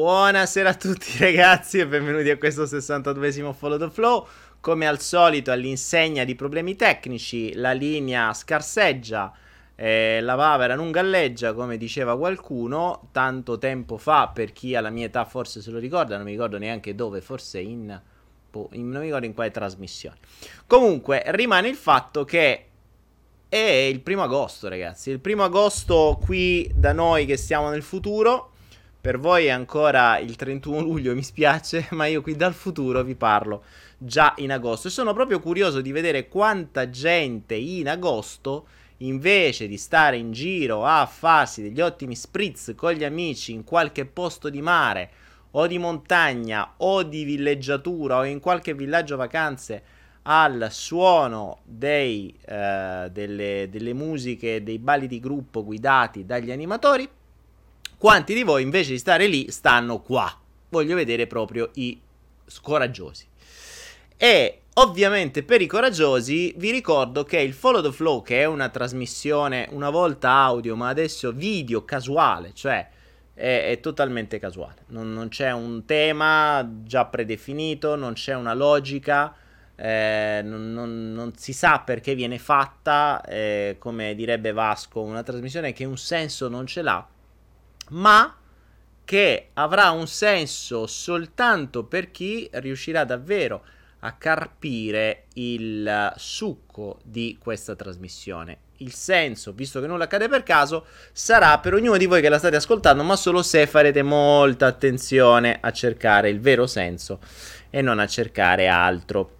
Buonasera a tutti ragazzi e benvenuti a questo 62esimo Follow the Flow. Come al solito, all'insegna di problemi tecnici, la linea scarseggia, la Pavera non galleggia, come diceva qualcuno tanto tempo fa. Per chi ha la mia età forse se lo ricorda, non mi ricordo neanche dove, forse non mi ricordo in quale trasmissione. Comunque rimane il fatto che è il primo agosto ragazzi, il primo agosto qui da noi che siamo nel futuro. Per voi è ancora il 31 luglio, mi spiace, ma io qui dal futuro vi parlo già in agosto. E sono proprio curioso di vedere quanta gente in agosto, invece di stare in giro a farsi degli ottimi spritz con gli amici in qualche posto di mare o di montagna o di villeggiatura o in qualche villaggio vacanze al suono delle musiche, dei balli di gruppo guidati dagli animatori, quanti di voi invece di stare lì stanno qua? Voglio vedere proprio i coraggiosi. E ovviamente per i coraggiosi vi ricordo che il Follow the Flow, che è una trasmissione una volta audio ma adesso video casuale, cioè è totalmente casuale, non c'è un tema già predefinito, non c'è una logica, non si sa perché viene fatta, come direbbe Vasco, una trasmissione che un senso non ce l'ha, ma che avrà un senso soltanto per chi riuscirà davvero a carpire il succo di questa trasmissione. Il senso, visto che nulla accade per caso, sarà per ognuno di voi che la state ascoltando, ma solo se farete molta attenzione a cercare il vero senso e non a cercare altro,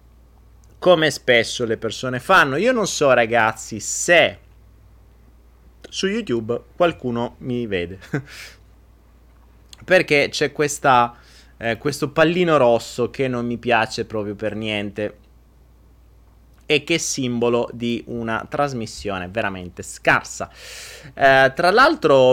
come spesso le persone fanno. Io non so ragazzi se su YouTube qualcuno mi vede perché c'è questo pallino rosso che non mi piace proprio per niente e che è simbolo di una trasmissione veramente scarsa. Tra l'altro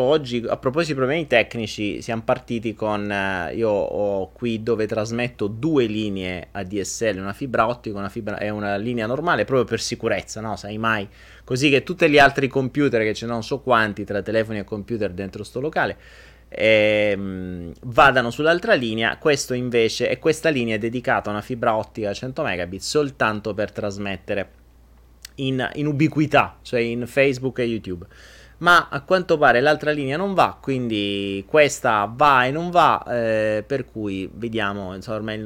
oggi, a proposito di problemi tecnici, siamo partiti con io ho qui dove trasmetto due linee ADSL, una fibra ottica e una linea normale, proprio per sicurezza, no? Sai mai, così che tutti gli altri computer, che ce non so quanti tra telefoni e computer dentro sto locale, vadano sull'altra linea. Questo invece è questa linea dedicata a una fibra ottica 100 megabit soltanto per trasmettere in ubiquità, cioè in Facebook e YouTube, ma a quanto pare l'altra linea non va, quindi questa va e non va, per cui vediamo, insomma, ormai il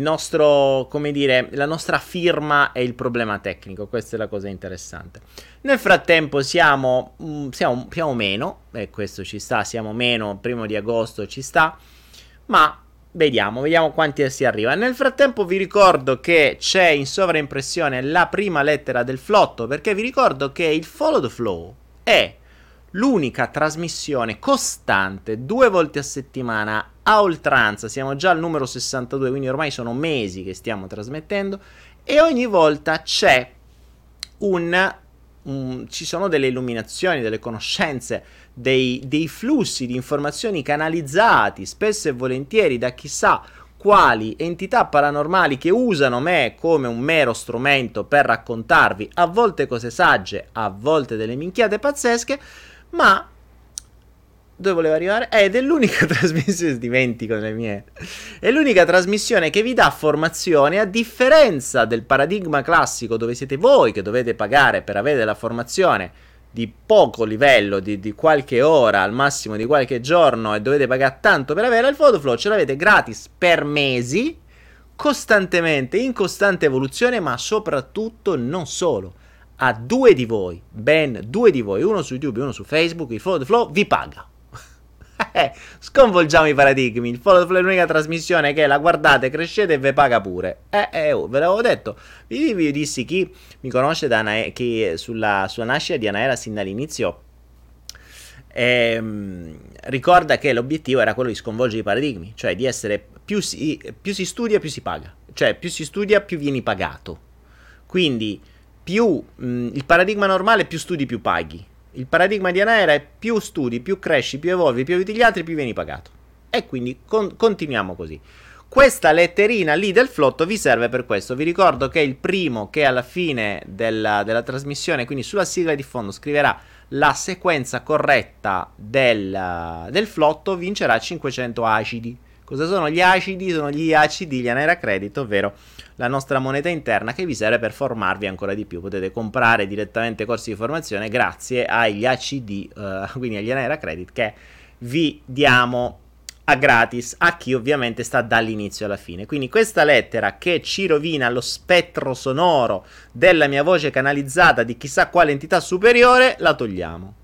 nostro, come dire, la nostra firma è il problema tecnico. Questa è la cosa interessante. Nel frattempo siamo più o meno, e questo ci sta, siamo meno, primo di agosto ci sta, ma vediamo quanti si arriva. Nel frattempo vi ricordo che c'è in sovraimpressione la prima lettera del flotto, perché vi ricordo che il Follow the Flow è l'unica trasmissione costante, 2 volte a settimana, a oltranza. Siamo già al numero 62, quindi ormai sono mesi che stiamo trasmettendo, e ogni volta c'è ci sono delle illuminazioni, delle conoscenze, dei flussi di informazioni canalizzati spesso e volentieri da chissà quali entità paranormali che usano me come un mero strumento per raccontarvi a volte cose sagge, a volte delle minchiate pazzesche. Ma dove volevo arrivare? Ed è l'unica trasmissione, dimentico le mie, è l'unica trasmissione che vi dà formazione, a differenza del paradigma classico dove siete voi che dovete pagare per avere la formazione di poco livello, di qualche ora, al massimo di qualche giorno, e dovete pagare tanto per avere il Follow the Flow. Ce l'avete gratis per mesi, costantemente, in costante evoluzione, ma soprattutto non solo. A 2 di voi, uno su YouTube e uno su Facebook, il Follow the Flow vi paga. Sconvolgiamo i paradigmi. Il Follow the Flow è l'unica trasmissione che la guardate, crescete e ve paga pure. Ve l'avevo detto. Vi dissi, chi mi conosce che sulla sua nascita di Anaera sin dall'inizio ricorda che l'obiettivo era quello di sconvolgere i paradigmi, cioè di essere più si studia più si paga, cioè più si studia più vieni pagato. Quindi più il paradigma normale, più studi più paghi. Il paradigma di Anaera è più studi, più cresci, più evolvi, più aiuti gli altri, più vieni pagato. E quindi continuiamo così. Questa letterina lì del flotto vi serve per questo. Vi ricordo che il primo che alla fine della trasmissione, quindi sulla sigla di fondo, scriverà la sequenza corretta del flotto vincerà 500 acidi. Cosa sono gli acidi? Sono gli acidi, gli anaracredit, ovvero la nostra moneta interna che vi serve per formarvi ancora di più. Potete comprare direttamente corsi di formazione grazie agli acidi, quindi agli anaracredit che vi diamo a gratis, a chi ovviamente sta dall'inizio alla fine. Quindi questa lettera che ci rovina lo spettro sonoro della mia voce canalizzata di chissà quale entità superiore, la togliamo.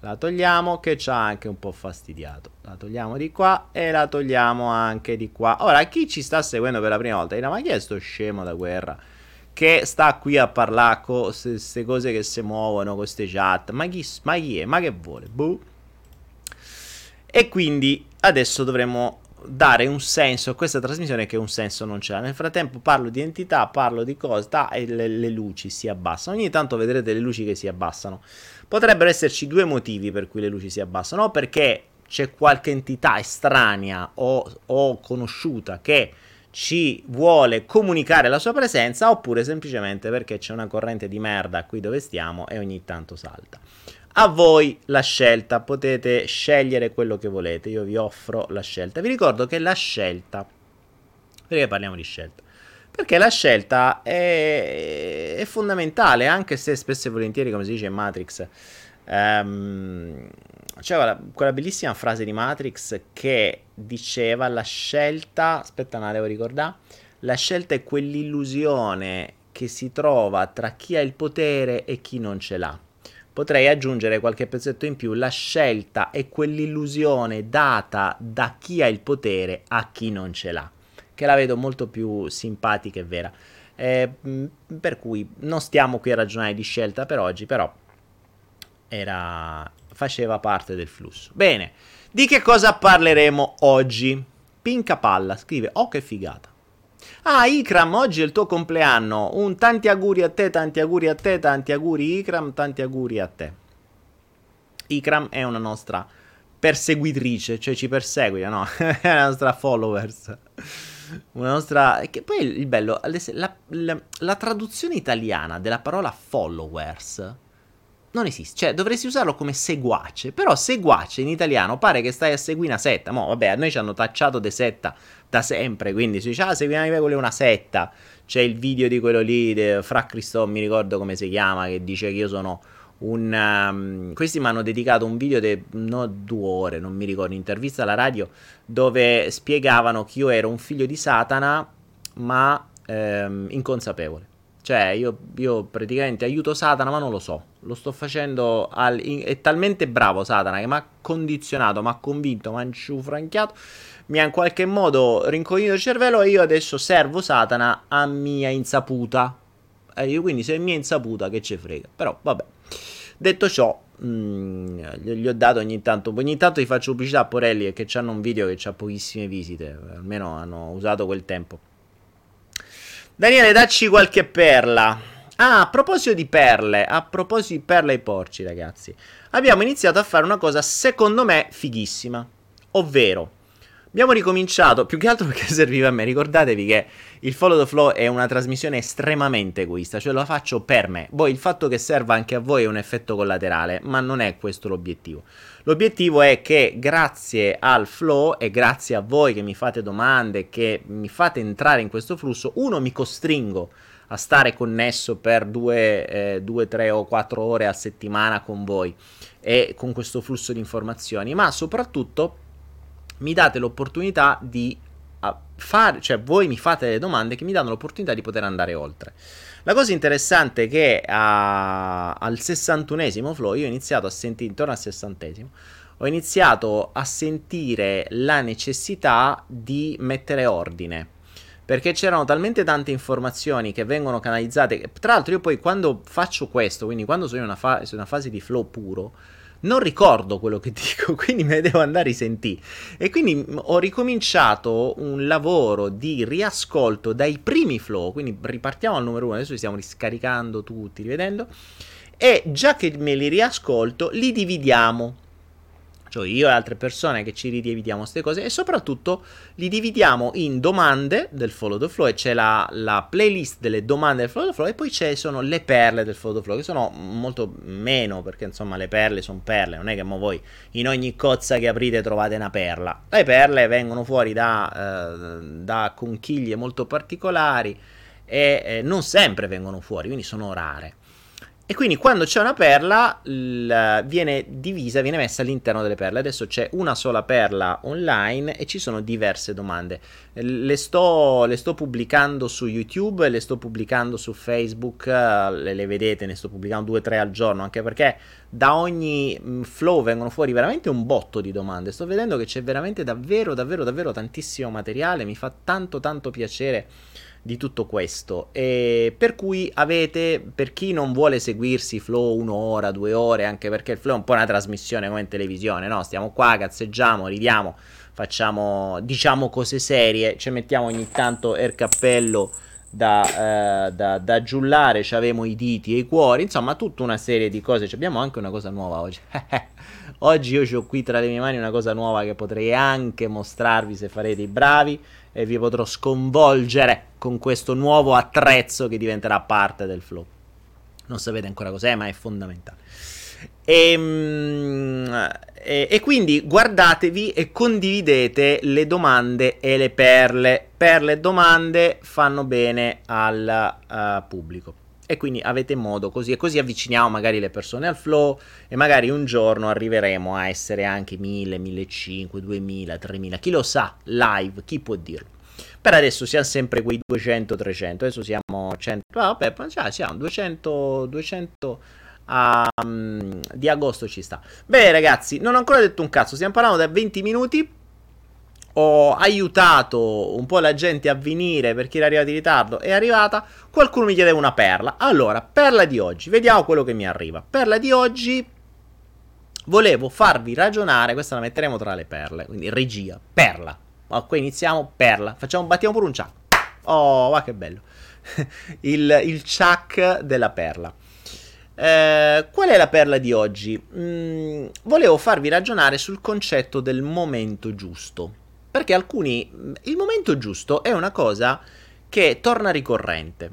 La togliamo, che ci ha anche un po' fastidiato. La togliamo di qua e la togliamo anche di qua. Ora, chi ci sta seguendo per la prima volta dirà: ma chi è sto scemo da guerra che sta qui a parlare con queste cose che si muovono, con queste chat? Ma chi è? Ma che vuole? Boh. E quindi adesso dovremo dare un senso a questa trasmissione che un senso non c'è. Nel frattempo parlo di entità, parlo di cosa, e le luci si abbassano. Ogni tanto vedrete le luci che si abbassano. Potrebbero esserci due motivi per cui le luci si abbassano: o perché c'è qualche entità estranea o conosciuta che ci vuole comunicare la sua presenza, oppure semplicemente perché c'è una corrente di merda qui dove stiamo e ogni tanto salta. A voi la scelta, potete scegliere quello che volete, io vi offro la scelta. Vi ricordo che la scelta, perché parliamo di scelta? Perché la scelta è fondamentale, anche se spesso e volentieri, come si dice in Matrix, c'è quella bellissima frase di Matrix che diceva: la scelta, aspetta, la devo ricordare, la scelta è quell'illusione che si trova tra chi ha il potere e chi non ce l'ha. Potrei aggiungere qualche pezzetto in più: la scelta è quell'illusione data da chi ha il potere a chi non ce l'ha, che la vedo molto più simpatica e vera. Per cui non stiamo qui a ragionare di scelta per oggi, però faceva parte del flusso. Bene, di che cosa parleremo oggi? Pinca Palla scrive: oh, che figata. Ah, Ikram, oggi è il tuo compleanno, un tanti auguri a te, tanti auguri a te, tanti auguri Ikram, tanti auguri a te. Ikram è una nostra perseguitrice, cioè ci persegue, no? È una nostra followers, una nostra... Che poi il bello, la traduzione italiana della parola followers non esiste, cioè dovresti usarlo come seguace, però seguace in italiano pare che stai a seguire una setta. Mo vabbè, a noi ci hanno tacciato de setta da sempre, quindi si dice: ah, seguiamo quello è una setta. C'è il video di quello lì, Fra Cristo, mi ricordo come si chiama, che dice che io sono questi mi hanno dedicato un video due ore, non mi ricordo, intervista alla radio, dove spiegavano che io ero un figlio di Satana, ma inconsapevole. Cioè, io praticamente aiuto Satana, ma non lo so. Lo sto facendo. È talmente bravo Satana che mi ha condizionato, mi ha convinto, mi ha inciufranchiato, mi ha in qualche modo rincoglionito il cervello, e io adesso servo Satana a mia insaputa. E io, quindi, se è mia insaputa, che ce frega. Però, vabbè. Detto ciò, gli ho dato ogni tanto gli faccio pubblicità a Porelli, che hanno un video che ha pochissime visite. Almeno hanno usato quel tempo. Daniele, dacci qualche perla. Ah, a proposito di perle ai porci, ragazzi, abbiamo iniziato a fare una cosa secondo me fighissima, ovvero abbiamo ricominciato, più che altro perché serviva a me. Ricordatevi che il Follow the Flow è una trasmissione estremamente egoista, cioè la faccio per me. Poi il fatto che serva anche a voi è un effetto collaterale, ma non è questo l'obiettivo. L'obiettivo è che grazie al flow e grazie a voi che mi fate domande, che mi fate entrare in questo flusso, uno, mi costringo a stare connesso per 2, 3 o 4 ore a settimana con voi e con questo flusso di informazioni, ma soprattutto mi date l'opportunità di fare, cioè voi mi fate le domande che mi danno l'opportunità di poter andare oltre. La cosa interessante è che al 61esimo flow io ho iniziato a sentire, intorno al 60esimo, ho iniziato a sentire la necessità di mettere ordine, perché c'erano talmente tante informazioni che vengono canalizzate. Tra l'altro io poi quando faccio questo, quindi quando sono in una fase di flow puro, non ricordo quello che dico, quindi me ne devo andare a risentire. E quindi ho ricominciato un lavoro di riascolto dai primi flow, quindi ripartiamo al numero 1, adesso li stiamo riscaricando tutti, rivedendo, e già che me li riascolto, li dividiamo. cioè io e altre persone che ci ridividiamo queste cose, e soprattutto li dividiamo in domande del Follow the Flow, e c'è la playlist delle domande del Follow the Flow, e poi ci sono le perle del Follow the Flow, che sono molto meno, perché insomma le perle sono perle, non è che mo voi in ogni cozza che aprite trovate una perla. Le perle vengono fuori da conchiglie molto particolari e non sempre vengono fuori, quindi sono rare. E quindi quando c'è una perla viene divisa, viene messa all'interno delle perle. Adesso c'è una sola perla online e ci sono diverse domande. Le sto pubblicando su YouTube, le sto pubblicando su Facebook, le vedete, ne sto pubblicando 2-3 al giorno, anche perché da ogni flow vengono fuori veramente un botto di domande. Sto vedendo che c'è veramente davvero tantissimo materiale, mi fa tanto piacere di tutto questo, e per cui avete, per chi non vuole seguirsi flow 1 ora 2 ore, anche perché il flow è un po' una trasmissione come in televisione, no? Stiamo qua, cazzeggiamo, ridiamo, facciamo, diciamo cose serie, ci mettiamo ogni tanto il cappello da giullare, ci avemo i diti e i cuori, insomma tutta una serie di cose. Ci abbiamo anche una cosa nuova oggi. Oggi io c'ho qui tra le mie mani una cosa nuova che potrei anche mostrarvi se farete i bravi, e vi potrò sconvolgere con questo nuovo attrezzo che diventerà parte del flow. Non sapete ancora cos'è, ma è fondamentale. E quindi guardatevi e condividete le domande e le perle. Perle e domande fanno bene al pubblico. E quindi avete modo, così avviciniamo magari le persone al flow, e magari un giorno arriveremo a essere anche 1000, 1500, 2000, 3000, chi lo sa, live, chi può dirlo. Per adesso siamo sempre quei 200, 300, adesso siamo 100, vabbè, siamo 200 di agosto ci sta. Bene ragazzi, non ho ancora detto un cazzo, stiamo parlando da 20 minuti. Ho aiutato un po' la gente a venire, per chi era arrivato in ritardo è arrivata. Qualcuno mi chiedeva una perla. Allora, perla di oggi, vediamo quello che mi arriva. Perla di oggi, volevo farvi ragionare, questa la metteremo tra le perle, quindi regia, perla. Ok, iniziamo, perla, battiamo pure un ciak. Oh, va che bello. Il ciak della perla. Qual è la perla di oggi? Volevo farvi ragionare sul concetto del momento giusto. Perché il momento giusto è una cosa che torna ricorrente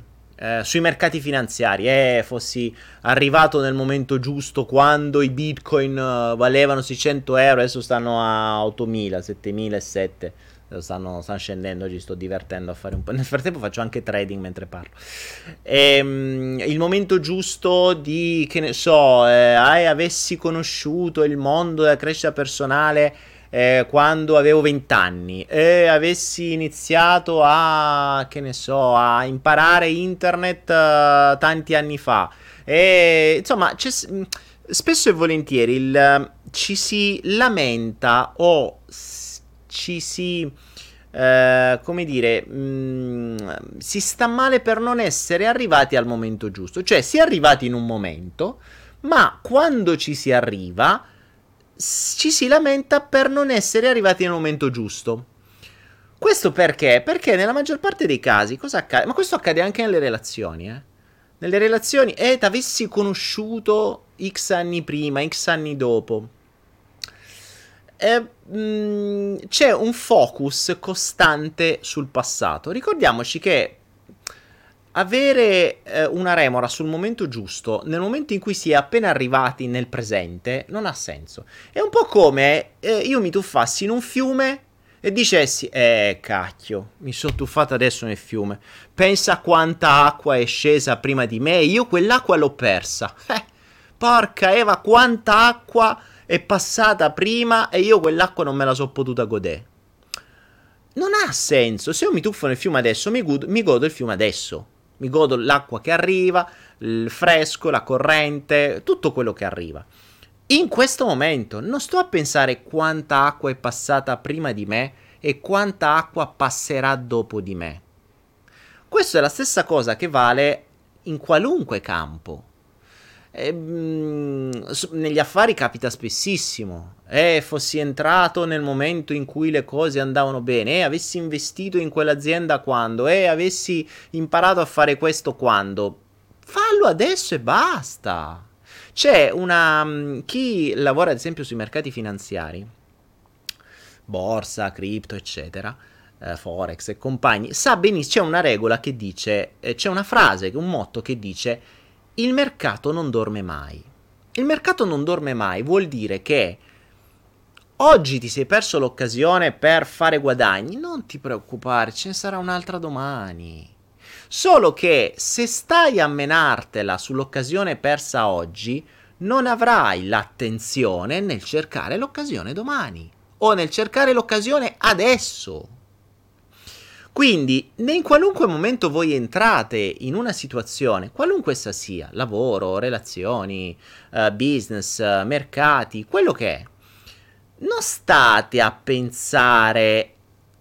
sui mercati finanziari. Fossi arrivato nel momento giusto quando i bitcoin valevano 600 euro, adesso stanno a 8000, 7007, stanno scendendo, ci sto divertendo a fare un po'. Nel frattempo faccio anche trading mentre parlo. Il momento giusto di, che ne so, avessi conosciuto il mondo della crescita personale quando avevo 20 anni, e avessi iniziato a, che ne so, a imparare internet tanti anni fa, e insomma spesso e volentieri ci si lamenta o ci si si sta male per non essere arrivati al momento giusto, cioè si è arrivati in un momento, ma quando ci si arriva ci si lamenta per non essere arrivati nel momento giusto. Questo perché? Perché nella maggior parte dei casi cosa accade? Ma questo accade anche nelle relazioni, Nelle relazioni, t'avessi conosciuto X anni prima, X anni dopo. C'è un focus costante sul passato. Ricordiamoci che avere una remora sul momento giusto, nel momento in cui si è appena arrivati nel presente, non ha senso. È un po' come io mi tuffassi in un fiume e dicessi, cacchio, mi sono tuffato adesso nel fiume, pensa quanta acqua è scesa prima di me, io quell'acqua l'ho persa, porca Eva, quanta acqua è passata prima e io quell'acqua non me la so potuta godere. Non ha senso. Se io mi tuffo nel fiume adesso, mi godo il fiume adesso. Mi godo l'acqua che arriva, il fresco, la corrente, tutto quello che arriva. In questo momento non sto a pensare quanta acqua è passata prima di me e quanta acqua passerà dopo di me. Questa è la stessa cosa che vale in qualunque campo. Negli affari capita spessissimo. Fossi entrato nel momento in cui le cose andavano bene, avessi investito in quell'azienda quando, avessi imparato a fare questo quando. Fallo adesso e basta. C'è una... chi lavora ad esempio sui mercati finanziari, borsa, cripto, eccetera, forex e compagni, sa benissimo, c'è una regola che dice, c'è una frase, un motto che dice: il mercato non dorme mai. Il mercato non dorme mai vuol dire che oggi ti sei perso l'occasione per fare guadagni, non ti preoccupare, ce ne sarà un'altra domani. Solo che se stai a menartela sull'occasione persa oggi, non avrai l'attenzione nel cercare l'occasione domani o nel cercare l'occasione adesso. Quindi, in qualunque momento voi entrate in una situazione, qualunque essa sia, lavoro, relazioni, business, mercati, quello che è, non state a pensare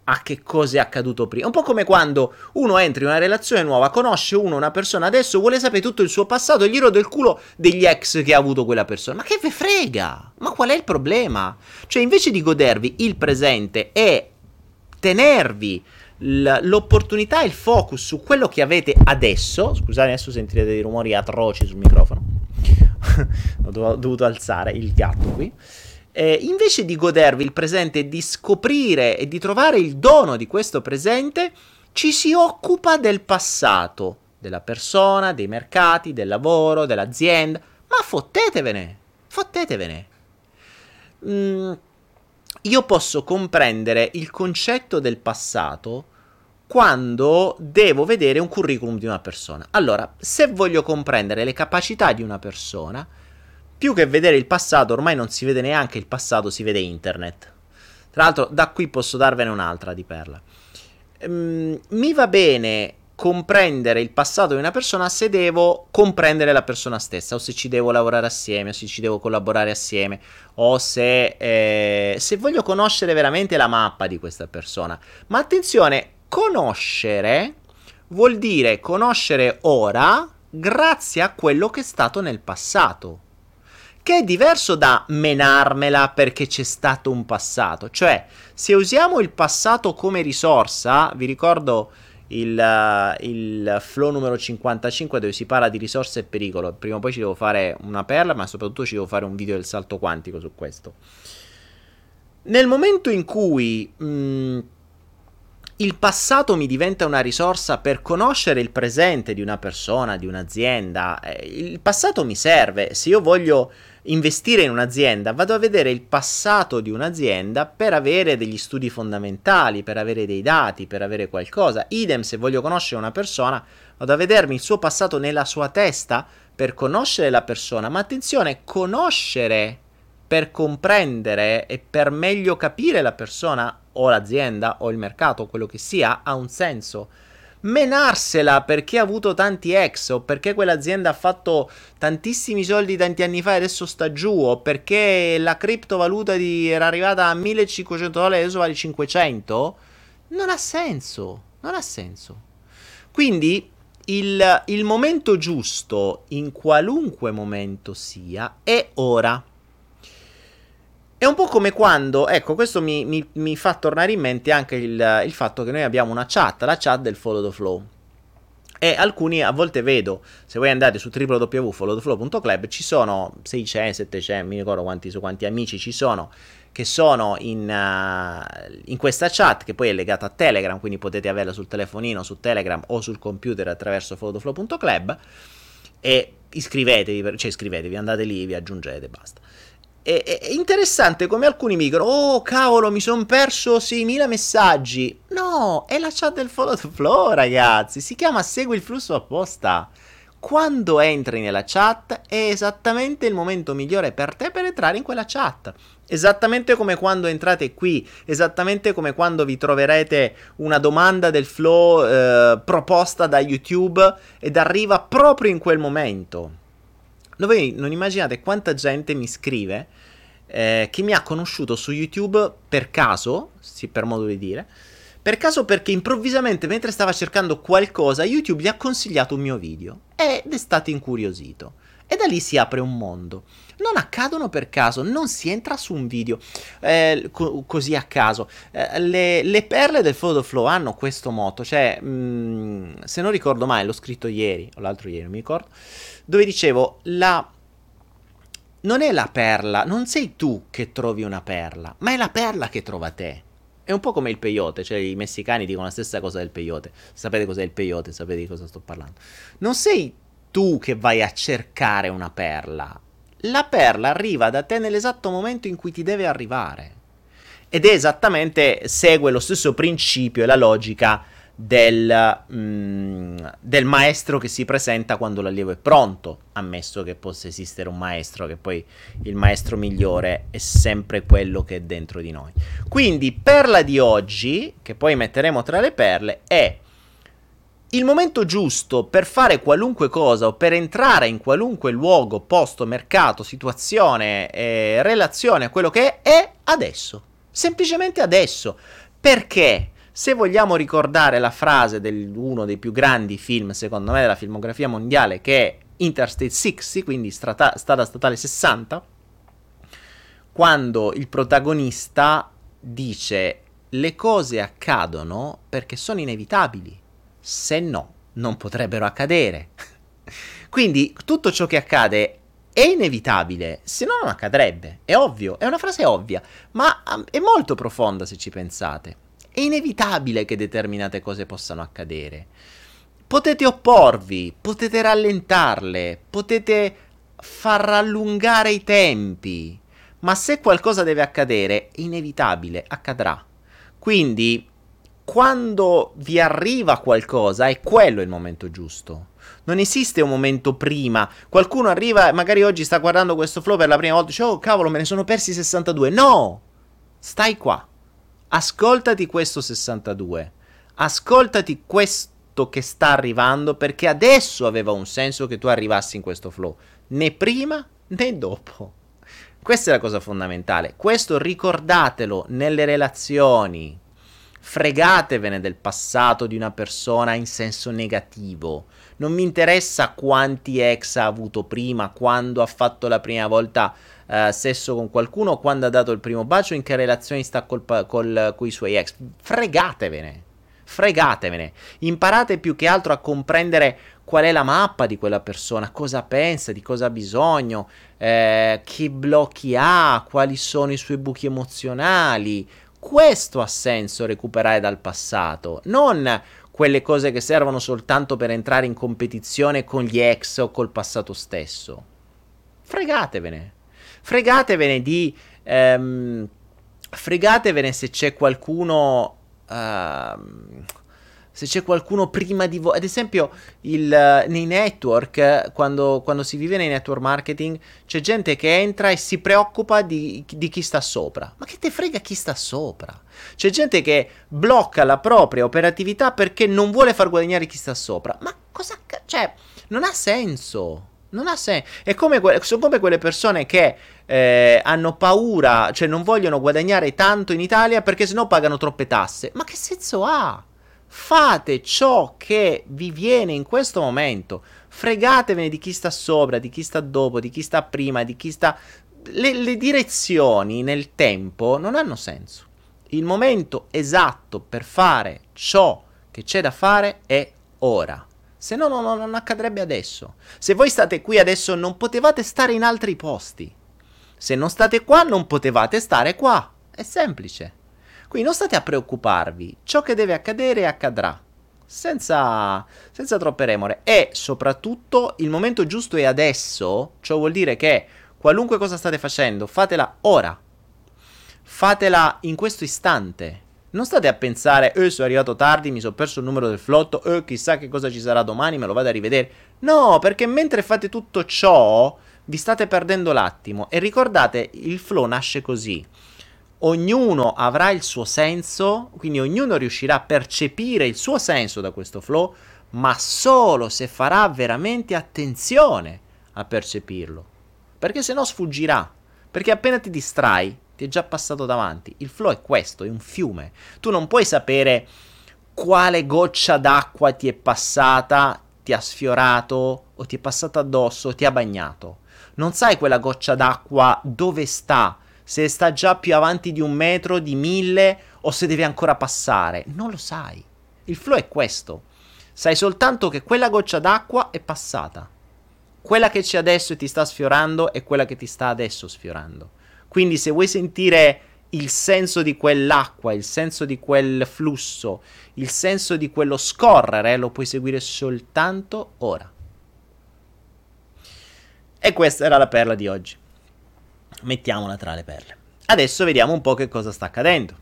a che cosa è accaduto prima. Un po' come quando uno entra in una relazione nuova, conosce una persona adesso, vuole sapere tutto il suo passato e gli rode il culo degli ex che ha avuto quella persona. Ma che ve frega? Ma qual è il problema? Cioè, invece di godervi il presente e tenervi l'opportunità e il focus su quello che avete adesso, scusate, adesso sentirete dei rumori atroci sul microfono, ho dovuto alzare il gatto qui. Invece di godervi il presente e di scoprire e di trovare il dono di questo presente, ci si occupa del passato, della persona, dei mercati, del lavoro, dell'azienda. Ma fottetevene, fottetevene. Io posso comprendere il concetto del passato quando devo vedere un curriculum di una persona. Allora, se voglio comprendere le capacità di una persona, più che vedere il passato, ormai non si vede neanche il passato, si vede internet. Tra l'altro, da qui posso darvene un'altra di perla. Mi va bene comprendere il passato di una persona se devo comprendere la persona stessa, o se ci devo lavorare assieme, o se ci devo collaborare assieme, o se voglio conoscere veramente la mappa di questa persona. Ma attenzione, conoscere vuol dire conoscere ora grazie a quello che è stato nel passato, che è diverso da menarmela perché c'è stato un passato. Cioè, se usiamo il passato come risorsa, vi ricordo il flow numero 55 dove si parla di risorse e pericolo, prima o poi ci devo fare una perla, ma soprattutto ci devo fare un video del salto quantico su questo. Nel momento in cui il passato mi diventa una risorsa per conoscere il presente di una persona, di un'azienda, il passato mi serve. Se io voglio investire in un'azienda, vado a vedere il passato di un'azienda per avere degli studi fondamentali, per avere dei dati, per avere qualcosa. Idem, se voglio conoscere una persona, vado a vedermi il suo passato nella sua testa per conoscere la persona. Ma attenzione, conoscere per comprendere e per meglio capire la persona o l'azienda o il mercato, quello che sia, ha un senso. Menarsela perché ha avuto tanti ex, o perché quell'azienda ha fatto tantissimi soldi tanti anni fa e adesso sta giù, o perché la criptovaluta era arrivata a $1.500 e adesso vale 500, non ha senso, non ha senso. Quindi il momento giusto, in qualunque momento sia, è ora. È un po' come quando, ecco, questo mi fa tornare in mente anche il fatto che noi abbiamo una chat, la chat del Follow the Flow. E alcuni, a volte vedo, se voi andate su www.followtheflow.club, ci sono 600, 700, mi ricordo quanti amici ci sono, che sono in questa chat, che poi è legata a Telegram, quindi potete averla sul telefonino, su Telegram o sul computer attraverso followtheflow.club, e iscrivetevi, andate lì, vi aggiungete, basta. È interessante come alcuni mi dicono: oh cavolo, mi sono perso 6.000 messaggi. No, è la chat del Follow the Flow, ragazzi. Si chiama Segui il flusso apposta. Quando entri nella chat è esattamente il momento migliore per te per entrare in quella chat. Esattamente come quando entrate qui, esattamente come quando vi troverete una domanda del Flow proposta da YouTube ed arriva proprio in quel momento. Voi non immaginate quanta gente mi scrive che mi ha conosciuto su YouTube per caso, sì, per modo di dire, per caso, perché improvvisamente, mentre stava cercando qualcosa, YouTube gli ha consigliato un mio video ed è stato incuriosito. E da lì si apre un mondo. Non accadono per caso, non si entra su un video così a caso. Le perle del Follow the Flow hanno questo motto, cioè, se non ricordo mai, l'ho scritto ieri o l'altro ieri, non mi ricordo, dove dicevo, la non è la perla, non sei tu che trovi una perla, ma è la perla che trova te. È un po' come il peyote, cioè i messicani dicono la stessa cosa del peyote. Sapete cos'è il peyote, sapete di cosa sto parlando. Non sei tu che vai a cercare una perla. La perla arriva da te nell'esatto momento in cui ti deve arrivare. Ed è esattamente, segue lo stesso principio e la logica del maestro che si presenta quando l'allievo è pronto, ammesso che possa esistere un maestro, che poi il maestro migliore è sempre quello che è dentro di noi. Quindi perla di oggi, che poi metteremo tra le perle, è il momento giusto per fare qualunque cosa o per entrare in qualunque luogo, posto, mercato, situazione, relazione, quello che è adesso, semplicemente adesso, perché se vogliamo ricordare la frase di uno dei più grandi film, secondo me, della filmografia mondiale, che è Interstate 60, quindi strada statale 60, quando il protagonista dice: le cose accadono perché sono inevitabili, se no non potrebbero accadere. Quindi tutto ciò che accade è inevitabile, se no non accadrebbe, è ovvio, è una frase ovvia, ma è molto profonda se ci pensate. È inevitabile che determinate cose possano accadere. Potete opporvi, potete rallentarle, potete far allungare i tempi, ma se qualcosa deve accadere, è inevitabile, accadrà. Quindi, quando vi arriva qualcosa, è quello il momento giusto. Non esiste un momento prima. Qualcuno arriva, magari oggi sta guardando questo flow per la prima volta, dice: oh cavolo, me ne sono persi 62. No! Stai qua. Ascoltati questo 62, ascoltati questo che sta arrivando, perché adesso aveva un senso che tu arrivassi in questo flow, né prima né dopo. Questa è la cosa fondamentale, questo ricordatelo nelle relazioni, fregatevene del passato di una persona in senso negativo, non mi interessa quanti ex ha avuto prima, quando ha fatto la prima volta sesso con qualcuno, quando ha dato il primo bacio, in che relazioni sta coi suoi ex. Fregatevene, imparate più che altro a comprendere qual è la mappa di quella persona, cosa pensa, di cosa ha bisogno, che blocchi ha, quali sono i suoi buchi emozionali. Questo ha senso recuperare dal passato, non quelle cose che servono soltanto per entrare in competizione con gli ex o col passato stesso. Fregatevene di... fregatevene se c'è qualcuno... se c'è qualcuno prima di voi. Ad esempio, nei network, quando si vive nei network marketing, c'è gente che entra e si preoccupa di chi sta sopra. Ma che te frega chi sta sopra? C'è gente che blocca la propria operatività perché non vuole far guadagnare chi sta sopra. Ma cosa... cioè, non ha senso. Non ha senso. È come sono come quelle persone che hanno paura, cioè non vogliono guadagnare tanto in Italia perché sennò pagano troppe tasse. Ma che senso ha? Fate ciò che vi viene in questo momento. Fregatevene di chi sta sopra, di chi sta dopo, di chi sta prima, di chi sta... Le direzioni nel tempo non hanno senso. Il momento esatto per fare ciò che c'è da fare è ora. Se no, non accadrebbe adesso. Se voi state qui adesso non potevate stare in altri posti. Se non state qua non potevate stare qua. È semplice. Quindi non state a preoccuparvi. Ciò che deve accadere accadrà. Senza troppe remore. E soprattutto il momento giusto è adesso. Ciò vuol dire che qualunque cosa state facendo, fatela ora. Fatela in questo istante. Non state a pensare, sono arrivato tardi, mi sono perso il numero del flotto, chissà che cosa ci sarà domani, me lo vado a rivedere. No, perché mentre fate tutto ciò, vi state perdendo l'attimo. E ricordate, il flow nasce così. Ognuno avrà il suo senso, quindi ognuno riuscirà a percepire il suo senso da questo flow, ma solo se farà veramente attenzione a percepirlo. Perché se no sfuggirà, perché appena ti distrai, è già passato davanti. Il flow è questo, è un fiume. Tu non puoi sapere quale goccia d'acqua ti è passata, ti ha sfiorato o ti è passata addosso o ti ha bagnato. Non sai quella goccia d'acqua dove sta, se sta già più avanti di 1 metro, di 1000 o se deve ancora passare. Non lo sai. Il flow è questo. Sai soltanto che quella goccia d'acqua è passata. quella che c'è adesso e ti sta sfiorando è quella che ti sta adesso sfiorando. Quindi se vuoi sentire il senso di quell'acqua, il senso di quel flusso, il senso di quello scorrere, lo puoi seguire soltanto ora. E questa era la perla di oggi. Mettiamola tra le perle. Adesso vediamo un po' che cosa sta accadendo.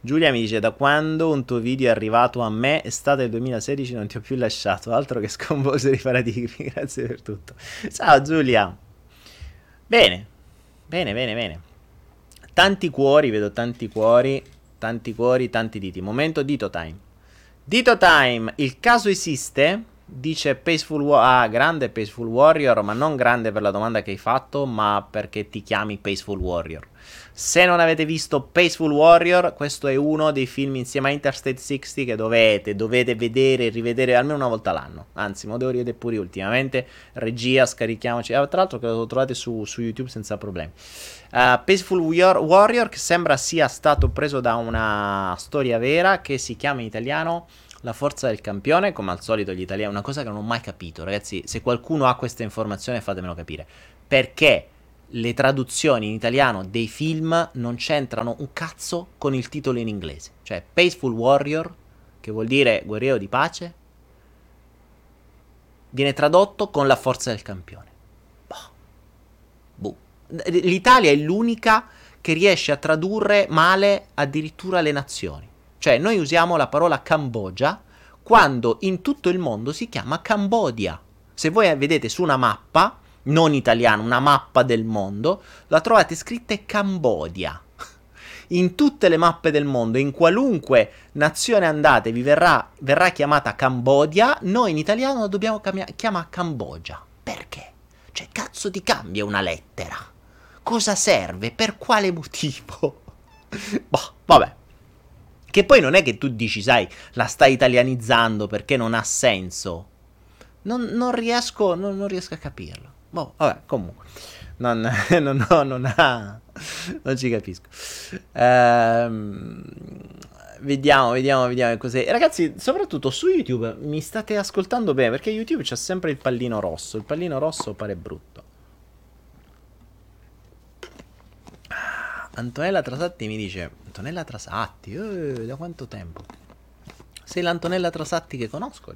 Giulia mi dice: da quando un tuo video è arrivato a me, estate del 2016, non ti ho più lasciato, altro che sconvolgere i paradigmi. Grazie per tutto. Ciao Giulia. Bene, bene, bene, bene. Tanti cuori, vedo tanti cuori, tanti diti. Momento dito time. Dito time, il caso esiste, dice Peaceful Warrior. Ah, grande Peaceful Warrior, ma non grande per la domanda che hai fatto, ma perché ti chiami Peaceful Warrior. Se non avete visto Peaceful Warrior, questo è uno dei film insieme a Interstate 60 che dovete vedere e rivedere almeno una volta l'anno. Anzi, me lo devo rivedere pure ultimamente. Regia, scarichiamoci. Tra l'altro che lo trovate su YouTube senza problemi. Peaceful Warrior, che sembra sia stato preso da una storia vera che si chiama in italiano La forza del campione, come al solito gli italiani. Una cosa che non ho mai capito, ragazzi. Se qualcuno ha questa informazione fatemelo capire. Perché le traduzioni in italiano dei film non c'entrano un cazzo con il titolo in inglese. Cioè, Peaceful Warrior, che vuol dire guerriero di pace, viene tradotto con La forza del campione. Boh. Boh. L'Italia è l'unica che riesce a tradurre male addirittura le nazioni. Cioè, noi usiamo la parola Cambogia quando in tutto il mondo si chiama Cambodia. Se voi vedete su una mappa non italiano, una mappa del mondo, la trovate scritta Cambodia. In tutte le mappe del mondo, in qualunque nazione andate, vi verrà chiamata Cambodia, noi in italiano la dobbiamo chiamare Cambogia. Perché? Cioè, cazzo ti cambia una lettera? Cosa serve? Per quale motivo? Boh, vabbè. Che poi non è che tu dici, sai, la stai italianizzando perché non ha senso. Non riesco a capirlo. Boh, vabbè, comunque non ci capisco. Vediamo che cos'è. Ragazzi, soprattutto su YouTube mi state ascoltando bene, perché YouTube c'ha sempre il pallino rosso. Il pallino rosso pare brutto. Antonella Trasatti mi dice: Antonella Trasatti, da quanto tempo? Sei l'Antonella Trasatti che conosco,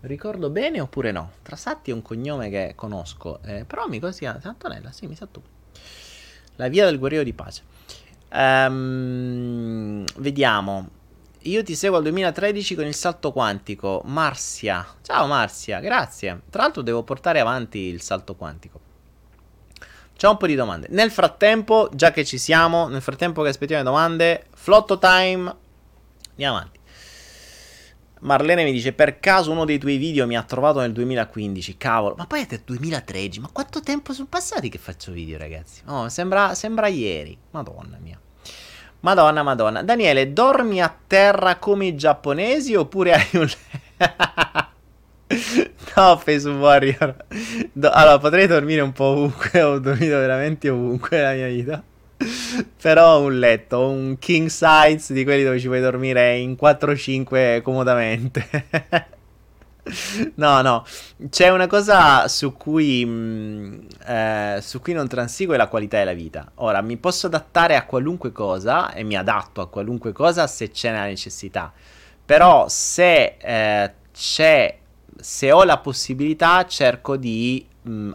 ricordo bene oppure no? Trasatti è un cognome che conosco, però mi così Antonella, sì, mi sa tu. La via del guerriero di pace. Vediamo. Io ti seguo al 2013 con il salto quantico. Marzia. Ciao Marzia, grazie. Tra l'altro devo portare avanti il salto quantico. C'è un po' di domande. Nel frattempo, già che ci siamo, nel frattempo che aspettiamo le domande, flotto time. Andiamo avanti. Marlene mi dice: per caso uno dei tuoi video mi ha trovato nel 2015, cavolo. Ma poi è del 2013, ma quanto tempo sono passati che faccio video, ragazzi? Oh, sembra ieri, madonna mia. Madonna. Daniele, dormi a terra come i giapponesi oppure hai un... No, Face Warrior. Allora, potrei dormire un po' ovunque, ho dormito veramente ovunque nella mia vita. Però un letto, un king size di quelli dove ci puoi dormire in 4-5 comodamente. No, c'è una cosa su cui non transigo, è la qualità della vita. Ora, mi posso adattare a qualunque cosa e mi adatto a qualunque cosa se c'è la necessità. Però se ho la possibilità, cerco di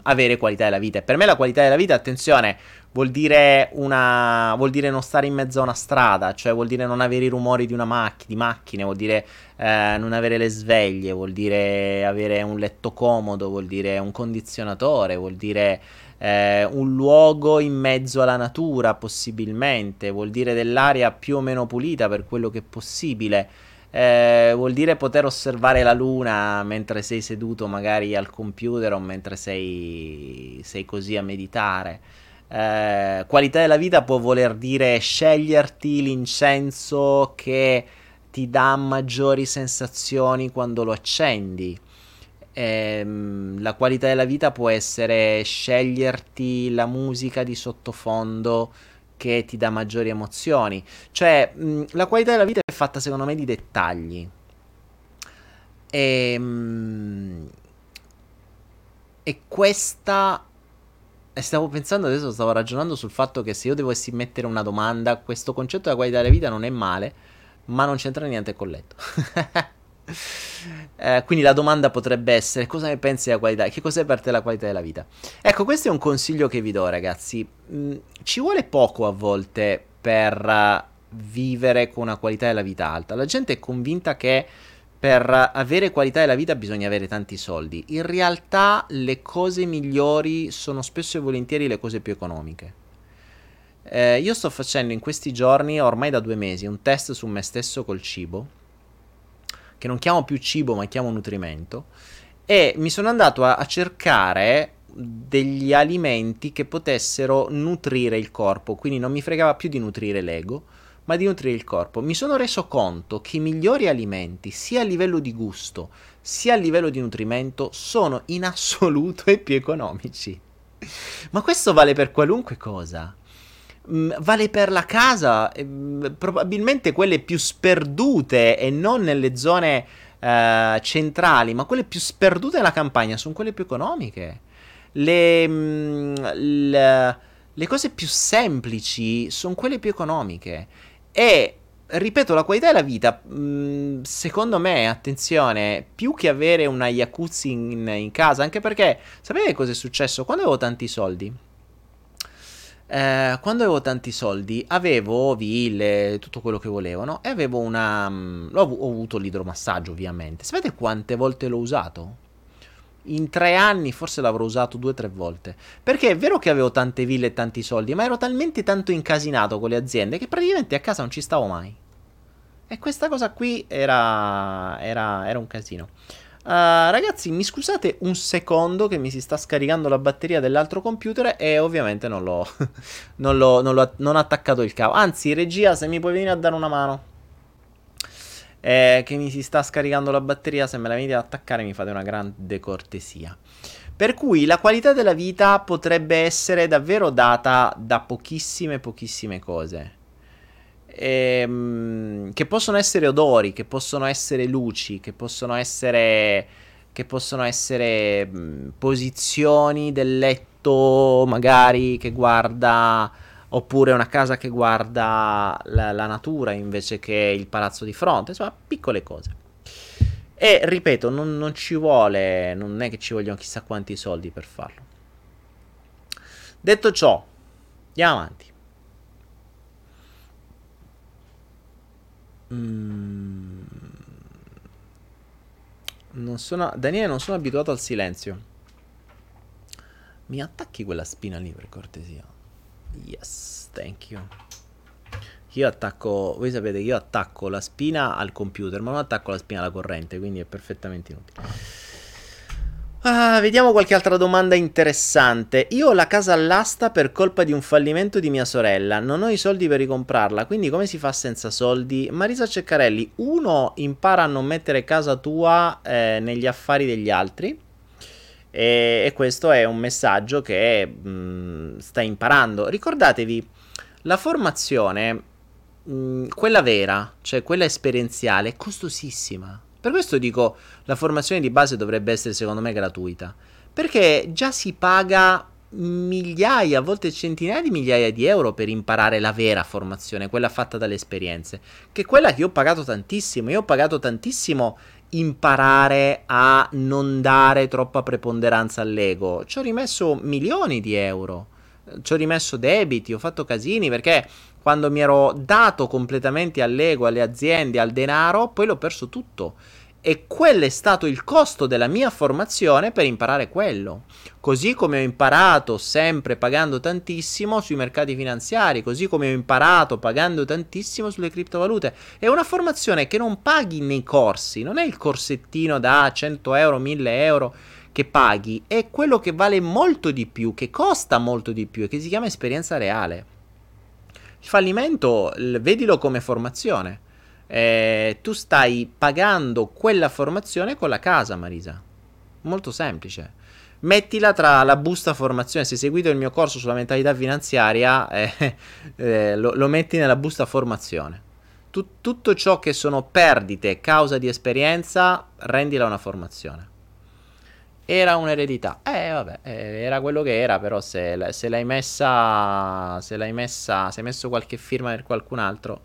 avere qualità della vita. E per me la qualità della vita, attenzione, vuol dire non stare in mezzo a una strada, cioè vuol dire non avere i rumori di macchine, vuol dire non avere le sveglie, vuol dire avere un letto comodo, vuol dire un condizionatore, vuol dire un luogo in mezzo alla natura possibilmente, vuol dire dell'aria più o meno pulita per quello che è possibile. Vuol dire poter osservare la luna mentre sei seduto magari al computer o mentre sei così a meditare. Qualità della vita può voler dire sceglierti l'incenso che ti dà maggiori sensazioni quando lo accendi. La qualità della vita può essere sceglierti la musica di sottofondo che ti dà maggiori emozioni. Cioè, la qualità della vita è fatta secondo me di dettagli. E questa... E stavo pensando adesso, stavo ragionando sul fatto che se io dovessi mettere una domanda, questo concetto della qualità della vita non è male, ma non c'entra niente col letto. Quindi la domanda potrebbe essere: cosa ne pensi della qualità? Che cos'è per te la qualità della vita? Ecco, questo è un consiglio che vi do, ragazzi. Ci vuole poco a volte per vivere con una qualità della vita alta. La gente è convinta che per avere qualità della vita bisogna avere tanti soldi. In realtà le cose migliori sono spesso e volentieri le cose più economiche. Io sto facendo in questi giorni, ormai da 2 mesi, un test su me stesso col cibo, che non chiamo più cibo ma chiamo nutrimento, e mi sono andato a cercare degli alimenti che potessero nutrire il corpo, quindi non mi fregava più di nutrire l'ego, ma di nutrire il corpo. Mi sono reso conto che i migliori alimenti, sia a livello di gusto, sia a livello di nutrimento, sono in assoluto i più economici. Ma questo vale per qualunque cosa. Vale per la casa, probabilmente quelle più sperdute e non nelle zone centrali, ma quelle più sperdute della campagna sono quelle più economiche. Le cose più semplici sono quelle più economiche. E ripeto, la qualità della vita, secondo me, attenzione, più che avere una jacuzzi in casa, anche perché sapete cosa è successo? Quando avevo tanti soldi avevo ville, tutto quello che volevano, e avevo ho avuto l'idromassaggio, ovviamente. Sapete quante volte l'ho usato? In 3 anni forse l'avrò usato 2 o 3 volte, perché è vero che avevo tante ville e tanti soldi, ma ero talmente tanto incasinato con le aziende che praticamente a casa non ci stavo mai, e questa cosa qui era un casino. Ragazzi, mi scusate un secondo che mi si sta scaricando la batteria dell'altro computer e ovviamente non ho attaccato il cavo. Anzi, regia, se mi puoi venire a dare una mano, che mi si sta scaricando la batteria, se me la venite ad attaccare mi fate una grande cortesia. Per cui la qualità della vita potrebbe essere davvero data da pochissime cose, che possono essere odori, che possono essere luci, che possono essere posizioni del letto magari che guarda, oppure una casa che guarda la natura invece che il palazzo di fronte. Insomma, piccole cose. E ripeto, non ci vuole, non è che ci vogliono chissà quanti soldi per farlo. Detto ciò, andiamo avanti. Daniele, non sono abituato al silenzio. Mi attacchi quella spina lì, per cortesia? Yes, thank you. Io attacco, voi sapete che io attacco la spina al computer, ma non attacco la spina alla corrente, quindi è perfettamente inutile. Vediamo qualche altra domanda interessante. Io ho la casa all'asta per colpa di un fallimento di mia sorella, non ho i soldi per ricomprarla, quindi come si fa senza soldi? Marisa Ceccarelli: 1, impara a non mettere casa tua negli affari degli altri. E questo è un messaggio che sta imparando. Ricordatevi, la formazione, quella vera, cioè quella esperienziale, è costosissima. Per questo dico, la formazione di base dovrebbe essere, secondo me, gratuita, perché già si paga migliaia, a volte centinaia di migliaia di euro per imparare la vera formazione, quella fatta dalle esperienze, che è quella che ho pagato tantissimo. Io ho pagato tantissimo imparare a non dare troppa preponderanza all'ego. Ci ho rimesso milioni di euro, ci ho rimesso debiti, ho fatto casini, perché quando mi ero dato completamente all'ego, alle aziende, al denaro, poi l'ho perso tutto. E quello è stato il costo della mia formazione per imparare quello. Così come ho imparato, sempre pagando tantissimo, sui mercati finanziari, così come ho imparato pagando tantissimo sulle criptovalute. È una formazione che non paghi nei corsi, non è il corsettino da 100 euro, 1000 euro che paghi, è quello che vale molto di più, che costa molto di più e che si chiama esperienza reale. Il fallimento, vedilo come formazione. Tu stai pagando quella formazione con la casa, Marisa. Molto semplice. Mettila tra la busta formazione. Se hai seguito il mio corso sulla mentalità finanziaria, lo metti nella busta formazione. Tutto ciò che sono perdite causa di esperienza, rendila una formazione. Era un'eredità. Vabbè, era quello che era, però se l'hai messa, se hai messo qualche firma per qualcun altro.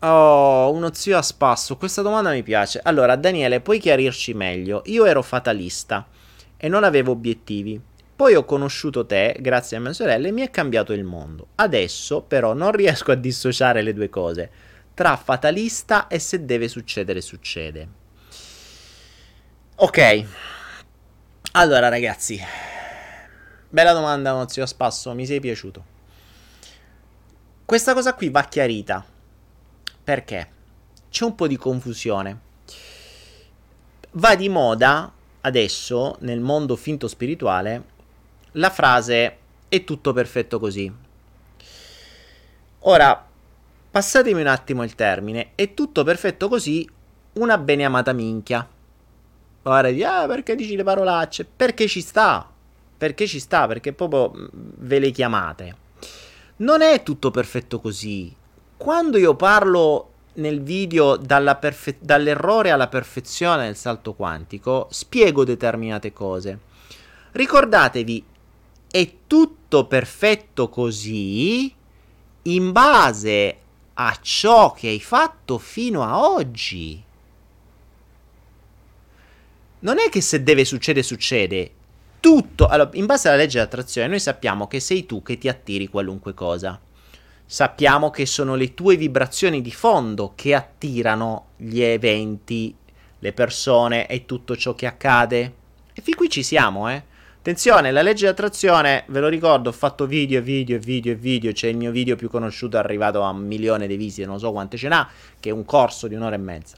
Oh, uno zio a spasso. Questa domanda mi piace. Allora, Daniele, puoi chiarirci meglio? Io ero fatalista e non avevo obiettivi. Poi ho conosciuto te, grazie a mia sorella, e mi è cambiato il mondo. Adesso, però, non riesco a dissociare le due cose. Tra fatalista e se deve succedere, succede. Ok. Allora, ragazzi. Bella domanda, uno zio a spasso. Mi sei piaciuto. Questa cosa qui va chiarita. Perché? C'è un po' di confusione. Va di moda, adesso, nel mondo finto spirituale, la frase è tutto perfetto così. Ora, passatemi un attimo il termine, è tutto perfetto così, una beneamata minchia. Ora, perché dici le parolacce? Perché ci sta? Perché ci sta? Perché proprio ve le chiamate. Non è tutto perfetto così. Quando io parlo nel video dall'errore alla perfezione nel salto quantico, spiego determinate cose. Ricordatevi, è tutto perfetto così in base a ciò che hai fatto fino a oggi. Non è che se deve succedere, succede. Tutto, allora, in base alla legge dell'attrazione, noi sappiamo che sei tu che ti attiri qualunque cosa. Sappiamo che sono le tue vibrazioni di fondo che attirano gli eventi, le persone e tutto ciò che accade. E fin qui ci siamo, eh? Attenzione, la legge dell'attrazione, ve lo ricordo, ho fatto video, c'è il mio video più conosciuto, è arrivato a 1 milione di visite, non so quante ce n'ha, che è un corso di 1 ora e mezza.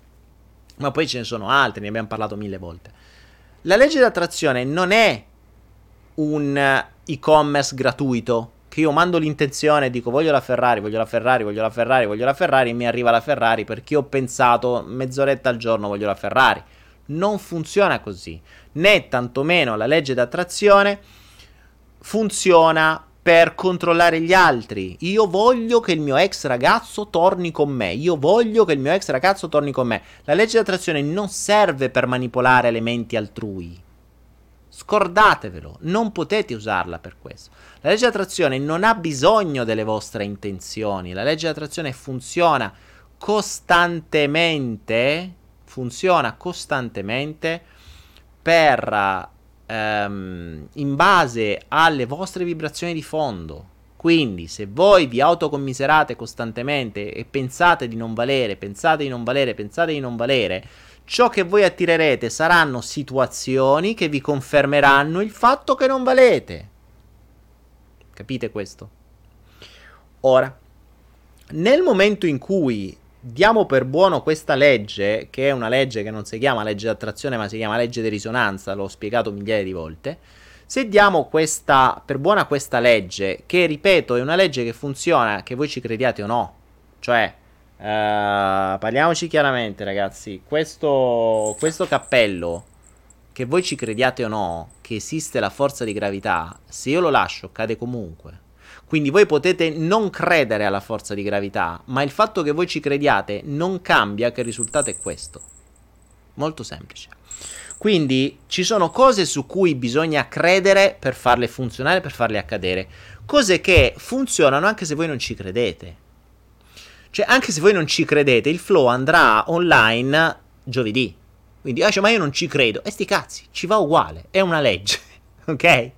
Ma poi ce ne sono altri, ne abbiamo parlato 1000 volte. La legge dell'attrazione non è un e-commerce gratuito. Che io mando l'intenzione e dico voglio la Ferrari e mi arriva la Ferrari perché ho pensato mezz'oretta al giorno voglio la Ferrari. Non funziona così, né tantomeno la legge d'attrazione funziona per controllare gli altri. Io voglio che il mio ex ragazzo torni con me, La legge d'attrazione non serve per manipolare le menti altrui. Scordatevelo, non potete usarla per questo. La legge d'attrazione non ha bisogno delle vostre intenzioni. La legge d'attrazione funziona costantemente per in base alle vostre vibrazioni di fondo. Quindi se voi vi autocommiserate costantemente e pensate di non valere, ciò che voi attirerete saranno situazioni che vi confermeranno il fatto che non valete. Capite questo? Ora, nel momento in cui diamo per buono questa legge, che è una legge che non si chiama legge d'attrazione, ma si chiama legge di risonanza, l'ho spiegato migliaia di volte, se diamo per buona questa legge, che ripeto è una legge che funziona, che voi ci crediate o no, cioè... parliamoci chiaramente, ragazzi. Questo cappello, che voi ci crediate o no, che esiste la forza di gravità, se io lo lascio cade comunque. Quindi voi potete non credere alla forza di gravità, ma il fatto che voi ci crediate non cambia che il risultato è questo. Molto semplice. Quindi ci sono cose su cui bisogna credere per farle funzionare, per farle accadere. Cose che funzionano anche se voi non ci credete. Cioè, anche se voi non ci credete, il flow andrà online giovedì. Quindi, cioè, ma io non ci credo. E sti cazzi, ci va uguale. È una legge, ok?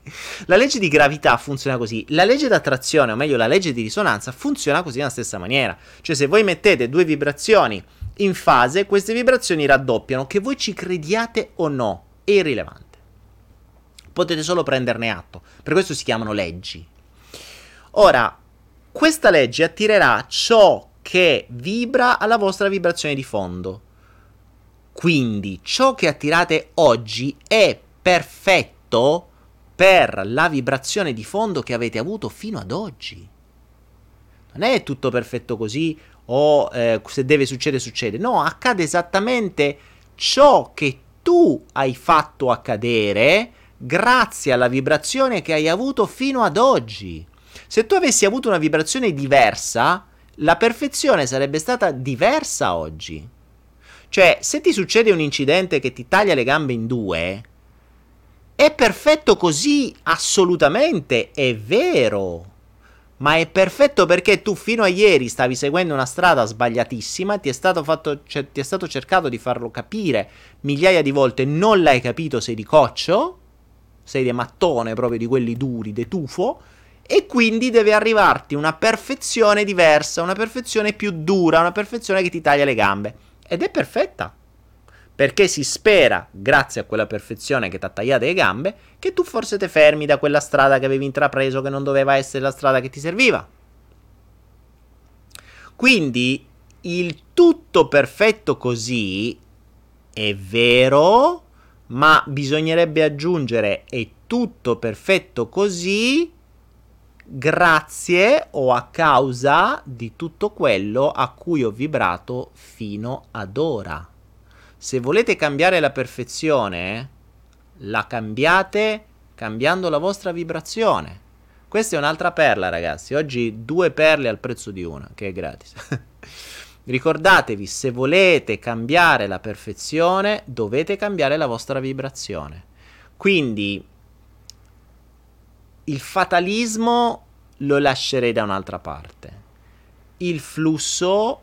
La legge di gravità funziona così. La legge d'attrazione, o meglio, la legge di risonanza, funziona così nella stessa maniera. Cioè, se voi mettete due vibrazioni in fase, queste vibrazioni raddoppiano. Che voi ci crediate o no, è irrilevante. Potete solo prenderne atto. Per questo si chiamano leggi. Ora, questa legge attirerà ciò che vibra alla vostra vibrazione di fondo. Quindi ciò che attirate oggi è perfetto per la vibrazione di fondo che avete avuto fino ad oggi. Non è tutto perfetto così o se deve succedere, succede. No, accade esattamente ciò che tu hai fatto accadere grazie alla vibrazione che hai avuto fino ad oggi. Se tu avessi avuto una vibrazione diversa, la perfezione sarebbe stata diversa oggi. Cioè, se ti succede un incidente che ti taglia le gambe in due, è perfetto così, assolutamente, è vero. Ma è perfetto perché tu fino a ieri stavi seguendo una strada sbagliatissima, ti è stato cercato di farlo capire migliaia di volte, non l'hai capito, sei di coccio, sei di mattone proprio di quelli duri, de tufo, e quindi deve arrivarti una perfezione diversa, una perfezione più dura, una perfezione che ti taglia le gambe. Ed è perfetta, perché si spera, grazie a quella perfezione che ti ha tagliato le gambe, che tu forse te fermi da quella strada che avevi intrapreso, che non doveva essere la strada che ti serviva. Quindi, il tutto perfetto così è vero, ma bisognerebbe aggiungere è tutto perfetto così grazie o a causa di tutto quello a cui ho vibrato fino ad ora. Se volete cambiare la perfezione, la cambiate cambiando la vostra vibrazione. Questa è un'altra perla, ragazzi. Oggi 2 perle al prezzo di una, che è gratis. Ricordatevi, se volete cambiare la perfezione, dovete cambiare la vostra vibrazione. Quindi il fatalismo lo lascerei da un'altra parte. Il flusso,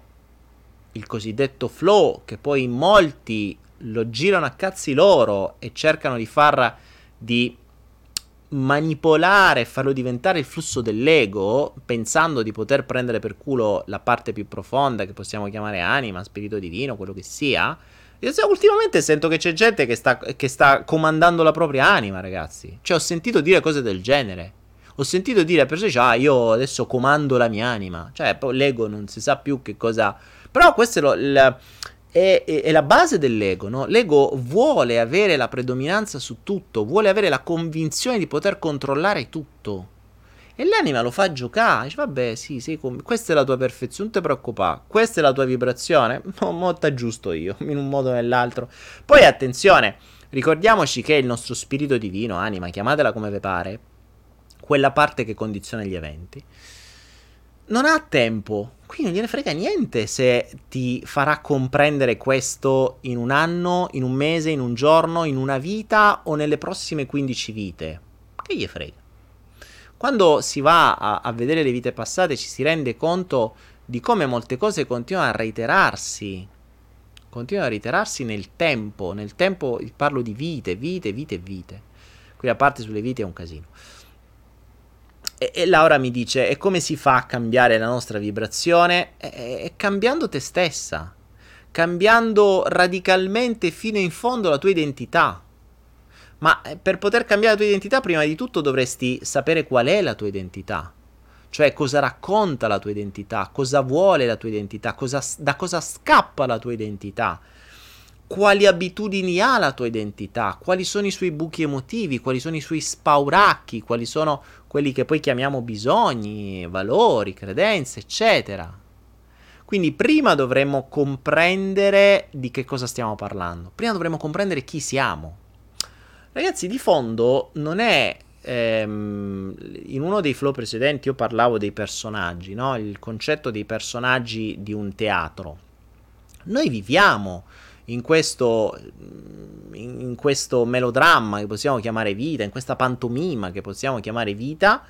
il cosiddetto flow, che poi molti lo girano a cazzi loro e cercano di manipolare, farlo diventare il flusso dell'ego, pensando di poter prendere per culo la parte più profonda, che possiamo chiamare anima, spirito divino, quello che sia. Io ultimamente sento che c'è gente che sta comandando la propria anima, ragazzi. Cioè, ho sentito dire cose del genere. Ho sentito dire a persone, cioè, io adesso comando la mia anima. Cioè, poi l'ego non si sa più che cosa... Però questa è la base dell'ego, no? L'ego vuole avere la predominanza su tutto, vuole avere la convinzione di poter controllare tutto. E l'anima lo fa giocare, dice, vabbè, sì, questa è la tua perfezione, non ti preoccupare, questa è la tua vibrazione, mo t'aggiusto io, in un modo o nell'altro. Poi attenzione, ricordiamoci che il nostro spirito divino, anima, chiamatela come vi pare, quella parte che condiziona gli eventi, non ha tempo, quindi non gliene frega niente se ti farà comprendere questo in un anno, in un mese, in un giorno, in una vita o nelle prossime 15 vite, che gli frega. Quando si va a vedere le vite passate ci si rende conto di come molte cose continuano a reiterarsi nel tempo parlo di vite. Qui la parte sulle vite è un casino. E Laura mi dice, e come si fa a cambiare la nostra vibrazione? È cambiando te stessa, cambiando radicalmente fino in fondo la tua identità. Ma per poter cambiare la tua identità, prima di tutto dovresti sapere qual è la tua identità. Cioè, cosa racconta la tua identità, cosa vuole la tua identità, da cosa scappa la tua identità, quali abitudini ha la tua identità, quali sono i suoi buchi emotivi, quali sono i suoi spauracchi, quali sono quelli che poi chiamiamo bisogni, valori, credenze, eccetera. Quindi prima dovremmo comprendere di che cosa stiamo parlando, prima dovremmo comprendere chi siamo. Ragazzi, di fondo non è, in uno dei flow precedenti io parlavo dei personaggi, no? Il concetto dei personaggi di un teatro. Noi viviamo in questo melodramma che possiamo chiamare vita, in questa pantomima che possiamo chiamare vita,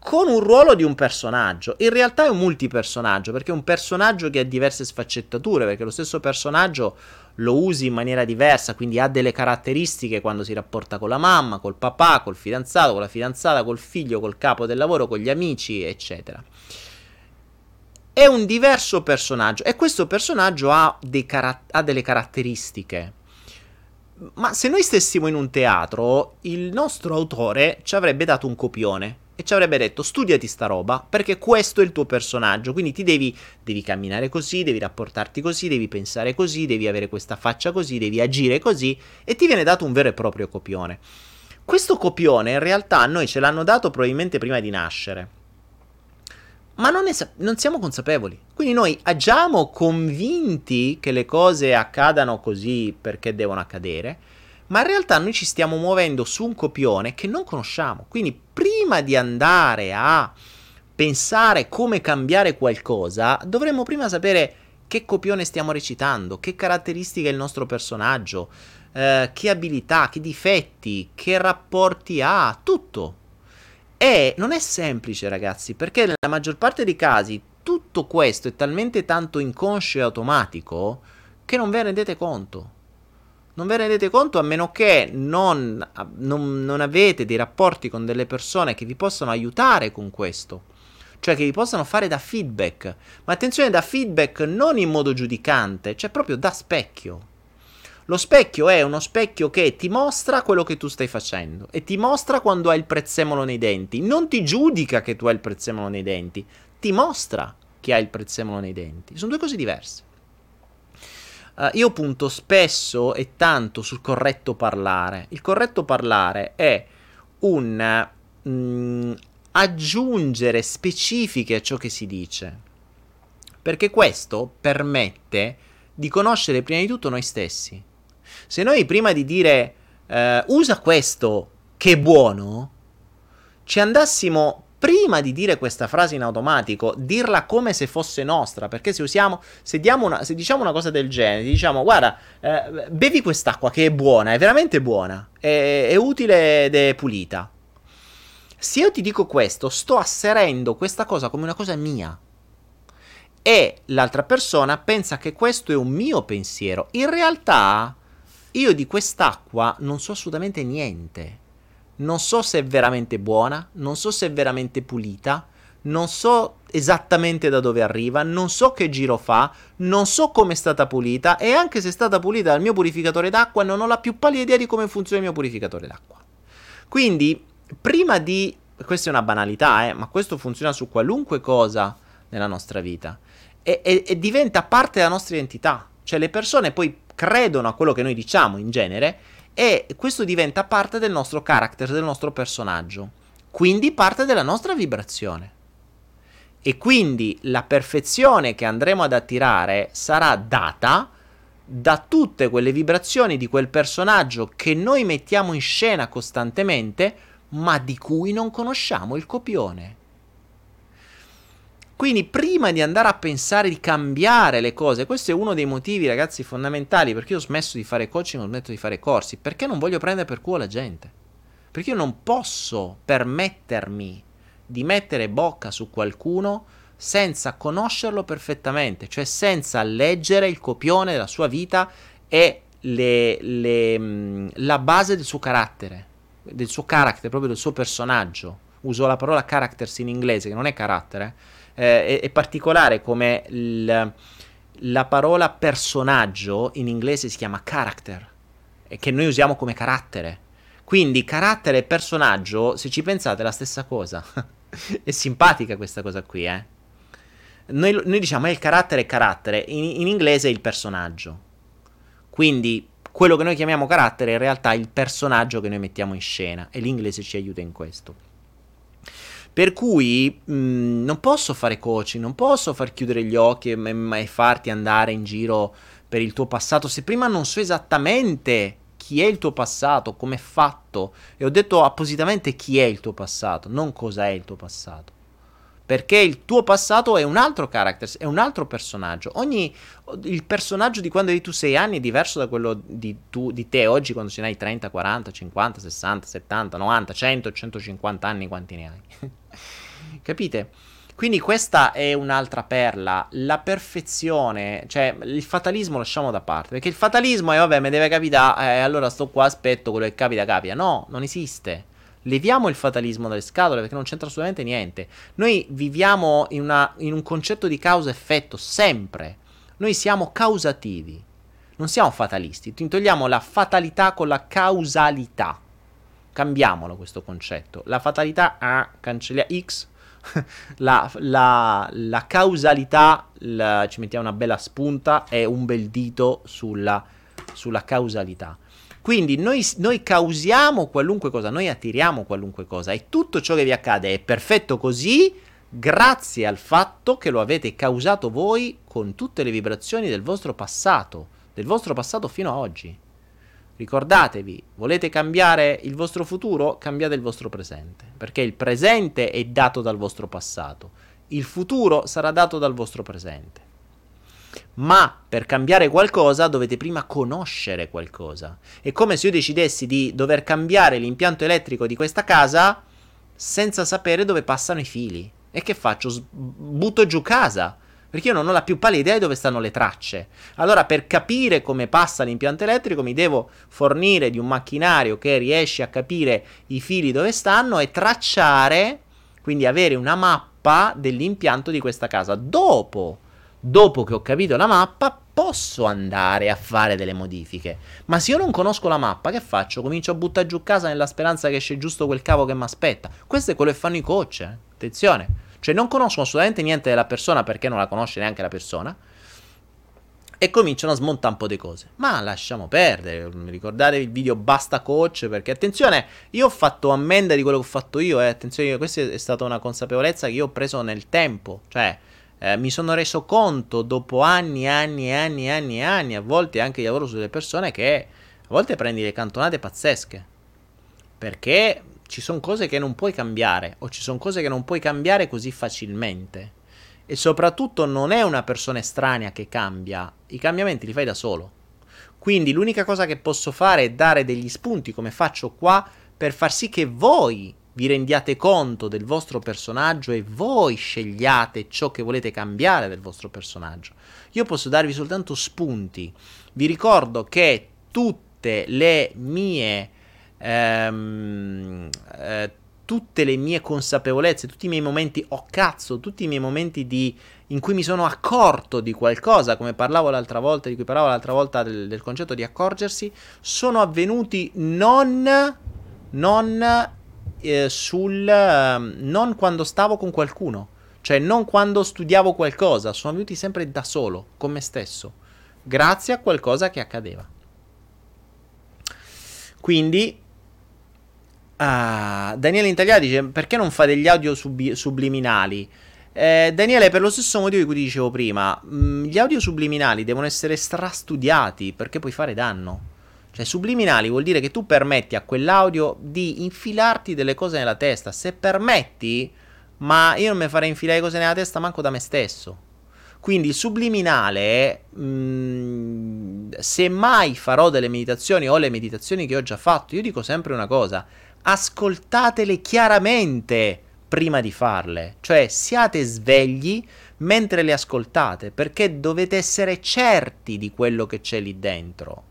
con un ruolo di un personaggio. In realtà è un multipersonaggio, perché è un personaggio che ha diverse sfaccettature, perché lo stesso personaggio lo usi in maniera diversa, quindi ha delle caratteristiche quando si rapporta con la mamma, col papà, col fidanzato, con la fidanzata, col figlio, col capo del lavoro, con gli amici, eccetera. È un diverso personaggio e questo personaggio ha delle caratteristiche. Ma se noi stessimo in un teatro, il nostro autore ci avrebbe dato un copione e ci avrebbe detto studiati sta roba perché questo è il tuo personaggio, quindi ti devi camminare così, devi rapportarti così, devi pensare così, devi avere questa faccia così, devi agire così, e ti viene dato un vero e proprio copione. Questo copione in realtà a noi ce l'hanno dato probabilmente prima di nascere, ma non siamo consapevoli, quindi noi agiamo convinti che le cose accadano così perché devono accadere, ma in realtà noi ci stiamo muovendo su un copione che non conosciamo. Quindi prima prima di andare a pensare come cambiare qualcosa, dovremmo prima sapere che copione stiamo recitando, che caratteristiche è il nostro personaggio, che abilità, che difetti, che rapporti ha, tutto. E non è semplice, ragazzi, perché nella maggior parte dei casi tutto questo è talmente tanto inconscio e automatico che non ve ne rendete conto. Non ve ne rendete conto a meno che non avete dei rapporti con delle persone che vi possano aiutare con questo, cioè che vi possano fare da feedback. Ma attenzione, da feedback non in modo giudicante, cioè proprio da specchio. Lo specchio è uno specchio che ti mostra quello che tu stai facendo e ti mostra quando hai il prezzemolo nei denti. Non ti giudica che tu hai il prezzemolo nei denti, ti mostra che hai il prezzemolo nei denti. Sono due cose diverse. Io punto spesso e tanto sul corretto parlare. Il corretto parlare è un aggiungere specifiche a ciò che si dice, perché questo permette di conoscere prima di tutto noi stessi. Se noi prima di dire usa questo che è buono, ci andassimo prima di dire questa frase in automatico, dirla come se fosse nostra, perché se diciamo una cosa del genere, diciamo guarda, bevi quest'acqua che è buona, è veramente buona, è utile ed è pulita. Se io ti dico questo, sto asserendo questa cosa come una cosa mia e l'altra persona pensa che questo è un mio pensiero. In realtà io di quest'acqua non so assolutamente niente. Non so se è veramente buona, non so se è veramente pulita, non so esattamente da dove arriva, non so che giro fa, non so come è stata pulita e anche se è stata pulita dal mio purificatore d'acqua non ho la più pallida idea di come funziona il mio purificatore d'acqua. Quindi, prima di... questa è una banalità, ma questo funziona su qualunque cosa nella nostra vita e diventa parte della nostra identità. Cioè le persone poi credono a quello che noi diciamo in genere e questo diventa parte del nostro character, del nostro personaggio, quindi parte della nostra vibrazione. E quindi la perfezione che andremo ad attirare sarà data da tutte quelle vibrazioni di quel personaggio che noi mettiamo in scena costantemente, ma di cui non conosciamo il copione. Quindi prima di andare a pensare di cambiare le cose, questo è uno dei motivi, ragazzi, fondamentali, perché io ho smesso di fare coaching, ho smesso di fare corsi, perché non voglio prendere per culo la gente, perché io non posso permettermi di mettere bocca su qualcuno senza conoscerlo perfettamente, cioè senza leggere il copione della sua vita e la base del suo carattere, proprio del suo personaggio. Uso la parola characters in inglese, che non è carattere. È particolare come la parola personaggio in inglese si chiama character e che noi usiamo come carattere. Quindi carattere e personaggio, se ci pensate, è la stessa cosa. È simpatica questa cosa qui, Noi diciamo il carattere, in inglese è il personaggio. Quindi quello che noi chiamiamo carattere è in realtà il personaggio che noi mettiamo in scena e l'inglese ci aiuta in questo. Per cui non posso fare coaching, non posso far chiudere gli occhi e farti andare in giro per il tuo passato se prima non so esattamente chi è il tuo passato, come è fatto. E ho detto appositamente chi è il tuo passato, non cosa è il tuo passato, perché il tuo passato è un altro character, è un altro personaggio. Il personaggio di quando avevi tu 6 anni è diverso da quello di te oggi quando ce ne hai 30, 40, 50, 60, 70, 90, 100, 150 anni, quanti ne hai. Capite? Quindi questa è un'altra perla, la perfezione, cioè il fatalismo lasciamo da parte, perché il fatalismo è vabbè, mi deve capitare, allora sto qua, aspetto, quello che capita. No, non esiste. Leviamo il fatalismo dalle scatole perché non c'entra assolutamente niente. Noi viviamo in un concetto di causa-effetto, sempre. Noi siamo causativi, non siamo fatalisti. Togliamo la fatalità con la causalità. Cambiamolo questo concetto. La fatalità, cancellia X. La causalità, ci mettiamo una bella spunta e un bel dito sulla causalità. Quindi noi causiamo qualunque cosa, noi attiriamo qualunque cosa e tutto ciò che vi accade è perfetto così grazie al fatto che lo avete causato voi con tutte le vibrazioni del vostro passato fino a oggi. Ricordatevi, volete cambiare il vostro futuro? Cambiate il vostro presente, perché il presente è dato dal vostro passato, il futuro sarà dato dal vostro presente. Ma per cambiare qualcosa dovete prima conoscere qualcosa. È come se io decidessi di dover cambiare l'impianto elettrico di questa casa senza sapere dove passano i fili. E che faccio? Butto giù casa, perché io non ho la più pallida idea di dove stanno le tracce. Allora, per capire come passa l'impianto elettrico, mi devo fornire di un macchinario che riesce a capire i fili dove stanno e tracciare, quindi avere una mappa dell'impianto di questa casa. Dopo che ho capito la mappa, posso andare a fare delle modifiche. Ma se io non conosco la mappa, che faccio? Comincio a buttare giù casa nella speranza che esce giusto quel cavo che mi aspetta. Questo è quello che fanno i coach, attenzione. Cioè non conoscono assolutamente niente della persona, perché non la conosce neanche la persona, e cominciano a smontare un po' di cose. Ma lasciamo perdere, ricordatevi il video Basta Coach, perché attenzione, io ho fatto ammenda di quello che ho fatto io, attenzione, questa è stata una consapevolezza che io ho preso nel tempo, cioè mi sono reso conto dopo anni, a volte anche lavoro sulle persone che a volte prendi le cantonate pazzesche, perché ci sono cose che non puoi cambiare, o ci sono cose che non puoi cambiare così facilmente, e soprattutto non è una persona estranea che cambia, i cambiamenti li fai da solo. Quindi l'unica cosa che posso fare è dare degli spunti, come faccio qua, per far sì che voi vi rendiate conto del vostro personaggio e voi scegliate ciò che volete cambiare del vostro personaggio. Io posso darvi soltanto spunti. Vi ricordo che tutte le mie consapevolezze, tutti i miei momenti tutti i miei momenti in cui mi sono accorto di qualcosa, come parlavo l'altra volta, del concetto di accorgersi, sono avvenuti non quando stavo con qualcuno, cioè non quando studiavo qualcosa, sono avvenuti sempre da solo, con me stesso, grazie a qualcosa che accadeva. Quindi Daniele Intaglià dice: perché non fa degli audio subliminali? Daniele, per lo stesso motivo di cui ti dicevo prima, gli audio subliminali devono essere strastudiati, perché puoi fare danno. Cioè, subliminali vuol dire che tu permetti a quell'audio di infilarti delle cose nella testa. Se permetti, ma io non mi farei infilare cose nella testa manco da me stesso. Quindi il subliminale, se mai farò delle meditazioni o le meditazioni che ho già fatto, io dico sempre una cosa: ascoltatele chiaramente prima di farle, cioè siate svegli mentre le ascoltate, perché dovete essere certi di quello che c'è lì dentro.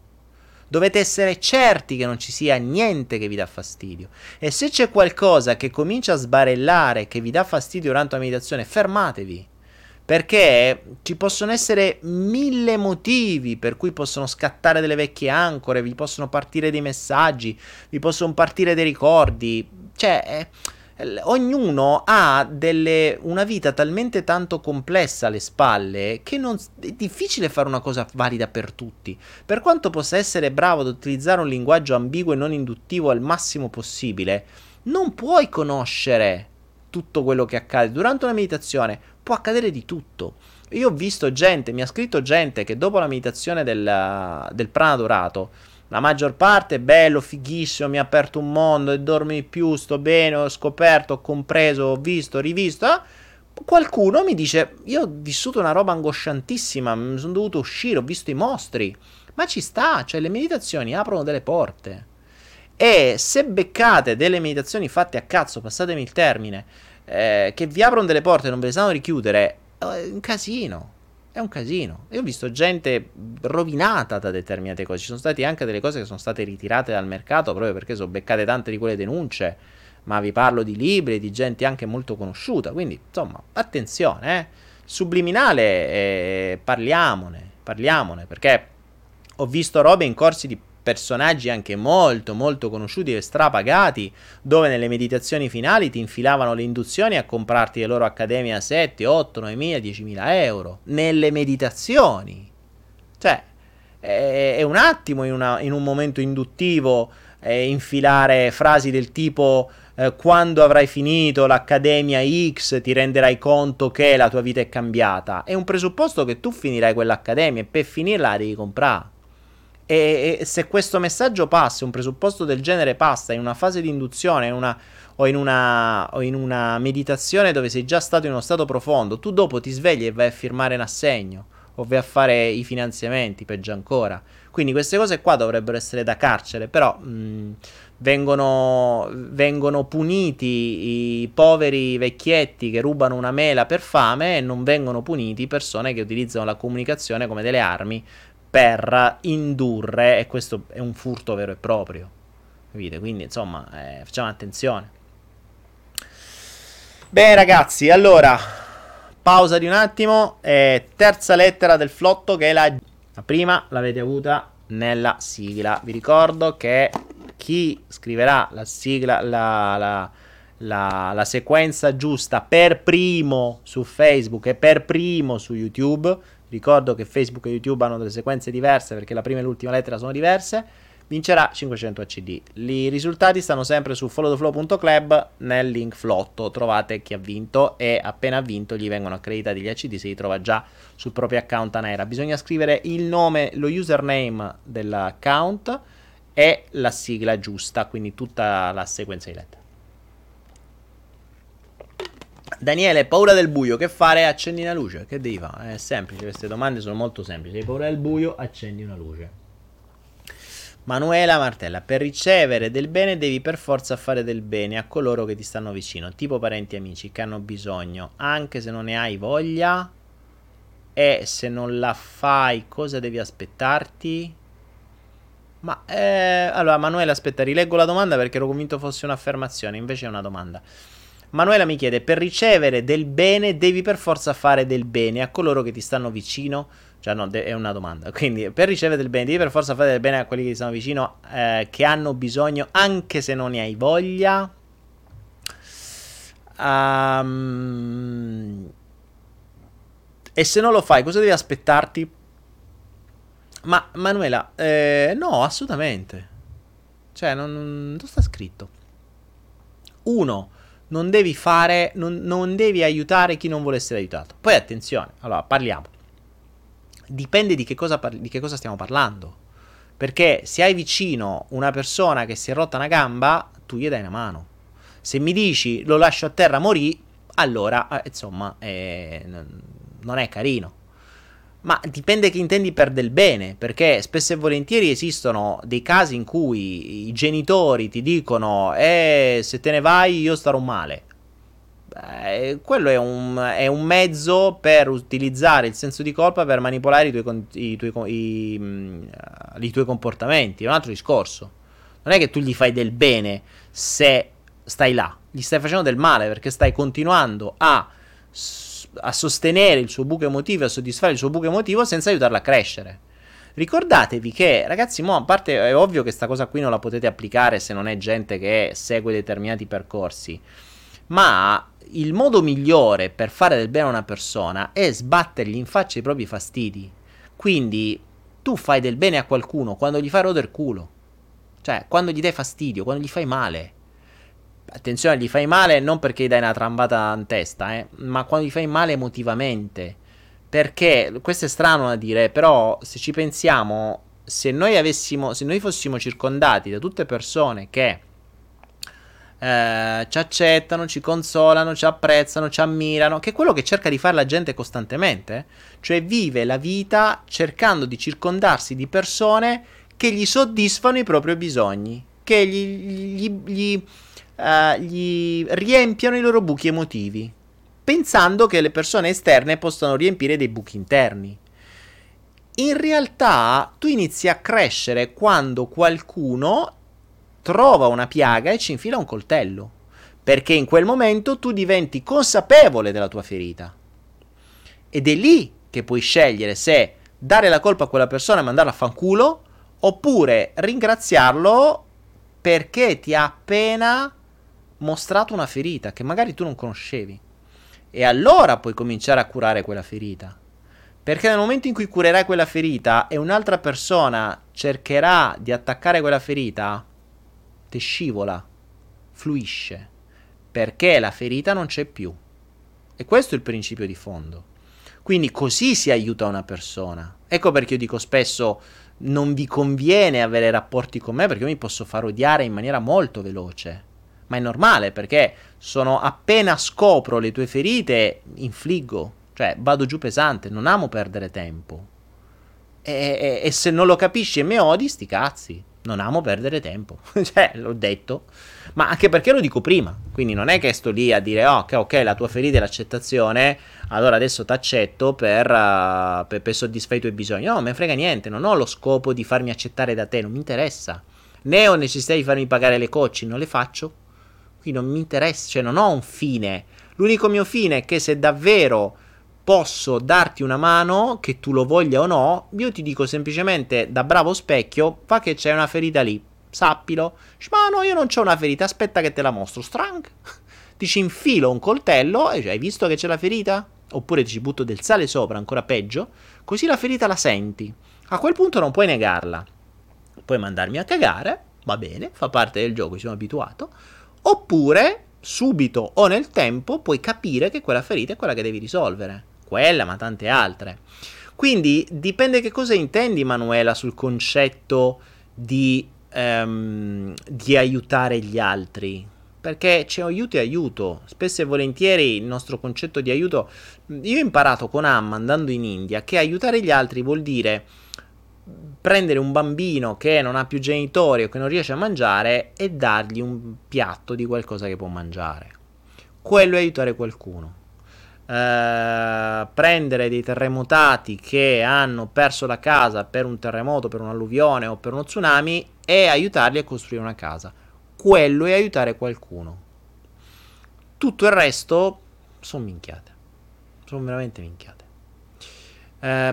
Dovete essere certi che non ci sia niente che vi dà fastidio, e se c'è qualcosa che comincia a sbarellare, che vi dà fastidio durante la meditazione, fermatevi. Perché ci possono essere mille motivi per cui possono scattare delle vecchie ancore, vi possono partire dei messaggi, vi possono partire dei ricordi. Cioè, ognuno ha una vita talmente tanto complessa alle spalle che è difficile fare una cosa valida per tutti. Per quanto possa essere bravo ad utilizzare un linguaggio ambiguo e non induttivo al massimo possibile, non puoi conoscere tutto quello che accade durante una meditazione. Può accadere di tutto. Io ho visto gente, mi ha scritto gente che dopo la meditazione del prana dorato, la maggior parte: bello, fighissimo, mi ha aperto un mondo, e dormi di più, sto bene, ho scoperto, ho compreso, ho visto, rivisto. Qualcuno mi dice: io ho vissuto una roba angosciantissima, mi sono dovuto uscire, ho visto i mostri. Ma ci sta, cioè le meditazioni aprono delle porte. E se beccate delle meditazioni fatte a cazzo, passatemi il termine, che vi aprono delle porte e non ve le sanno richiudere, è un casino. Io ho visto gente rovinata da determinate cose. Ci sono state anche delle cose che sono state ritirate dal mercato proprio perché sono beccate tante di quelle denunce, ma vi parlo di libri, di gente anche molto conosciuta. Quindi, insomma, attenzione, subliminale, parliamone, perché ho visto robe in corsi di personaggi anche molto molto conosciuti e strapagati, dove nelle meditazioni finali ti infilavano le induzioni a comprarti le loro accademie a 7, 8, 9.000, 10.000 euro nelle meditazioni. Cioè è un attimo in un momento induttivo infilare frasi del tipo quando avrai finito l'accademia X ti renderai conto che la tua vita è cambiata. È un presupposto che tu finirai quell'accademia, e per finirla la devi comprare. E se questo messaggio passa, un presupposto del genere passa in una fase di induzione, in una meditazione dove sei già stato in uno stato profondo, tu dopo ti svegli e vai a firmare un assegno o vai a fare i finanziamenti, peggio ancora. Quindi queste cose qua dovrebbero essere da carcere, però vengono puniti i poveri vecchietti che rubano una mela per fame e non vengono puniti persone che utilizzano la comunicazione come delle armi per indurre, e questo è un furto vero e proprio, capite? Quindi insomma facciamo attenzione. Beh ragazzi, allora pausa di un attimo, terza lettera del flotto, che è la prima l'avete avuta nella sigla. Vi ricordo che chi scriverà la sigla, la sequenza giusta per primo su Facebook e per primo su YouTube, ricordo che Facebook e YouTube hanno delle sequenze diverse perché la prima e l'ultima lettera sono diverse, vincerà 500 ACD. I risultati stanno sempre su followtheflow.club, nel link flotto trovate chi ha vinto e appena ha vinto gli vengono accreditati gli ACD se li trova già sul proprio account Anera. Bisogna scrivere il nome, lo username dell'account e la sigla giusta, quindi tutta la sequenza di lettere. Daniele, paura del buio, che fare? Accendi una luce, che devi fare? È semplice, queste domande sono molto semplici. Hai paura del buio, accendi una luce. Manuela Martella, per ricevere del bene devi per forza fare del bene a coloro che ti stanno vicino, tipo parenti e amici che hanno bisogno, anche se non ne hai voglia. E se non la fai, cosa devi aspettarti? Ma allora Manuela, aspetta, rileggo la domanda perché ero convinto fosse un'affermazione, invece è una domanda. Manuela mi chiede, per ricevere del bene devi per forza fare del bene a coloro che ti stanno vicino? Cioè no, è una domanda. Quindi per ricevere del bene devi per forza fare del bene a quelli che ti stanno vicino, che hanno bisogno anche se non ne hai voglia. E se non lo fai, cosa devi aspettarti? Ma Manuela, no, assolutamente. Cioè non sta scritto. Uno, non devi aiutare chi non vuole essere aiutato. Poi attenzione, allora parliamo. Dipende di che cosa stiamo parlando. Perché se hai vicino una persona che si è rotta una gamba, tu gli dai una mano. Se mi dici lo lascio a terra, morì, allora insomma non è carino. Ma dipende che intendi per del bene, perché spesso e volentieri esistono dei casi in cui i genitori ti dicono se te ne vai io starò male. Beh, quello è un mezzo per utilizzare il senso di colpa per manipolare i tuoi comportamenti, è un altro discorso. Non è che tu gli fai del bene se stai là, gli stai facendo del male perché stai continuando a sostenere il suo buco emotivo, a soddisfare il suo buco emotivo senza aiutarla a crescere. Ricordatevi che, ragazzi, mo, a parte è ovvio che sta cosa qui non la potete applicare se non è gente che segue determinati percorsi, ma il modo migliore per fare del bene a una persona è sbattergli in faccia i propri fastidi. Quindi tu fai del bene a qualcuno quando gli fai rodere il culo, cioè quando gli dai fastidio, quando gli fai male. Attenzione, gli fai male non perché gli dai una trambata in testa, ma quando gli fai male emotivamente. Perché, questo è strano da dire, però se ci pensiamo, se noi fossimo circondati da tutte persone che ci accettano, ci consolano, ci apprezzano, ci ammirano, che è quello che cerca di fare la gente costantemente, cioè vive la vita cercando di circondarsi di persone che gli soddisfano i propri bisogni, che gli riempiano i loro buchi emotivi, pensando che le persone esterne possano riempire dei buchi interni. In realtà tu inizi a crescere quando qualcuno trova una piaga e ci infila un coltello, perché in quel momento tu diventi consapevole della tua ferita ed è lì che puoi scegliere se dare la colpa a quella persona e mandarla a fanculo, oppure ringraziarlo perché ti ha appena mostrato una ferita che magari tu non conoscevi, e allora puoi cominciare a curare quella ferita, perché nel momento in cui curerai quella ferita e un'altra persona cercherà di attaccare quella ferita, te scivola, fluisce, perché la ferita non c'è più. E questo è il principio di fondo. Quindi così si aiuta una persona. Ecco perché io dico spesso non vi conviene avere rapporti con me perché io mi posso far odiare in maniera molto veloce. Ma è normale, perché sono appena scopro le tue ferite, infliggo, cioè vado giù pesante, non amo perdere tempo. E se non lo capisci e mi odi, sti cazzi, non amo perdere tempo. Cioè, l'ho detto, ma anche perché lo dico prima, quindi non è che sto lì a dire ok, la tua ferita è l'accettazione, allora adesso t'accetto per soddisfare i tuoi bisogni. No, me frega niente, non ho lo scopo di farmi accettare da te, non mi interessa, né ho necessità di farmi pagare le cocci, non le faccio. Qui non mi interessa, cioè non ho un fine. L'unico mio fine è che se davvero posso darti una mano, che tu lo voglia o no, io ti dico semplicemente da bravo specchio, fa che c'è una ferita lì, sappilo. Ma no, io non c'ho una ferita, aspetta che te la mostro, strang. Ti ci infilo un coltello e hai visto che c'è la ferita? Oppure ti ci butto del sale sopra, ancora peggio, così la ferita la senti. A quel punto non puoi negarla. Puoi mandarmi a cagare, va bene, fa parte del gioco, ci sono abituato. Oppure, subito o nel tempo, puoi capire che quella ferita è quella che devi risolvere. Quella, ma tante altre. Quindi, dipende che cosa intendi, Manuela, sul concetto di aiutare gli altri. Perché c'è aiuto e aiuto. Spesso e volentieri il nostro concetto di aiuto... Io ho imparato con Amma, andando in India, che aiutare gli altri vuol dire... prendere un bambino che non ha più genitori o che non riesce a mangiare e dargli un piatto di qualcosa che può mangiare. Quello è aiutare qualcuno. Prendere dei terremotati che hanno perso la casa per un terremoto, per un'alluvione o per uno tsunami e aiutarli a costruire una casa. Quello è aiutare qualcuno. Tutto il resto sono minchiate. Sono veramente minchiate.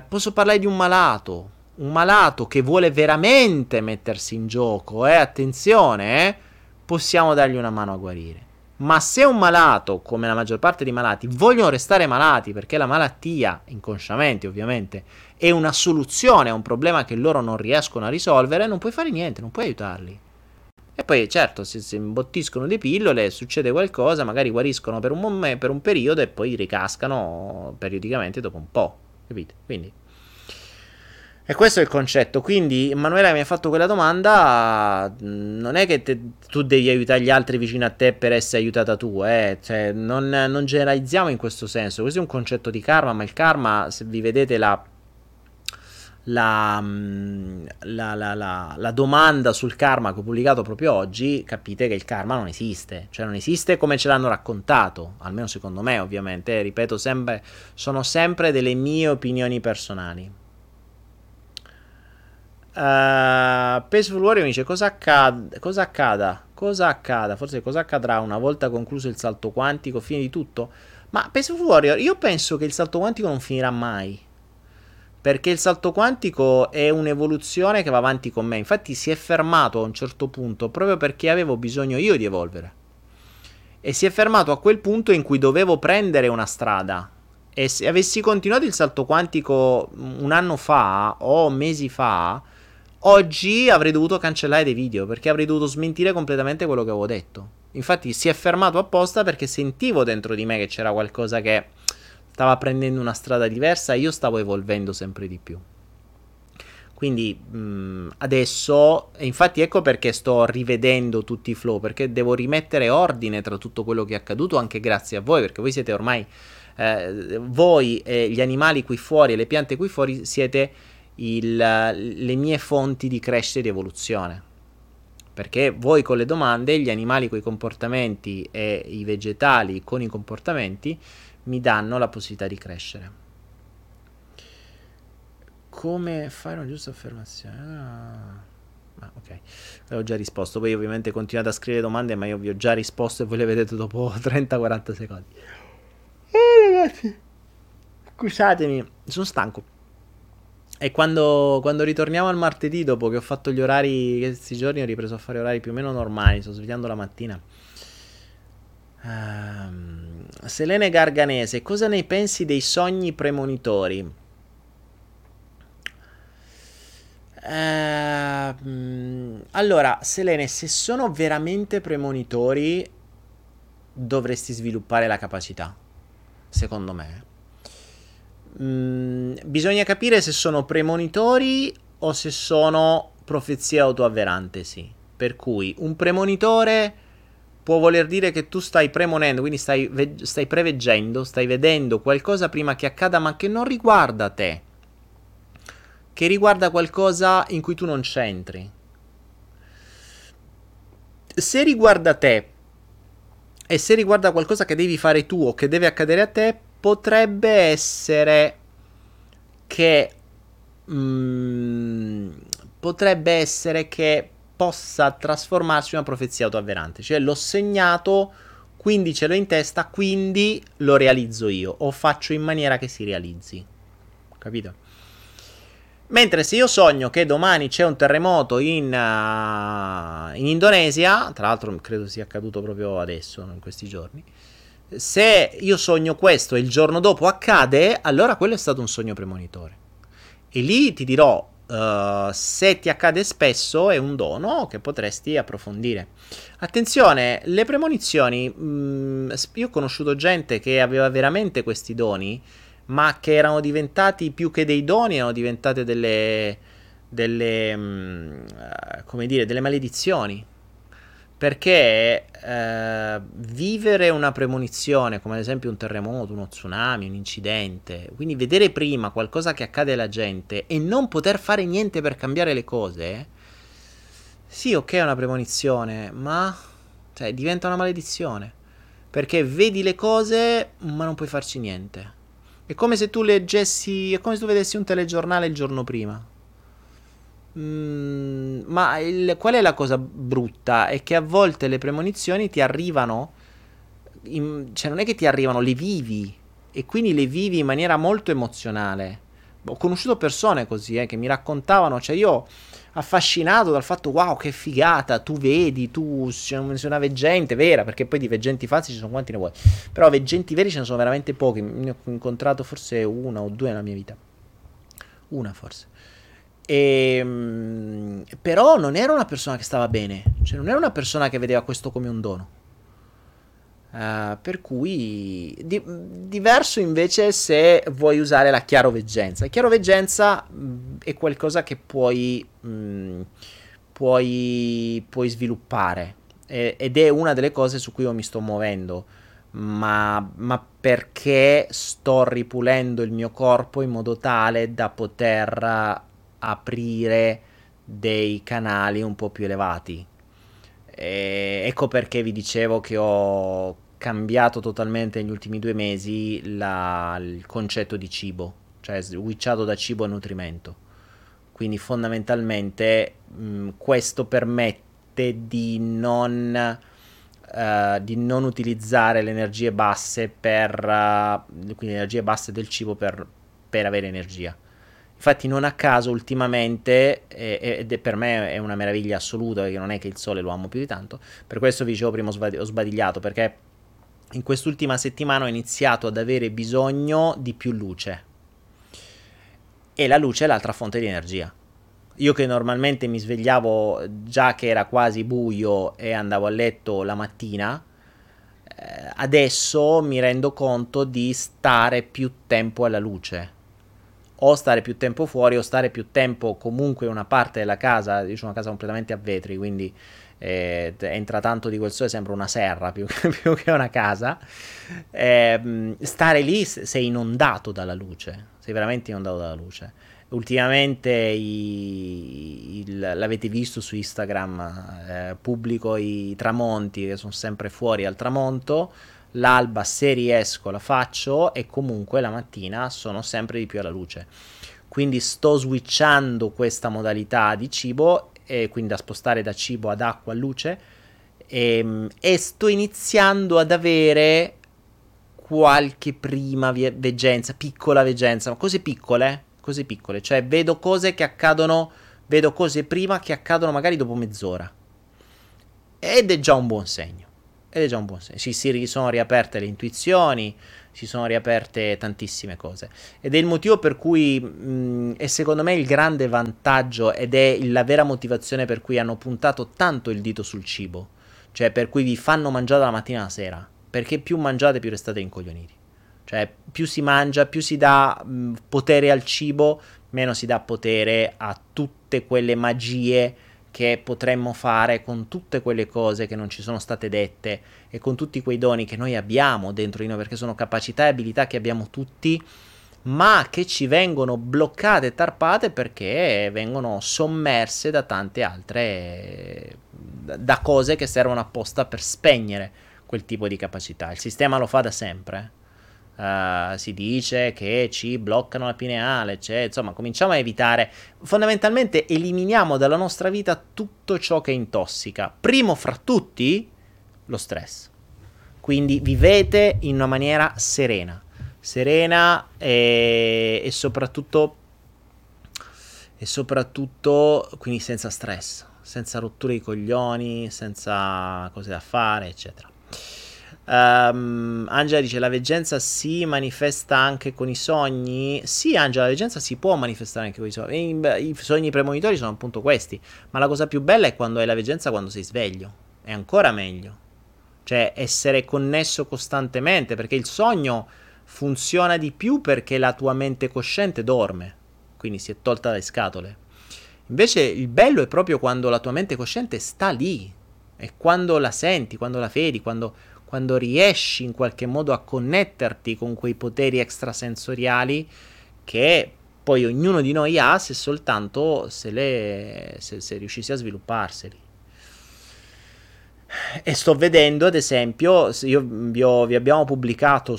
Posso parlare di un malato. Un malato che vuole veramente mettersi in gioco, attenzione, possiamo dargli una mano a guarire. Ma se un malato, come la maggior parte dei malati, vogliono restare malati perché la malattia, inconsciamente ovviamente, è una soluzione a un problema che loro non riescono a risolvere, non puoi fare niente, non puoi aiutarli. E poi certo, se imbottiscono di pillole, succede qualcosa, magari guariscono per un periodo e poi ricascano periodicamente dopo un po', capito? Quindi... E questo è il concetto, quindi Manuela mi ha fatto quella domanda, non è che tu devi aiutare gli altri vicino a te per essere aiutata tu, cioè, non generalizziamo in questo senso, questo è un concetto di karma, ma il karma, se vi vedete la domanda sul karma che ho pubblicato proprio oggi, capite che il karma non esiste, cioè non esiste come ce l'hanno raccontato, almeno secondo me ovviamente, ripeto sempre, sono sempre delle mie opinioni personali. Peaceful Warrior mi dice cosa accada, forse cosa accadrà una volta concluso il salto quantico, fine di tutto. Ma Peaceful Warrior, io penso che il salto quantico non finirà mai, perché il salto quantico è un'evoluzione che va avanti con me. Infatti si è fermato a un certo punto proprio perché avevo bisogno io di evolvere, e si è fermato a quel punto in cui dovevo prendere una strada. E se avessi continuato il salto quantico un anno fa o mesi fa, oggi avrei dovuto cancellare dei video, perché avrei dovuto smentire completamente quello che avevo detto. Infatti si è fermato apposta perché sentivo dentro di me che c'era qualcosa che stava prendendo una strada diversa e io stavo evolvendo sempre di più. Quindi adesso, infatti ecco perché sto rivedendo tutti i flow, perché devo rimettere ordine tra tutto quello che è accaduto, anche grazie a voi, perché voi siete ormai, voi e gli animali qui fuori e le piante qui fuori siete le mie fonti di crescita e di evoluzione, perché voi con le domande, gli animali con i comportamenti e i vegetali con i comportamenti mi danno la possibilità di crescere. Come fare una giusta affermazione? Ok, avevo già risposto, voi ovviamente continuate a scrivere domande, ma io vi ho già risposto e voi le vedete dopo 30-40 secondi. Ragazzi, scusatemi, sono stanco. E quando ritorniamo al martedì, dopo che ho fatto gli orari, questi giorni ho ripreso a fare orari più o meno normali, sto svegliando la mattina. Selene Garganese, cosa ne pensi dei sogni premonitori? Allora, Selene, se sono veramente premonitori, dovresti sviluppare la capacità, secondo me. Bisogna capire se sono premonitori o se sono profezie autoavverantesi, per cui un premonitore può voler dire che tu stai premonendo, quindi stai preveggendo, stai vedendo qualcosa prima che accada, ma che non riguarda te, che riguarda qualcosa in cui tu non c'entri. Se riguarda te e se riguarda qualcosa che devi fare tu o che deve accadere a te, potrebbe essere che possa trasformarsi in una profezia autoavverante, cioè l'ho segnato, quindi ce l'ho in testa, quindi lo realizzo io o faccio in maniera che si realizzi, capito? Mentre se io sogno che domani c'è un terremoto in Indonesia, tra l'altro credo sia accaduto proprio adesso, in questi giorni, se io sogno questo e il giorno dopo accade, allora quello è stato un sogno premonitore. E lì ti dirò, se ti accade spesso è un dono che potresti approfondire. Attenzione, le premonizioni, io ho conosciuto gente che aveva veramente questi doni, ma che erano diventati più che dei doni, erano diventate delle maledizioni, perché vivere una premonizione, come ad esempio un terremoto, uno tsunami, un incidente, quindi vedere prima qualcosa che accade alla gente e non poter fare niente per cambiare le cose, sì, ok, è una premonizione, ma cioè, diventa una maledizione, perché vedi le cose ma non puoi farci niente. È come se tu leggessi, è come se tu vedessi un telegiornale il giorno prima. Ma qual è la cosa brutta? È che a volte le premonizioni ti arrivano, cioè non è che ti arrivano, le vivi. E quindi le vivi in maniera molto emozionale. Ho conosciuto persone così, che mi raccontavano, cioè io affascinato dal fatto, wow, che figata, tu vedi, tu sei una veggente vera, perché poi di veggenti falsi ci sono quanti ne vuoi, però veggenti veri ce ne sono veramente pochi, ne ho incontrato forse una o due nella mia vita, una forse, però non era una persona che stava bene, cioè non era una persona che vedeva questo come un dono. Per cui diverso invece se vuoi usare la chiaroveggenza. La chiaroveggenza è qualcosa che puoi sviluppare ed è una delle cose su cui io mi sto muovendo, ma perché sto ripulendo il mio corpo in modo tale da poter aprire dei canali un po' più elevati. Ecco perché vi dicevo che ho cambiato totalmente negli ultimi 2 mesi il concetto di cibo, cioè switchato da cibo a nutrimento. Quindi fondamentalmente questo permette di non utilizzare le energie basse quindi le energie basse del cibo per avere energia. Infatti non a caso ultimamente, ed è per me è una meraviglia assoluta, perché non è che il sole lo amo più di tanto, per questo vi dicevo prima ho sbadigliato, perché in quest'ultima settimana ho iniziato ad avere bisogno di più luce, e la luce è l'altra fonte di energia. Io che normalmente mi svegliavo già che era quasi buio e andavo a letto la mattina, adesso mi rendo conto di stare più tempo alla luce, o stare più tempo fuori, o stare più tempo comunque in una parte della casa. Io ho una casa completamente a vetri, quindi entra tanto di quel sole, sembra una serra più che una casa. Stare lì, sei inondato dalla luce, sei veramente inondato dalla luce. Ultimamente l'avete visto su Instagram, pubblico i tramonti, che sono sempre fuori al tramonto. L'alba, se riesco, la faccio, e comunque la mattina sono sempre di più alla luce. Quindi sto switchando questa modalità di cibo, e quindi da spostare da cibo ad acqua a luce, e sto iniziando ad avere qualche prima veggenza, piccola veggenza, ma cose piccole, cioè vedo cose che accadono, vedo cose prima che accadono magari dopo mezz'ora, ed è già un buon segno. Ed è già un buon segno. Si sono riaperte le intuizioni, si sono riaperte tantissime cose, ed è il motivo per cui è secondo me il grande vantaggio, ed è la vera motivazione per cui hanno puntato tanto il dito sul cibo, cioè per cui vi fanno mangiare dalla mattina alla sera, perché più mangiate più restate incoglioniti, cioè più si mangia, più si dà potere al cibo, meno si dà potere a tutto tutte quelle magie che potremmo fare, con tutte quelle cose che non ci sono state dette e con tutti quei doni che noi abbiamo dentro di noi, perché sono capacità e abilità che abbiamo tutti, ma che ci vengono bloccate e tarpate perché vengono sommerse da tante altre, da cose che servono apposta per spegnere quel tipo di capacità. Il sistema lo fa da sempre. Si dice che ci bloccano la pineale, cioè, insomma, cominciamo a evitare, fondamentalmente eliminiamo dalla nostra vita tutto ciò che intossica, primo fra tutti lo stress. Quindi vivete in una maniera serena e soprattutto quindi senza stress, senza rotture di coglioni, senza cose da fare, eccetera. Angela dice: la veggenza si manifesta anche con i sogni? Sì, Angela, la veggenza si può manifestare anche con i sogni. I sogni premonitori sono appunto questi, ma la cosa più bella è quando hai la veggenza quando sei sveglio, è ancora meglio, cioè essere connesso costantemente, perché il sogno funziona di più perché la tua mente cosciente dorme, quindi si è tolta dalle scatole. Invece il bello è proprio quando la tua mente cosciente sta lì, e quando la senti, quando la vedi, quando riesci in qualche modo a connetterti con quei poteri extrasensoriali che poi ognuno di noi ha, se soltanto se riuscissi a svilupparseli. E sto vedendo, ad esempio, vi abbiamo pubblicato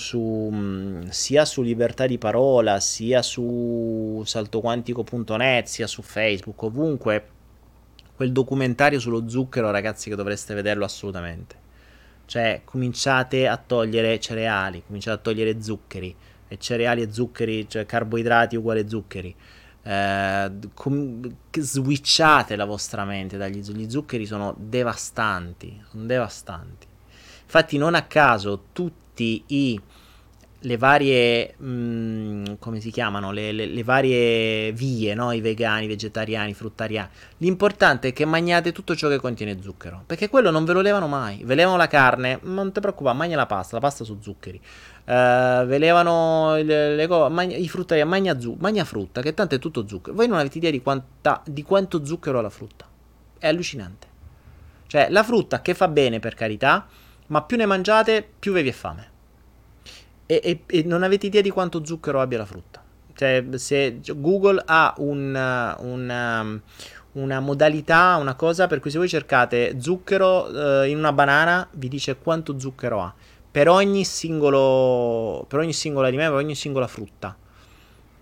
sia su Libertà di Parola, sia su saltoquantico.net, sia su Facebook, ovunque, quel documentario sullo zucchero, ragazzi, che dovreste vederlo assolutamente. Cioè, cominciate a togliere cereali, cominciate a togliere zuccheri, e cereali e zuccheri, cioè carboidrati uguale zuccheri. Switchate la vostra mente dagli zuccheri. Gli zuccheri sono devastanti, sono devastanti. Infatti non a caso tutti le varie, come si chiamano, le varie vie, no? I vegani, i vegetariani, i fruttariani, l'importante è che mangiate tutto ciò che contiene zucchero, perché quello non ve lo levano mai. Ve levano la carne, non ti preoccupare, mangia la pasta su zuccheri, ve levano i fruttariani, mangia frutta, che tanto è tutto zucchero. Voi non avete idea di quanto zucchero ha la frutta, è allucinante. Cioè, la frutta che fa bene, per carità, ma più ne mangiate più vi è fame. E non avete idea di quanto zucchero abbia la frutta. Cioè, se Google ha una modalità, una cosa per cui se voi cercate zucchero in una banana, vi dice quanto zucchero ha per ogni singolo alimento, per ogni singola frutta.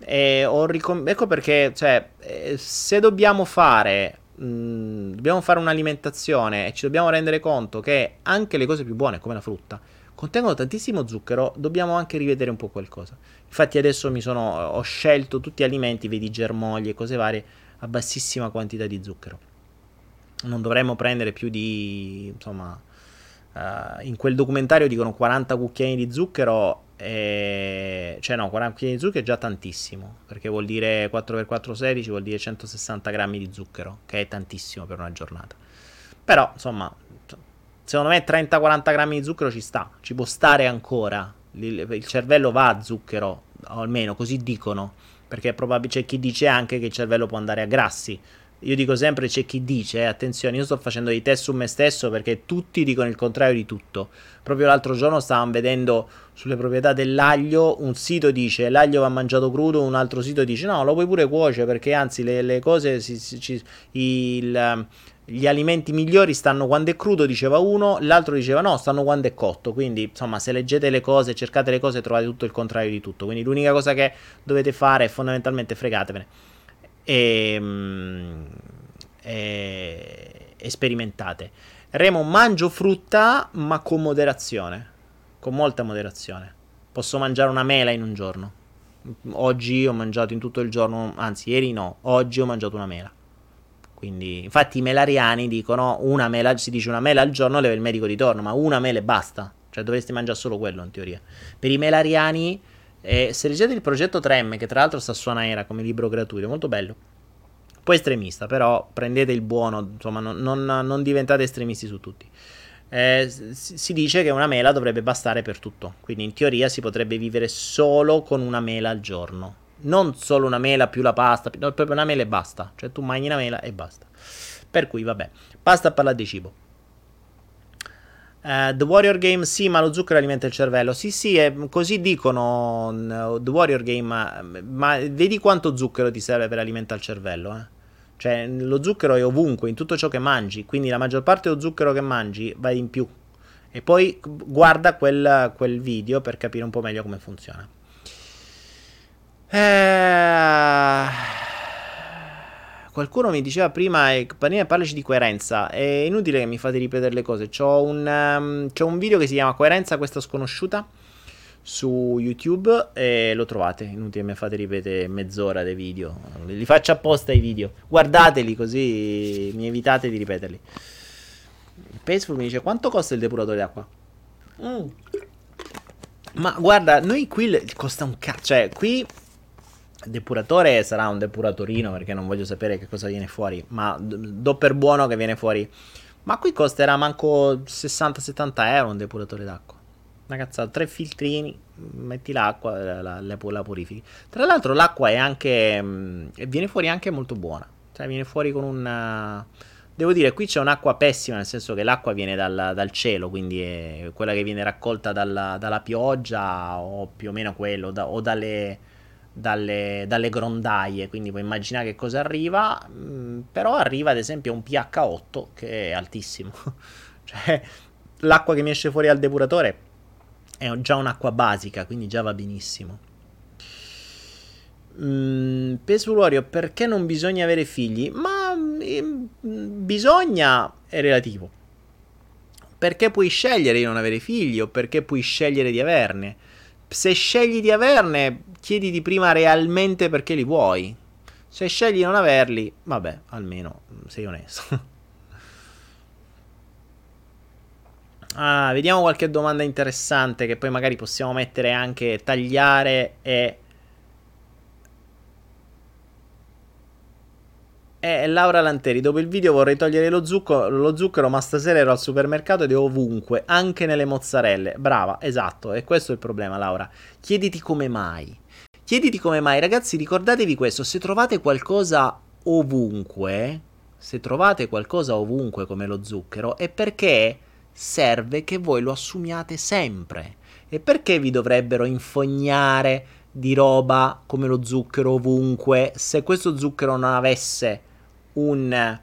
Ecco perché, cioè, se dobbiamo fare un'alimentazione e ci dobbiamo rendere conto che anche le cose più buone, come la frutta, contengono tantissimo zucchero, dobbiamo anche rivedere un po' qualcosa. Infatti adesso ho scelto tutti gli alimenti, vedi, germogli e cose varie, a bassissima quantità di zucchero. Non dovremmo prendere più di, insomma, in quel documentario dicono 40 cucchiaini di zucchero, 40 cucchiaini di zucchero è già tantissimo, perché vuol dire 4x4 16, vuol dire 160 grammi di zucchero, che è tantissimo per una giornata. Però, insomma, secondo me 30-40 grammi di zucchero ci sta, ci può stare ancora. Il cervello va a zucchero, o almeno così dicono, perché c'è chi dice anche che il cervello può andare a grassi. Io dico sempre, c'è chi dice, attenzione, io sto facendo dei test su me stesso perché tutti dicono il contrario di tutto. Proprio l'altro giorno stavamo vedendo sulle proprietà dell'aglio, un sito dice l'aglio va mangiato crudo, un altro sito dice no, lo puoi pure cuocere, perché anzi le cose gli alimenti migliori stanno quando è crudo, diceva uno, l'altro diceva no, stanno quando è cotto. Quindi, insomma, se leggete le cose, cercate le cose, trovate tutto il contrario di tutto. Quindi l'unica cosa che dovete fare è fondamentalmente fregatevene e sperimentate. Remo, mangio frutta ma con moderazione, con molta moderazione. Posso mangiare una mela in un giorno. Oggi ho mangiato in tutto il giorno, anzi ieri no, oggi ho mangiato una mela. Quindi, infatti, i melariani dicono una mela, si dice una mela al giorno, leva il medico di torno, ma una mela e basta. Cioè, dovresti mangiare solo quello, in teoria. Per i melariani, se leggete il progetto Tremme, che tra l'altro sta su Anaera come libro gratuito, è molto bello. Poi estremista, però prendete il buono, insomma, non diventate estremisti su tutti. Si dice che una mela dovrebbe bastare per tutto. Quindi, in teoria, si potrebbe vivere solo con una mela al giorno. non solo una mela più la pasta, no, proprio una mela e basta. Cioè tu mangi una mela e basta. Per cui vabbè, basta parlare di cibo. The Warrior Game, sì, ma lo zucchero alimenta il cervello. Sì, sì, così dicono The Warrior Game, ma vedi quanto zucchero ti serve per alimentare il cervello, eh? Cioè lo zucchero è ovunque, in tutto ciò che mangi, quindi la maggior parte dello zucchero che mangi va in più. E poi guarda quel video per capire un po' meglio come funziona. Qualcuno mi diceva prima, parlaci di coerenza. È inutile che mi fate ripetere le cose. C'ho un video che si chiama Coerenza, questa sconosciuta, su YouTube, e lo trovate. Inutile che mi fate ripetere mezz'ora dei video. Li faccio apposta i video. Guardateli così mi evitate di ripeterli. Paceful mi dice: quanto costa il depuratore d'acqua? Ma guarda, noi qui costa un cazzo. Cioè qui il depuratore sarà un depuratorino, perché non voglio sapere che cosa viene fuori, ma do per buono che viene fuori. Ma qui costerà manco 60-70 euro un depuratore d'acqua. Una cazzata, 3 filtrini, metti l'acqua, la purifichi. Tra l'altro l'acqua è anche, viene fuori anche molto buona. Cioè viene fuori con un... Devo dire, qui c'è un'acqua pessima, nel senso che l'acqua viene dal cielo, quindi è quella che viene raccolta dalla pioggia, o più o meno quello, o dalle grondaie, quindi puoi immaginare che cosa arriva. Però arriva ad esempio un pH 8 che è altissimo. Cioè l'acqua che mi esce fuori dal depuratore è già un'acqua basica, quindi già va benissimo. Pesuluorio, perché non bisogna avere figli? Ma bisogna è relativo, perché puoi scegliere di non avere figli o perché puoi scegliere di averne. Se scegli di averne, chiediti prima realmente perché li vuoi. Se scegli di non averli, vabbè, almeno sei onesto. Vediamo qualche domanda interessante che poi magari possiamo mettere anche, tagliare E Laura Lanteri, dopo il video vorrei togliere lo zucchero, ma stasera ero al supermercato ed è ovunque, anche nelle mozzarelle. Brava, esatto, e questo è il problema, Laura. Chiediti come mai. Chiediti come mai, ragazzi, ricordatevi questo, se trovate qualcosa ovunque come lo zucchero, è perché serve che voi lo assumiate sempre. E perché vi dovrebbero infognare di roba come lo zucchero ovunque, se questo zucchero non avesse un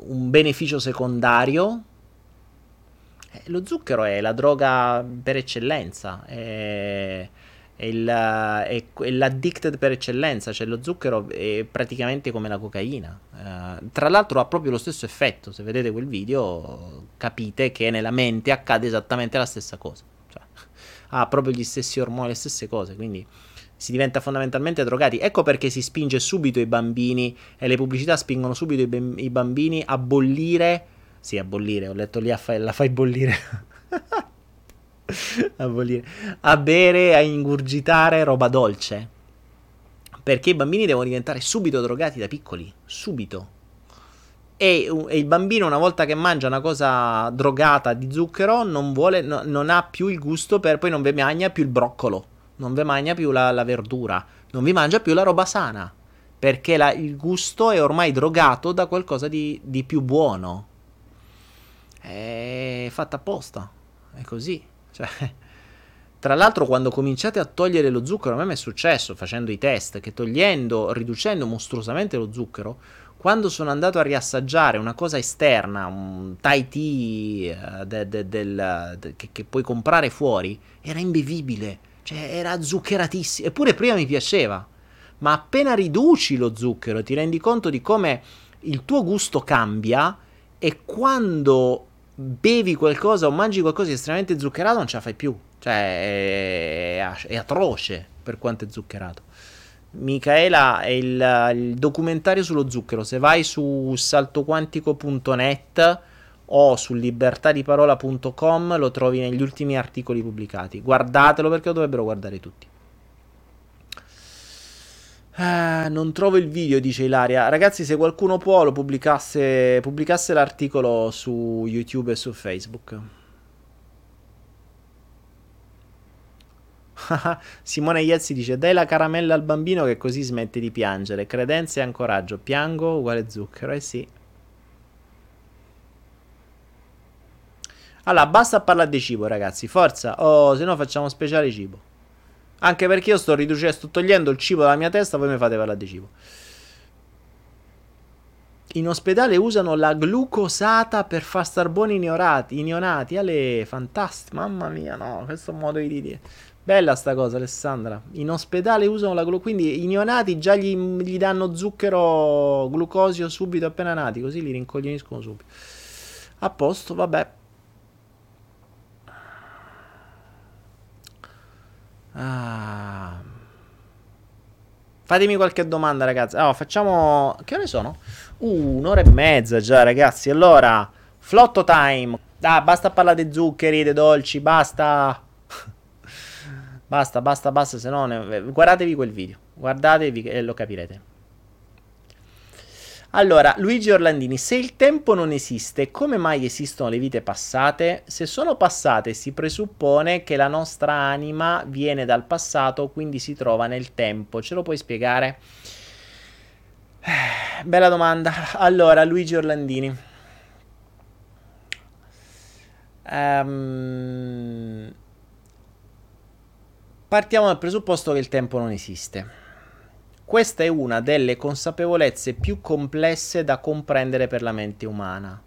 beneficio secondario? Lo zucchero è la droga per eccellenza, è l'addicted per eccellenza. Cioè lo zucchero è praticamente come la cocaina, tra l'altro ha proprio lo stesso effetto. Se vedete quel video capite che nella mente accade esattamente la stessa cosa, cioè ha proprio gli stessi ormoni, le stesse cose, quindi si diventa fondamentalmente drogati. Ecco perché si spinge subito i bambini, e le pubblicità spingono subito i bambini a bollire. Sì, a bollire, ho letto lì la fai bollire. A bollire, a bere, a ingurgitare roba dolce, perché i bambini devono diventare subito drogati da piccoli, subito. E il bambino, una volta che mangia una cosa drogata di zucchero, non ha più il gusto per... Poi non vi mangia più il broccolo, non vi mangia più la verdura, non vi mangia più la roba sana, perché il gusto è ormai drogato da qualcosa di più buono. È fatta apposta, è così. Cioè, tra l'altro, quando cominciate a togliere lo zucchero, a me mi è successo facendo i test che riducendo mostruosamente lo zucchero, quando sono andato a riassaggiare una cosa esterna, un Thai tea che puoi comprare fuori, era imbevibile, cioè era zuccheratissimo, eppure prima mi piaceva. Ma appena riduci lo zucchero ti rendi conto di come il tuo gusto cambia, e quando bevi qualcosa o mangi qualcosa di estremamente zuccherato non ce la fai più. Cioè è atroce per quanto è zuccherato. Micaela, è il documentario sullo zucchero, se vai su saltoquantico.net o su libertadiparola.com lo trovi negli ultimi articoli pubblicati. Guardatelo, perché lo dovrebbero guardare tutti. Non trovo il video, dice Ilaria. Ragazzi, se qualcuno può lo pubblicasse l'articolo su YouTube e su Facebook. Simone Iezzi dice: dai la caramella al bambino che così smette di piangere. Credenze e ancoraggio. Piango uguale zucchero. Eh sì. Allora basta parlare di cibo, ragazzi, forza. Oh, se no facciamo speciale cibo. Anche perché io sto riducendo, sto togliendo il cibo dalla mia testa, voi mi fate parlare di cibo. In ospedale usano la glucosata per far star buoni i neonati. Ale, fantastico, mamma mia, no, questo è un modo di dire. Bella sta cosa, Alessandra. In ospedale usano la glucosata, quindi i neonati già gli danno zucchero, glucosio subito appena nati, così li rincoglioniscono subito. A posto, vabbè. Ah. Fatemi qualche domanda, ragazzi. Allora, facciamo... Che ore sono? Un'ora e mezza già, ragazzi. Allora, flotto time. Ah, basta parlare di zuccheri, di dolci, basta. basta, se no... Guardatevi quel video. Guardatevi e lo capirete. Allora, Luigi Orlandini. Se il tempo non esiste, come mai esistono le vite passate? Se sono passate, si presuppone che la nostra anima viene dal passato, quindi si trova nel tempo. Ce lo puoi spiegare? Bella domanda. Allora, Luigi Orlandini. Partiamo dal presupposto che il tempo non esiste. Questa è una delle consapevolezze più complesse da comprendere per la mente umana.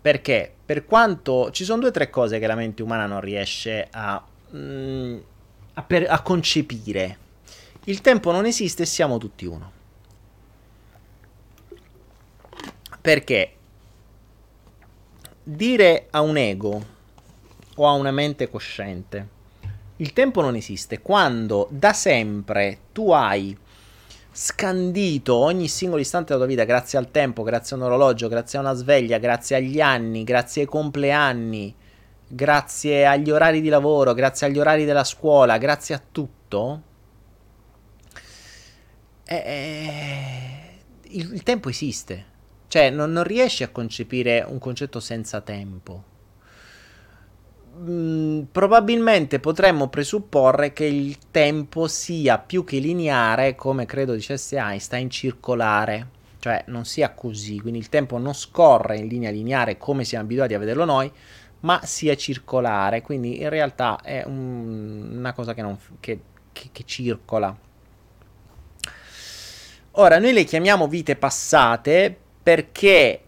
Perché? Per quanto ci sono due o tre cose che la mente umana non riesce a concepire. Il tempo non esiste e siamo tutti uno. Perché dire a un ego o a una mente cosciente il tempo non esiste, quando da sempre tu hai scandito ogni singolo istante della tua vita grazie al tempo, grazie a un orologio, grazie a una sveglia, grazie agli anni, grazie ai compleanni, grazie agli orari di lavoro, grazie agli orari della scuola, grazie a tutto, il tempo esiste. Cioè non riesci a concepire un concetto senza tempo. Probabilmente potremmo presupporre che il tempo sia più che lineare, come credo dicesse Einstein, circolare, cioè non sia così, quindi il tempo non scorre in linea lineare come siamo abituati a vederlo noi, ma sia circolare, quindi in realtà è una cosa che circola. Ora, noi le chiamiamo vite passate perché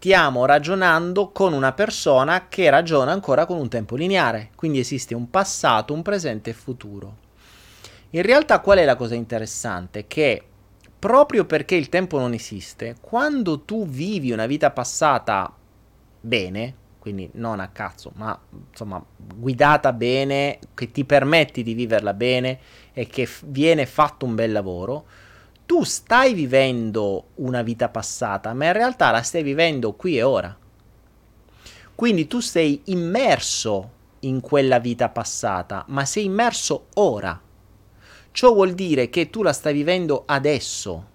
stiamo ragionando con una persona che ragiona ancora con un tempo lineare, quindi esiste un passato, un presente e futuro. In realtà qual è la cosa interessante? Che proprio perché il tempo non esiste, quando tu vivi una vita passata bene, quindi non a cazzo, ma insomma guidata bene, che ti permetti di viverla bene e che viene fatto un bel lavoro, tu stai vivendo una vita passata, ma in realtà la stai vivendo qui e ora. Quindi tu sei immerso in quella vita passata, ma sei immerso ora. Ciò vuol dire che tu la stai vivendo adesso.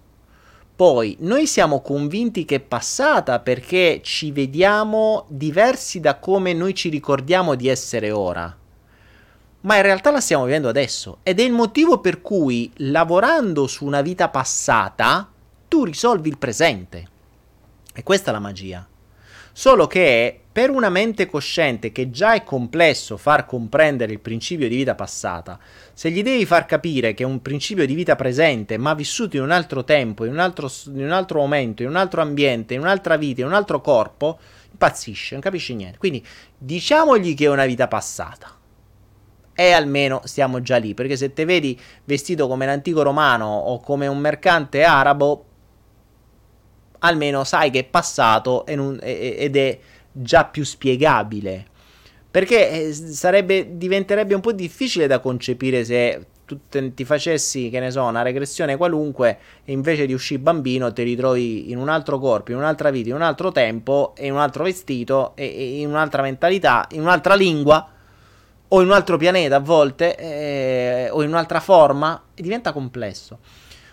Poi, noi siamo convinti che è passata perché ci vediamo diversi da come noi ci ricordiamo di essere ora. Ma in realtà la stiamo vivendo adesso ed è il motivo per cui lavorando su una vita passata tu risolvi il presente. E questa è la magia. Solo che per una mente cosciente che già è complesso far comprendere il principio di vita passata, se gli devi far capire che è un principio di vita presente ma vissuto in un altro tempo, in un altro momento, in un altro ambiente, in un'altra vita, in un altro corpo, impazzisce, non capisce niente. Quindi diciamogli che è una vita passata. E almeno stiamo già lì, perché se te vedi vestito come l'antico romano o come un mercante arabo, almeno sai che è passato ed è già più spiegabile. Perché diventerebbe un po' difficile da concepire se tu ti facessi, che ne so, una regressione qualunque e invece di uscire bambino ti ritrovi in un altro corpo, in un'altra vita, in un altro tempo, in un altro vestito, e in un'altra mentalità, in un'altra lingua, o in un altro pianeta a volte, o in un'altra forma, e diventa complesso.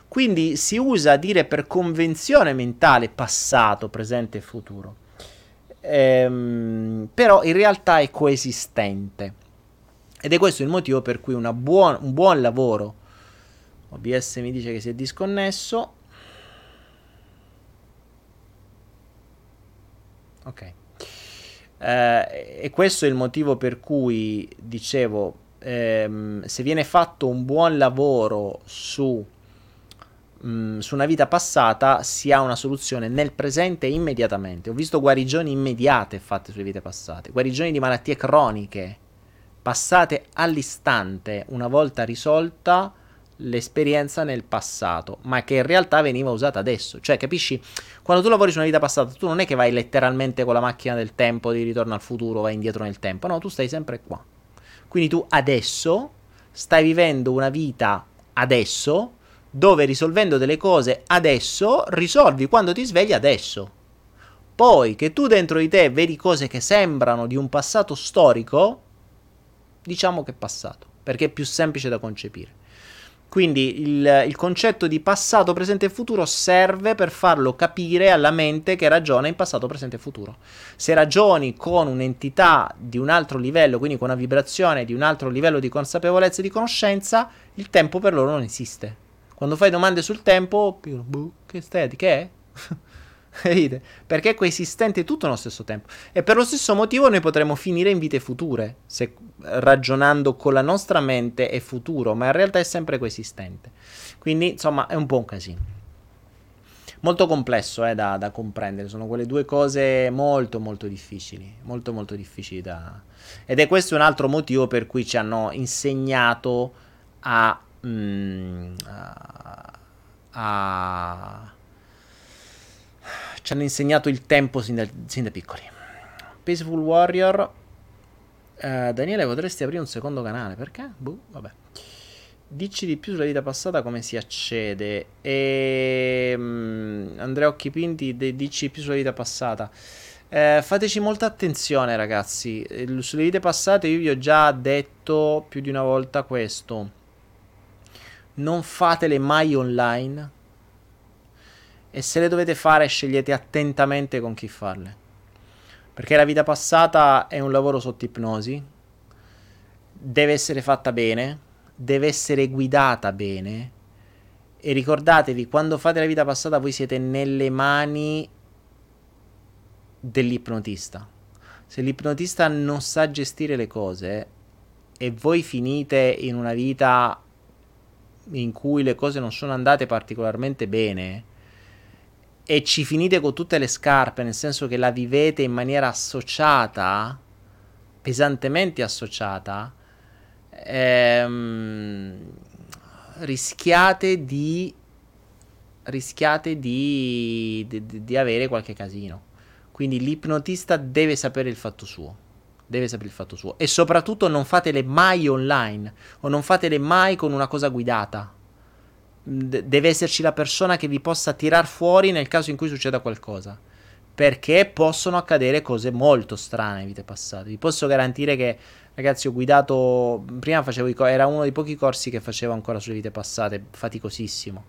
Quindi si usa dire per convenzione mentale passato, presente e futuro. però in realtà è coesistente, ed è questo il motivo per cui un buon lavoro. OBS mi dice che si è disconnesso. Ok. E questo è il motivo per cui dicevo, se viene fatto un buon lavoro su una vita passata, si ha una soluzione nel presente immediatamente. Ho visto guarigioni immediate fatte sulle vite passate, guarigioni di malattie croniche passate all'istante una volta risolta l'esperienza nel passato, ma che in realtà veniva usata adesso. Cioè, capisci? Quando tu lavori su una vita passata, tu non è che vai letteralmente con la macchina del tempo di Ritorno al futuro, vai indietro nel tempo, no, tu stai sempre qua. Quindi tu adesso stai vivendo una vita adesso, dove risolvendo delle cose adesso, risolvi quando ti svegli adesso. Poi che tu dentro di te vedi cose che sembrano di un passato storico, diciamo che è passato, perché è più semplice da concepire. Quindi il concetto di passato, presente e futuro serve per farlo capire alla mente che ragiona in passato, presente e futuro. Se ragioni con un'entità di un altro livello, quindi con una vibrazione di un altro livello di consapevolezza e di conoscenza, il tempo per loro non esiste. Quando fai domande sul tempo, che è? Ride, perché è coesistente tutto nello stesso tempo. E per lo stesso motivo noi potremmo finire in vite future, se ragionando con la nostra mente è futuro, ma in realtà è sempre coesistente. Quindi insomma è un po' un casino, molto complesso da comprendere. Sono quelle due cose molto molto difficili, molto molto difficili ed è questo un altro motivo per cui ci hanno insegnato ci hanno insegnato il tempo sin da piccoli. Peaceful Warrior, Daniele, potresti aprire un secondo canale? Perché? Vabbè. Dici di più sulla vita passata, come si accede. Andreocchi Pinti, dici più sulla vita passata. Fateci molta attenzione, ragazzi. Sulle vite passate io vi ho già detto più di una volta questo: non fatele mai online. E se le dovete fare, scegliete attentamente con chi farle, perché la vita passata è un lavoro sotto ipnosi, deve essere fatta bene, deve essere guidata bene. E ricordatevi, quando fate la vita passata voi siete nelle mani dell'ipnotista. Se l'ipnotista non sa gestire le cose e voi finite in una vita in cui le cose non sono andate particolarmente bene, e ci finite con tutte le scarpe, nel senso che la vivete in maniera associata, pesantemente associata, rischiate di avere qualche casino. Quindi l'ipnotista deve sapere il fatto suo. Deve sapere il fatto suo. E soprattutto non fatele mai online, o non fatele mai con una cosa guidata. Deve esserci la persona che vi possa tirar fuori nel caso in cui succeda qualcosa, perché possono accadere cose molto strane in vite passate. Vi posso garantire che, ragazzi, ho guidato prima, era uno dei pochi corsi che facevo ancora sulle vite passate, faticosissimo,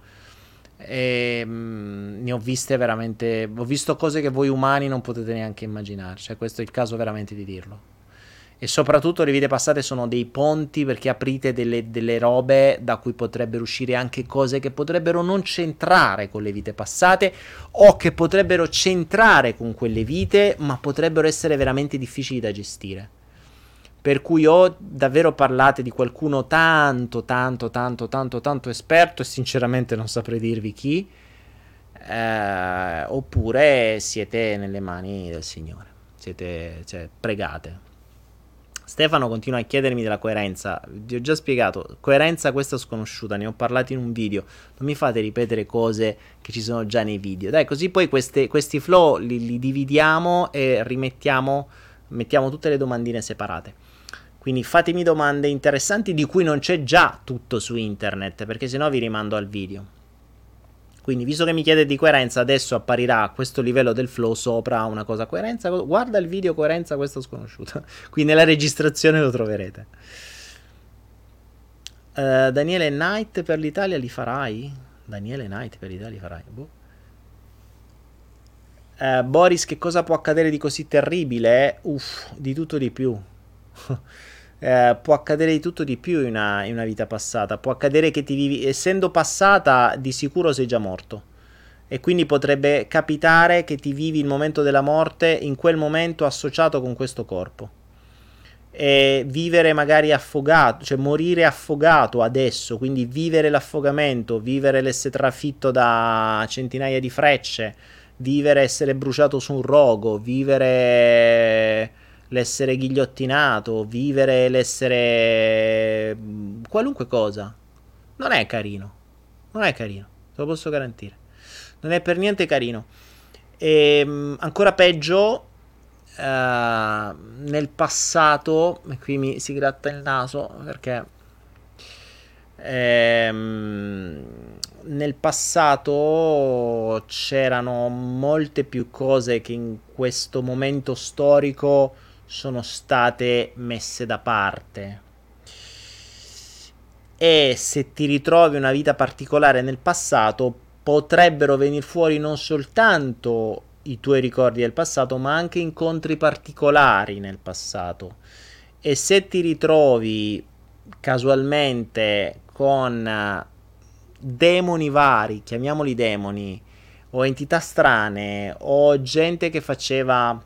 e ne ho viste veramente, ho visto cose che voi umani non potete neanche immaginare, cioè questo è il caso veramente di dirlo. E soprattutto le vite passate sono dei ponti, perché aprite delle robe da cui potrebbero uscire anche cose che potrebbero non c'entrare con le vite passate, o che potrebbero c'entrare con quelle vite, ma potrebbero essere veramente difficili da gestire. Per cui davvero parlate di qualcuno tanto, tanto, tanto, tanto, tanto esperto, e sinceramente non saprei dirvi chi, oppure siete nelle mani del Signore, cioè, pregate. Stefano continua a chiedermi della coerenza. Vi ho già spiegato, coerenza questa sconosciuta, ne ho parlato in un video, non mi fate ripetere cose che ci sono già nei video, dai, così poi questi flow li dividiamo e mettiamo tutte le domandine separate. Quindi fatemi domande interessanti di cui non c'è già tutto su internet, perché sennò vi rimando al video. Quindi, visto che mi chiede di coerenza, adesso apparirà a questo livello del flow sopra una cosa coerenza. Guarda il video coerenza questa sconosciuta. Qui nella registrazione lo troverete. Daniele Knight per l'Italia li farai? Daniele Knight per l'Italia li farai? Boris, che cosa può accadere di così terribile? Uff, di tutto di più. Può accadere di tutto di più in una vita passata. Può accadere che ti vivi, essendo passata, di sicuro sei già morto, e quindi potrebbe capitare che ti vivi il momento della morte in quel momento associato con questo corpo, e vivere magari affogato, cioè morire affogato adesso, quindi vivere l'affogamento, vivere l'essere trafitto da centinaia di frecce, vivere essere bruciato su un rogo, vivere l'essere ghigliottinato, vivere l'essere qualunque cosa. Non è carino, non è carino, te lo posso garantire, non è per niente carino. E ancora peggio, nel passato, e qui mi si gratta il naso perché nel passato c'erano molte più cose che in questo momento storico sono state messe da parte, e se ti ritrovi una vita particolare nel passato potrebbero venire fuori non soltanto i tuoi ricordi del passato, ma anche incontri particolari nel passato. E se ti ritrovi casualmente con demoni vari, chiamiamoli demoni, o entità strane, o gente che faceva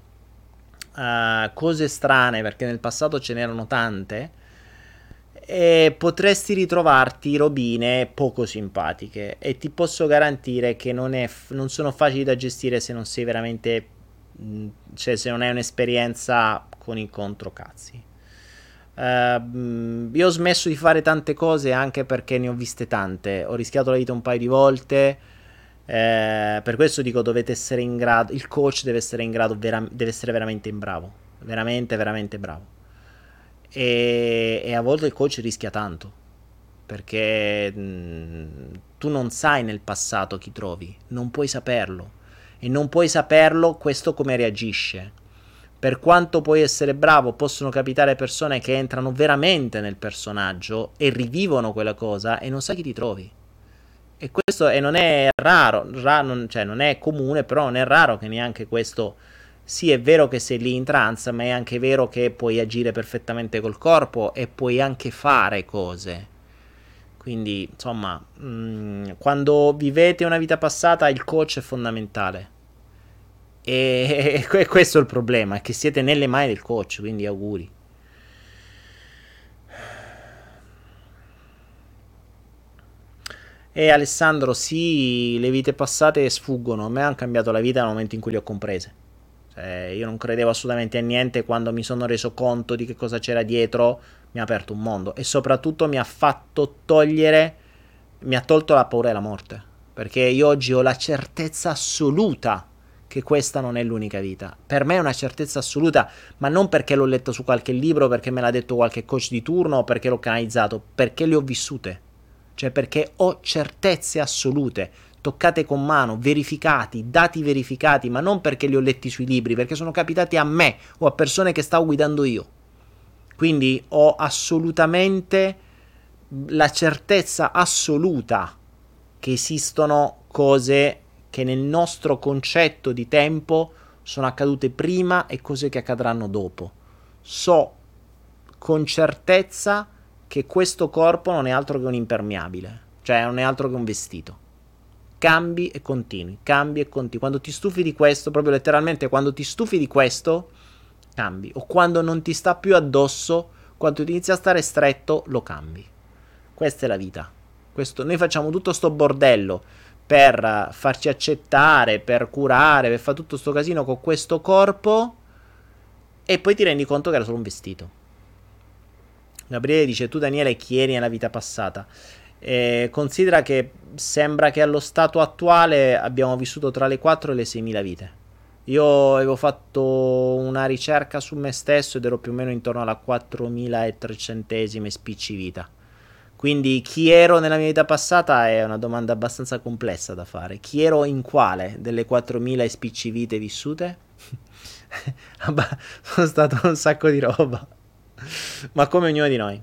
cose strane, perché nel passato ce n'erano tante, e potresti ritrovarti robine poco simpatiche, e ti posso garantire che non sono facili da gestire se non sei veramente, cioè se non hai un'esperienza con incontro cazzi. Io ho smesso di fare tante cose anche perché ne ho viste tante, ho rischiato la vita un paio di volte, per questo dico, dovete essere in grado, il coach deve essere in grado, deve essere veramente bravo, veramente bravo, e a volte il coach rischia tanto perché tu non sai nel passato chi trovi, non puoi saperlo, e non puoi saperlo questo come reagisce. Per quanto puoi essere bravo, possono capitare persone che entrano veramente nel personaggio e rivivono quella cosa e non sai chi ti trovi. E questo non è raro, cioè non è comune, però non è raro che neanche questo... Sì, è vero che sei lì in trance, ma è anche vero che puoi agire perfettamente col corpo e puoi anche fare cose. Quindi, insomma, quando vivete una vita passata il coach è fondamentale. E questo è il problema, è che siete nelle mani del coach, quindi auguri. E Alessandro, sì, le vite passate sfuggono, a me hanno cambiato la vita nel momento in cui le ho comprese. Cioè, io non credevo assolutamente a niente, quando mi sono reso conto di che cosa c'era dietro mi ha aperto un mondo, e soprattutto mi ha tolto la paura della morte, perché io oggi ho la certezza assoluta che questa non è l'unica vita. Per me è una certezza assoluta, ma non perché l'ho letto su qualche libro, perché me l'ha detto qualche coach di turno, o perché l'ho canalizzato, perché le ho vissute, cioè perché ho certezze assolute, toccate con mano, verificati, dati verificati, ma non perché li ho letti sui libri, perché sono capitati a me o a persone che stavo guidando io. Quindi ho assolutamente la certezza assoluta che esistono cose che nel nostro concetto di tempo sono accadute prima e cose che accadranno dopo. So con certezza che questo corpo non è altro che un impermeabile, cioè non è altro che un vestito. Cambi e continui, cambi e continui. Quando ti stufi di questo, proprio letteralmente quando ti stufi di questo, cambi. O quando non ti sta più addosso, quando ti inizia a stare stretto, lo cambi. Questa è la vita. Noi facciamo tutto sto bordello per farci accettare, per curare, per fare tutto sto casino con questo corpo, e poi ti rendi conto che era solo un vestito. Gabriele dice: tu Daniele chiedi nella vita passata. Considera che sembra che allo stato attuale abbiamo vissuto tra le 4 e le 6.000 vite. Io avevo fatto una ricerca su me stesso ed ero più o meno intorno alla 4.300 spiccivita. Quindi chi ero nella mia vita passata è una domanda abbastanza complessa da fare. Chi ero in quale delle 4.000 spiccivite vissute? Sono stato un sacco di roba, ma come ognuno di noi.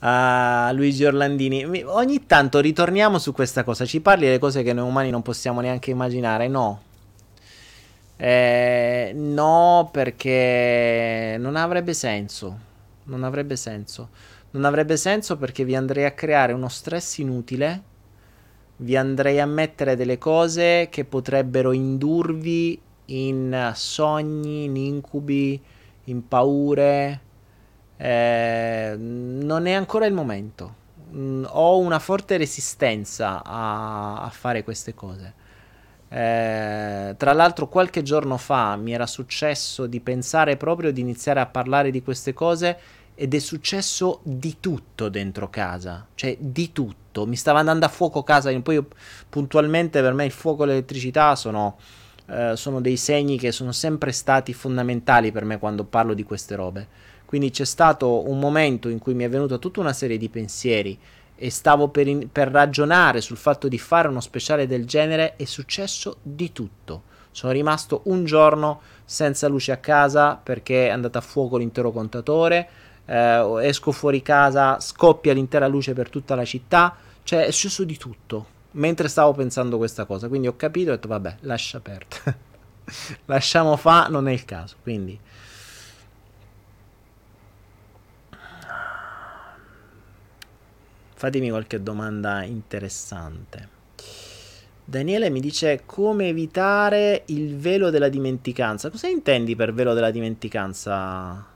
a Luigi Orlandini. Ogni tanto ritorniamo su questa cosa, ci parli delle cose che noi umani non possiamo neanche immaginare, no? No, perché non avrebbe senso, non avrebbe senso, non avrebbe senso, perché vi andrei a creare uno stress inutile, vi andrei a mettere delle cose che potrebbero indurvi in sogni, in incubi, in paure. Non è ancora il momento. Ho una forte resistenza a fare queste cose. Tra l'altro qualche giorno fa mi era successo di pensare proprio di iniziare a parlare di queste cose, ed è successo di tutto dentro casa, cioè di tutto. Mi stava andando a fuoco casa, poi io, puntualmente per me il fuoco e l'elettricità sono dei segni che sono sempre stati fondamentali per me quando parlo di queste robe. Quindi c'è stato un momento in cui mi è venuta tutta una serie di pensieri e stavo per ragionare sul fatto di fare uno speciale del genere. È successo di tutto. Sono rimasto un giorno senza luce a casa perché è andato a fuoco l'intero contatore, esco fuori casa, scoppia l'intera luce per tutta la città, cioè è successo di tutto mentre stavo pensando questa cosa. Quindi ho capito e ho detto vabbè, lascia aperta lasciamo fa, non è il caso. Quindi fatemi qualche domanda interessante. Daniele mi dice: come evitare il velo della dimenticanza? Cosa intendi per velo della dimenticanza?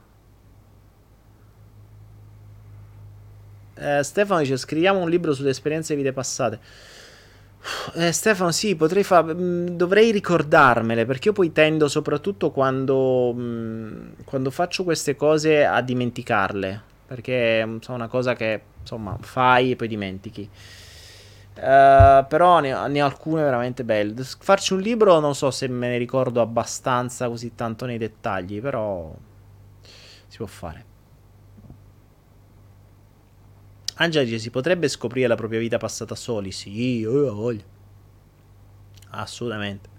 Stefano dice: scriviamo un libro sulle esperienze e vite passate. Stefano, sì, potrei dovrei ricordarmele, perché io poi tendo, soprattutto quando faccio queste cose, a dimenticarle, perché sono una cosa che insomma fai e poi dimentichi. Però ne ho alcune veramente belle. Farci un libro non so se me ne ricordo abbastanza così tanto nei dettagli, però si può fare. Angela dice: si potrebbe scoprire la propria vita passata soli? Sì, io voglio assolutamente.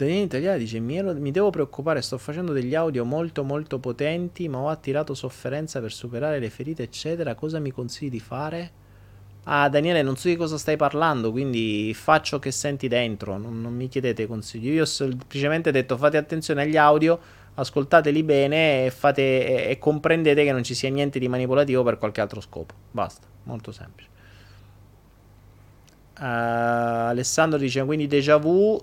In Italia dice: mi devo preoccupare, sto facendo degli audio molto molto potenti, ma ho attirato sofferenza per superare le ferite eccetera, cosa mi consigli di fare? Ah, Daniele, non so di cosa stai parlando, quindi faccio che senti dentro, non mi chiedete consigli. Io ho semplicemente detto: fate attenzione agli audio, ascoltateli bene e comprendete che non ci sia niente di manipolativo per qualche altro scopo, basta, molto semplice. Alessandro dice: quindi déjà vu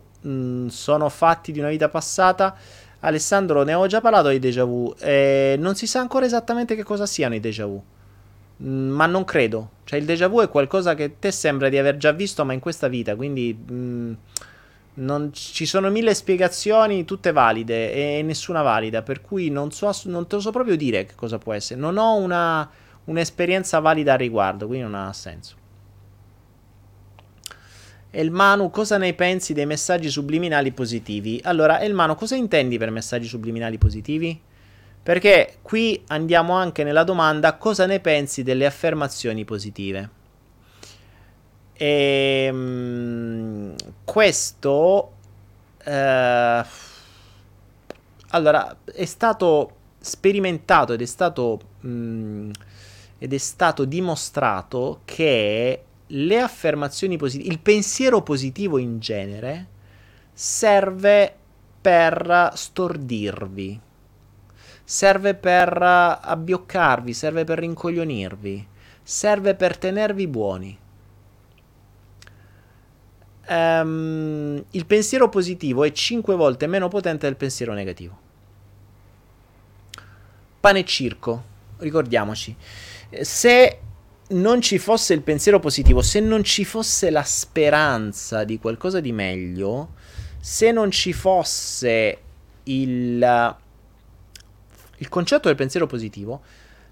sono fatti di una vita passata. Alessandro, ne ho già parlato di déjà vu, non si sa ancora esattamente che cosa siano i déjà vu, ma non credo, cioè il déjà vu è qualcosa che te sembra di aver già visto ma in questa vita, quindi ci sono mille spiegazioni, tutte valide e nessuna valida, per cui non te lo so proprio dire che cosa può essere, non ho un'esperienza valida al riguardo, quindi non ha senso. Elmanu, cosa ne pensi dei messaggi subliminali positivi? Allora, Elmanu, cosa intendi per messaggi subliminali positivi? Perché qui andiamo anche nella domanda: cosa ne pensi delle affermazioni positive? Questo allora è stato sperimentato ed è stato dimostrato che le affermazioni positive, il pensiero positivo in genere, serve per stordirvi, serve per abbioccarvi, serve per rincoglionirvi, serve per tenervi buoni. Il pensiero positivo è 5 volte meno potente del pensiero negativo. Pane e circo, ricordiamoci. Se non ci fosse il pensiero positivo, se non ci fosse la speranza di qualcosa di meglio, se non ci fosse il concetto del pensiero positivo,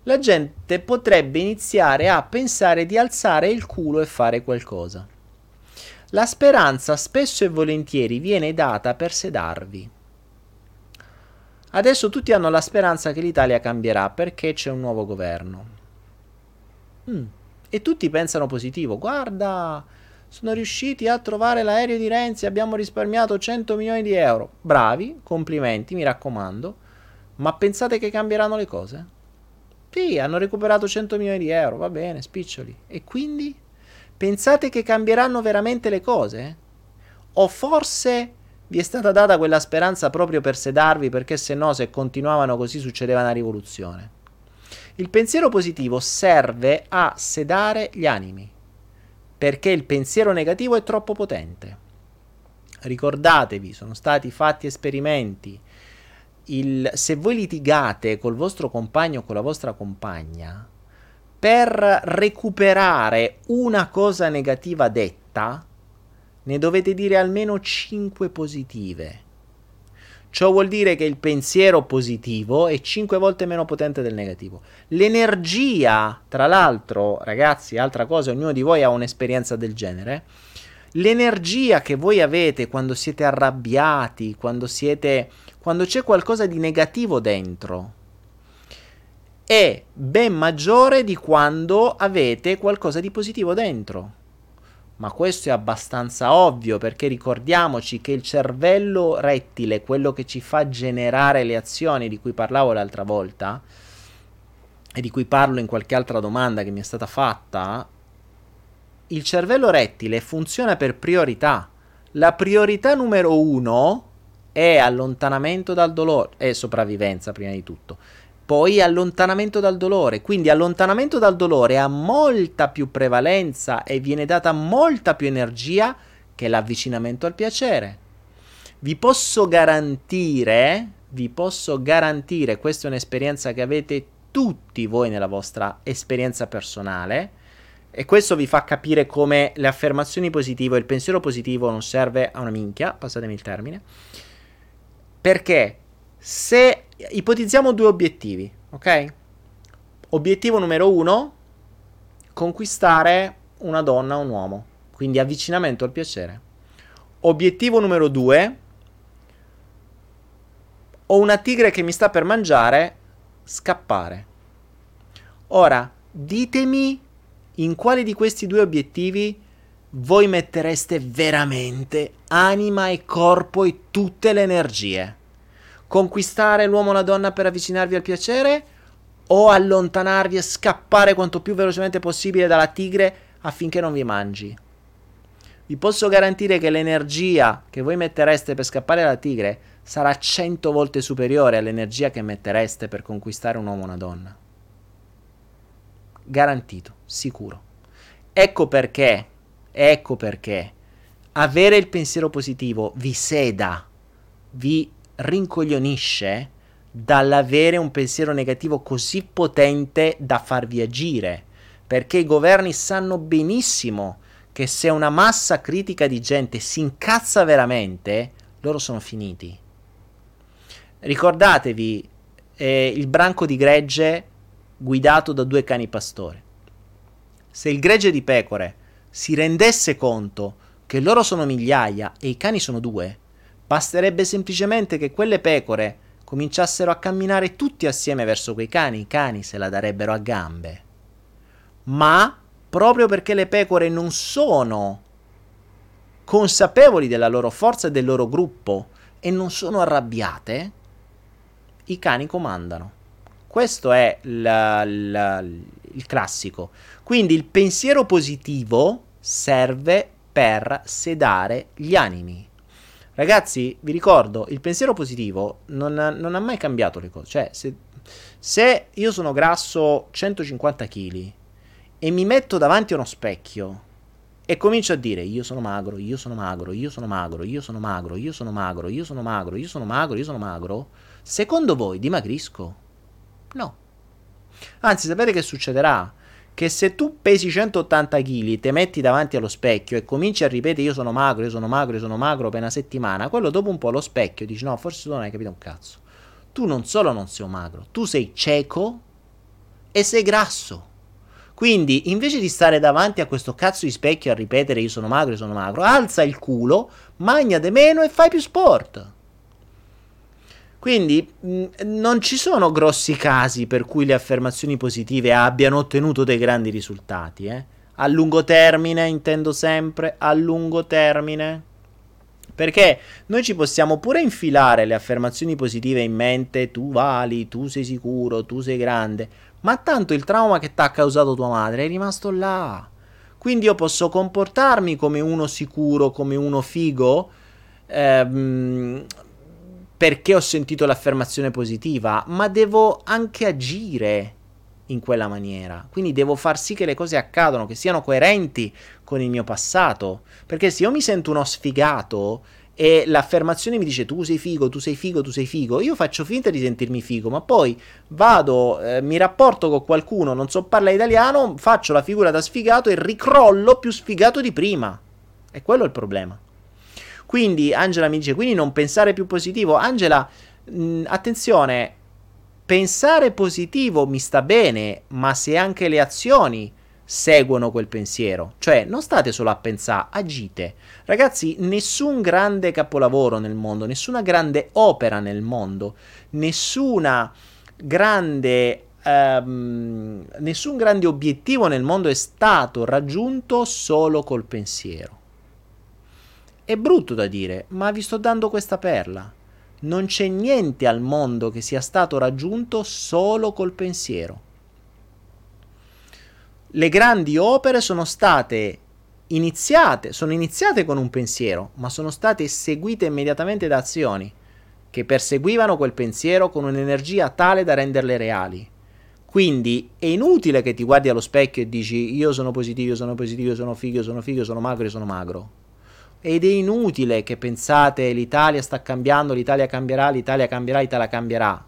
la gente potrebbe iniziare a pensare di alzare il culo e fare qualcosa. La speranza spesso e volentieri viene data per sedarvi. Adesso tutti hanno la speranza che l'Italia cambierà perché c'è un nuovo governo. E tutti pensano positivo: guarda, Sono riusciti a trovare l'aereo di Renzi, abbiamo risparmiato 100 milioni di euro. Bravi, complimenti, mi raccomando. Ma pensate che cambieranno le cose? Sì, hanno recuperato 100 milioni di euro, va bene, spiccioli. E quindi? Pensate che cambieranno veramente le cose? O forse vi è stata data quella speranza proprio per sedarvi, perché se no, se continuavano così, succedeva una rivoluzione. Il pensiero positivo serve a sedare gli animi, perché il pensiero negativo è troppo potente. Ricordatevi, sono stati fatti esperimenti. Se voi litigate col vostro compagno o con la vostra compagna, per recuperare una cosa negativa detta, ne dovete dire almeno 5 positive. Ciò vuol dire che il pensiero positivo è 5 volte meno potente del negativo. L'energia, tra l'altro, ragazzi, altra cosa, ognuno di voi ha un'esperienza del genere. L'energia che voi avete quando siete arrabbiati, quando c'è qualcosa di negativo dentro, è ben maggiore di quando avete qualcosa di positivo dentro. Ma questo è abbastanza ovvio, perché ricordiamoci che il cervello rettile, quello che ci fa generare le azioni di cui parlavo l'altra volta e di cui parlo in qualche altra domanda che mi è stata fatta, il cervello rettile funziona per priorità. La priorità numero 1 è allontanamento dal dolore, è sopravvivenza prima di tutto. Poi allontanamento dal dolore, quindi allontanamento dal dolore ha molta più prevalenza e viene data molta più energia che l'avvicinamento al piacere. Vi posso garantire, questa è un'esperienza che avete tutti voi nella vostra esperienza personale, e questo vi fa capire come le affermazioni positive, il pensiero positivo non serve a una minchia, passatemi il termine, perché se ipotizziamo 2 obiettivi, ok? Obiettivo numero 1, conquistare una donna o un uomo, quindi avvicinamento al piacere. Obiettivo numero 2, ho una tigre che mi sta per mangiare, scappare. Ora, ditemi in quale di questi 2 obiettivi voi mettereste veramente anima e corpo e tutte le energie. Conquistare l'uomo o la donna per avvicinarvi al piacere, o allontanarvi e scappare quanto più velocemente possibile dalla tigre affinché non vi mangi? Vi posso garantire che l'energia che voi mettereste per scappare dalla tigre sarà 100 volte superiore all'energia che mettereste per conquistare un uomo o una donna. Garantito, sicuro. Ecco perché avere il pensiero positivo vi seda, vi rincoglionisce dall'avere un pensiero negativo così potente da farvi agire, perché i governi sanno benissimo che se una massa critica di gente si incazza veramente, loro sono finiti. Ricordatevi il branco di gregge guidato da 2 cani pastore. Se il gregge di pecore si rendesse conto che loro sono migliaia e i cani sono 2, basterebbe semplicemente che quelle pecore cominciassero a camminare tutti assieme verso quei cani. I cani se la darebbero a gambe. Ma proprio perché le pecore non sono consapevoli della loro forza e del loro gruppo e non sono arrabbiate, i cani comandano. Questo è il classico. Quindi il pensiero positivo serve per sedare gli animi. Ragazzi, vi ricordo, il pensiero positivo non ha mai cambiato le cose. Cioè, se io sono grasso 150 kg e mi metto davanti a uno specchio e comincio a dire io sono magro, io sono magro, io sono magro, io sono magro, io sono magro, io sono magro, io sono magro, io sono magro, secondo voi dimagrisco? No. Anzi, sapete che succederà? Che se tu pesi 180 kg, te metti davanti allo specchio e cominci a ripetere io sono magro, io sono magro, io sono magro per una settimana, quello dopo un po' lo specchio dice no, forse tu non hai capito un cazzo. Tu non solo non sei magro, tu sei cieco e sei grasso. Quindi invece di stare davanti a questo cazzo di specchio a ripetere io sono magro, alza il culo, mangia di meno e fai più sport. Quindi non ci sono grossi casi per cui le affermazioni positive abbiano ottenuto dei grandi risultati. a lungo termine, intendo sempre a lungo termine. Perché noi ci possiamo pure infilare le affermazioni positive in mente, tu vali, tu sei sicuro, tu sei grande, ma tanto il trauma che ti ha causato tua madre è rimasto là. Quindi io posso comportarmi come uno sicuro, come uno figo, perché ho sentito l'affermazione positiva, ma devo anche agire in quella maniera. Quindi devo far sì che le cose accadano, che siano coerenti con il mio passato, perché se io mi sento uno sfigato e l'affermazione mi dice tu sei figo, tu sei figo, tu sei figo, io faccio finta di sentirmi figo, ma poi vado, mi rapporto con qualcuno, non so parlare italiano, faccio la figura da sfigato e ricrollo più sfigato di prima. E quello è il problema. Quindi Angela mi dice, quindi non pensare più positivo. Angela, attenzione, pensare positivo mi sta bene, ma se anche le azioni seguono quel pensiero, cioè non state solo a pensare, agite. Ragazzi, nessun grande capolavoro nel mondo, nessuna grande opera nel mondo, nessun grande obiettivo nel mondo è stato raggiunto solo col pensiero. È brutto da dire, ma vi sto dando questa perla. Non c'è niente al mondo che sia stato raggiunto solo col pensiero. Le grandi opere sono iniziate con un pensiero, ma sono state seguite immediatamente da azioni che perseguivano quel pensiero con un'energia tale da renderle reali. Quindi è inutile che ti guardi allo specchio e dici io sono positivo, sono positivo, sono figo, sono figo, sono magro, io sono magro. Ed è inutile che pensate l'Italia sta cambiando, l'Italia cambierà, l'Italia cambierà, l'Italia cambierà.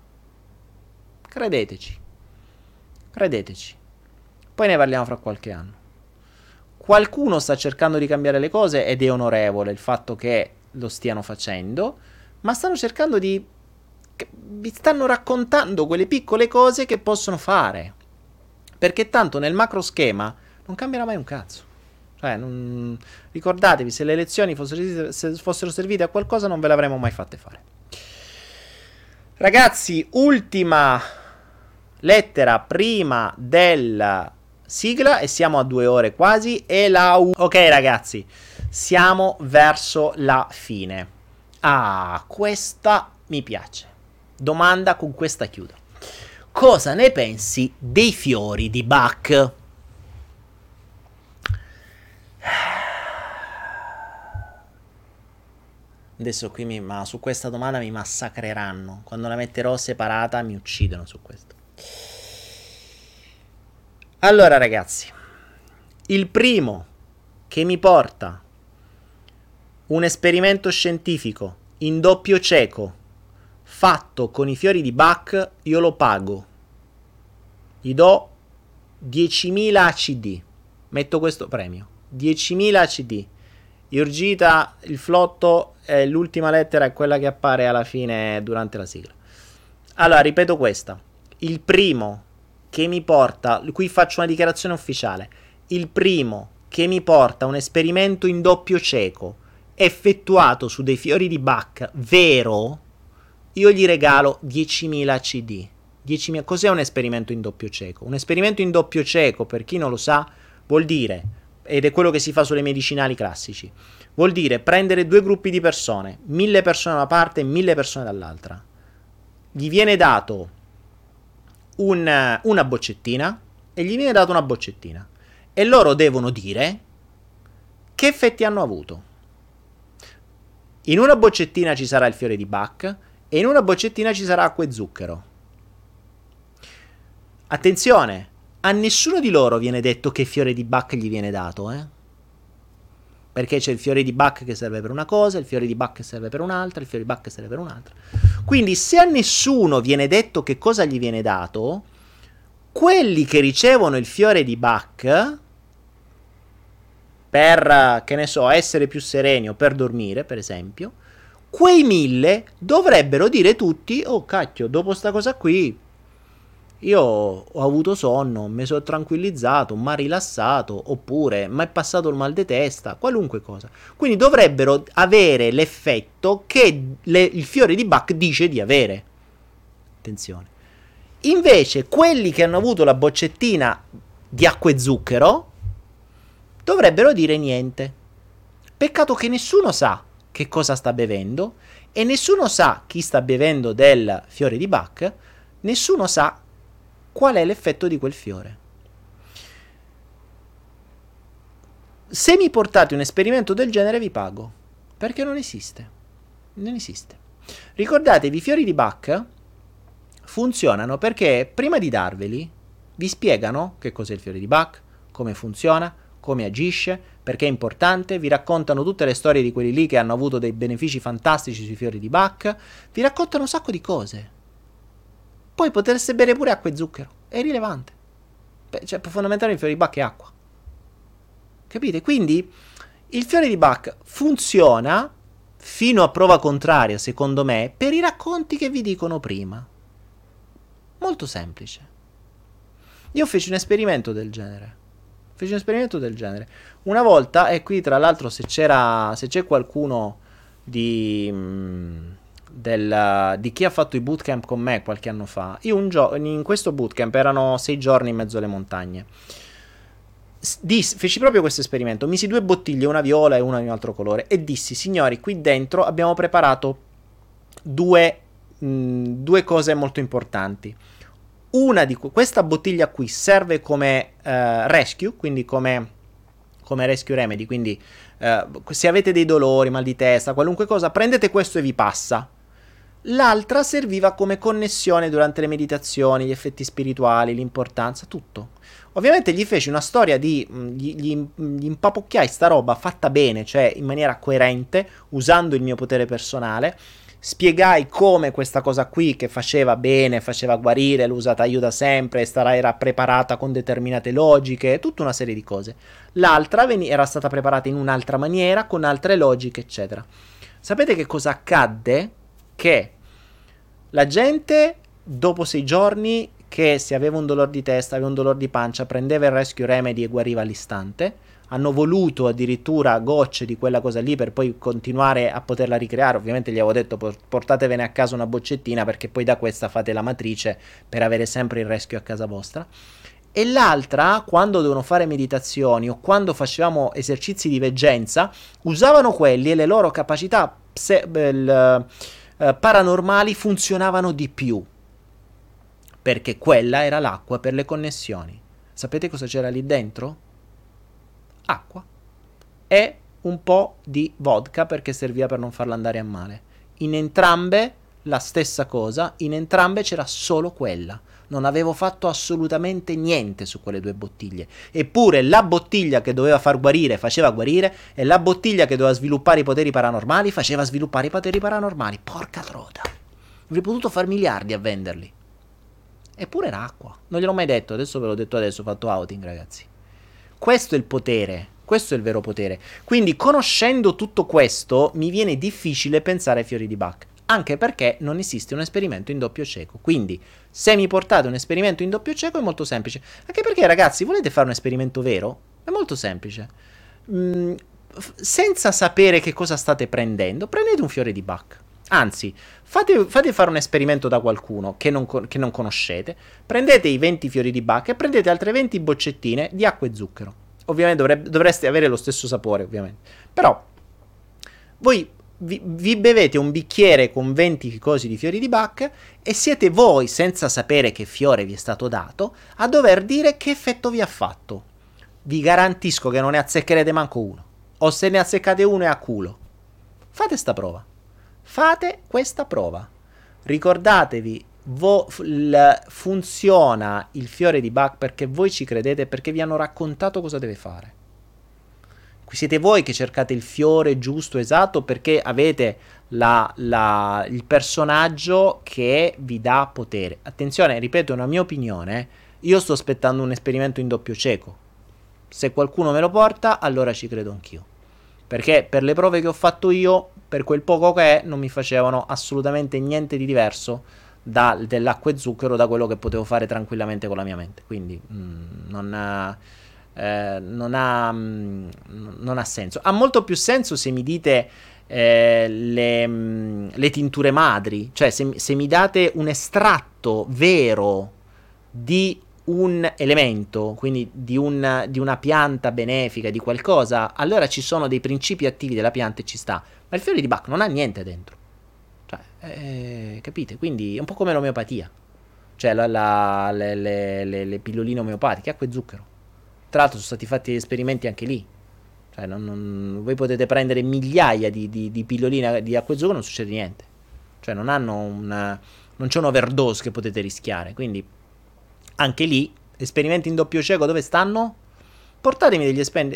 Credeteci. Poi ne parliamo fra qualche anno. Qualcuno sta cercando di cambiare le cose ed è onorevole il fatto che lo stiano facendo, ma stanno cercando di... vi stanno raccontando quelle piccole cose che possono fare. Perché tanto nel macro schema non cambierà mai un cazzo. Ricordatevi, se le elezioni fossero servite a qualcosa non ve le avremmo mai fatte fare. Ragazzi, ultima lettera prima della sigla e siamo a 2 ore quasi e ok ragazzi, siamo verso la fine. Ah, questa mi piace. Domanda, con questa chiudo. Cosa ne pensi dei fiori di Bach? Adesso qui ma su questa domanda mi massacreranno. Quando la metterò separata mi uccidono su questo. Allora ragazzi, il primo che mi porta un esperimento scientifico in doppio cieco fatto con i fiori di Bach, io lo pago. Gli do 10.000 ACD. Metto questo premio. 10.000 ACD. Urgita, il flotto, l'ultima lettera è quella che appare alla fine durante la sigla. Allora, ripeto questa. Il primo che mi porta, qui faccio una dichiarazione ufficiale, il primo che mi porta un esperimento in doppio cieco effettuato su dei fiori di Bach, vero, io gli regalo 10.000 CD. 10.000, cos'è un esperimento in doppio cieco? Un esperimento in doppio cieco, per chi non lo sa, vuol dire... ed è quello che si fa sulle medicinali classici, vuol dire prendere 2 gruppi di persone, 1.000 persone da una parte e 1.000 persone dall'altra, gli viene dato una boccettina e gli viene data una boccettina e loro devono dire che effetti hanno avuto. In una boccettina ci sarà il fiore di Bach e in una boccettina ci sarà acqua e zucchero. Attenzione, a nessuno di loro viene detto che fiore di Bach gli viene dato, perché c'è il fiore di Bach che serve per una cosa, il fiore di Bach che serve per un'altra, il fiore di Bach che serve per un'altra. Quindi se a nessuno viene detto che cosa gli viene dato, quelli che ricevono il fiore di Bach per, che ne so, essere più sereni o per dormire, per esempio, quei 1.000 dovrebbero dire tutti, oh cacchio, dopo sta cosa qui... io ho avuto sonno, mi sono tranquillizzato, mi ha rilassato, oppure mi è passato il mal di testa, qualunque cosa. Quindi dovrebbero avere l'effetto che il fiore di Bach dice di avere. Attenzione. Invece quelli che hanno avuto la boccettina di acqua e zucchero dovrebbero dire niente. Peccato che nessuno sa che cosa sta bevendo e nessuno sa chi sta bevendo del fiore di Bach, nessuno sa qual è l'effetto di quel fiore. Se mi portate un esperimento del genere vi pago, perché non esiste. Non esiste. Ricordatevi, i fiori di Bach funzionano perché prima di darveli vi spiegano che cos'è il fiore di Bach, come funziona, come agisce, perché è importante, vi raccontano tutte le storie di quelli lì che hanno avuto dei benefici fantastici sui fiori di Bach, vi raccontano un sacco di cose. Poi potreste bere pure acqua e zucchero, è irrilevante. Cioè, fondamentale il fiore di Bach è acqua. Capite? Quindi il fiore di Bach funziona fino a prova contraria, secondo me, per i racconti che vi dicono prima. Molto semplice. Io feci un esperimento del genere. Una volta, e qui tra l'altro se c'è qualcuno di chi ha fatto i bootcamp con me qualche anno fa, io in questo bootcamp erano 6 giorni in mezzo alle montagne. Feci proprio questo esperimento, misi 2 bottiglie, una viola e una di un altro colore, e dissi: signori, qui dentro abbiamo preparato due cose molto importanti. Una di questa bottiglia qui serve come rescue, quindi come rescue remedy, quindi se avete dei dolori, mal di testa, qualunque cosa, prendete questo e vi passa. L'altra serviva come connessione durante le meditazioni, gli effetti spirituali, l'importanza, tutto. Ovviamente gli feci una storia gli impapocchiai sta roba fatta bene, cioè in maniera coerente, usando il mio potere personale. Spiegai come questa cosa qui, che faceva bene, faceva guarire, l'ho usata io da sempre, era preparata con determinate logiche, tutta una serie di cose. L'altra era stata preparata in un'altra maniera, con altre logiche, eccetera. Sapete che cosa accadde? Che la gente, dopo 6 giorni, che se aveva un dolore di testa, aveva un dolore di pancia, prendeva il Rescue Remedy e guariva all'istante. Hanno voluto addirittura gocce di quella cosa lì per poi continuare a poterla ricreare. Ovviamente gli avevo detto: portatevene a casa una boccettina, perché poi da questa fate la matrice per avere sempre il rescue a casa vostra. E l'altra, quando devono fare meditazioni o quando facevamo esercizi di veggenza, usavano quelli e le loro capacità paranormali funzionavano di più, perché quella era l'acqua per le connessioni. Sapete cosa c'era lì dentro? Acqua e un po' di vodka, perché serviva per non farla andare a male. In entrambe la stessa cosa, in entrambe c'era solo quella. Non avevo fatto assolutamente niente su quelle 2 bottiglie. Eppure la bottiglia che doveva far guarire faceva guarire, e la bottiglia che doveva sviluppare i poteri paranormali faceva sviluppare i poteri paranormali. Porca trota! Avrei potuto far miliardi a venderli. Eppure era acqua. Non gliel'ho mai detto, adesso ve l'ho detto adesso, ho fatto outing, ragazzi. Questo è il potere, questo è il vero potere. Quindi, conoscendo tutto questo, mi viene difficile pensare ai fiori di Bach, anche perché non esiste un esperimento in doppio cieco. Quindi, se mi portate un esperimento in doppio cieco è molto semplice, anche perché, ragazzi, volete fare un esperimento vero? È molto semplice. Senza sapere che cosa state prendendo, prendete un fiore di Bach. Anzi, fate fare un esperimento da qualcuno che non conoscete, prendete i 20 fiori di Bach e prendete altre 20 boccettine di acqua e zucchero. Ovviamente dovreste avere lo stesso sapore, ovviamente. Però voi vi bevete un bicchiere con 20 cosi di fiori di Bach e siete voi, senza sapere che fiore vi è stato dato, a dover dire che effetto vi ha fatto. Vi garantisco che non ne azzeccherete manco uno, o se ne azzeccate uno è a culo. Fate questa prova. Ricordatevi, funziona il fiore di Bach perché voi ci credete, perché vi hanno raccontato cosa deve fare. Qui siete voi che cercate il fiore giusto, esatto, perché avete il personaggio che vi dà potere. Attenzione, ripeto, è una mia opinione. Io sto aspettando un esperimento in doppio cieco. Se qualcuno me lo porta, allora ci credo anch'io. Perché per le prove che ho fatto io, per quel poco che è, non mi facevano assolutamente niente di diverso dell'acqua e zucchero, da quello che potevo fare tranquillamente con la mia mente. Quindi non ha senso. Ha molto più senso se mi dite le tinture madri, cioè se mi date un estratto vero di un elemento, quindi di una pianta benefica, di qualcosa, allora ci sono dei principi attivi della pianta e ci sta. Ma il fiore di Bach non ha niente dentro. Cioè, capite? Quindi è un po' come l'omeopatia. Cioè le pilloline omeopatiche, acqua e zucchero. Tra l'altro sono stati fatti esperimenti anche lì. Cioè voi potete prendere migliaia di pilloline di acqua e zucchero, non succede niente. Cioè non c'è un overdose che potete rischiare, quindi anche lì esperimenti in doppio cieco dove stanno? Portatemi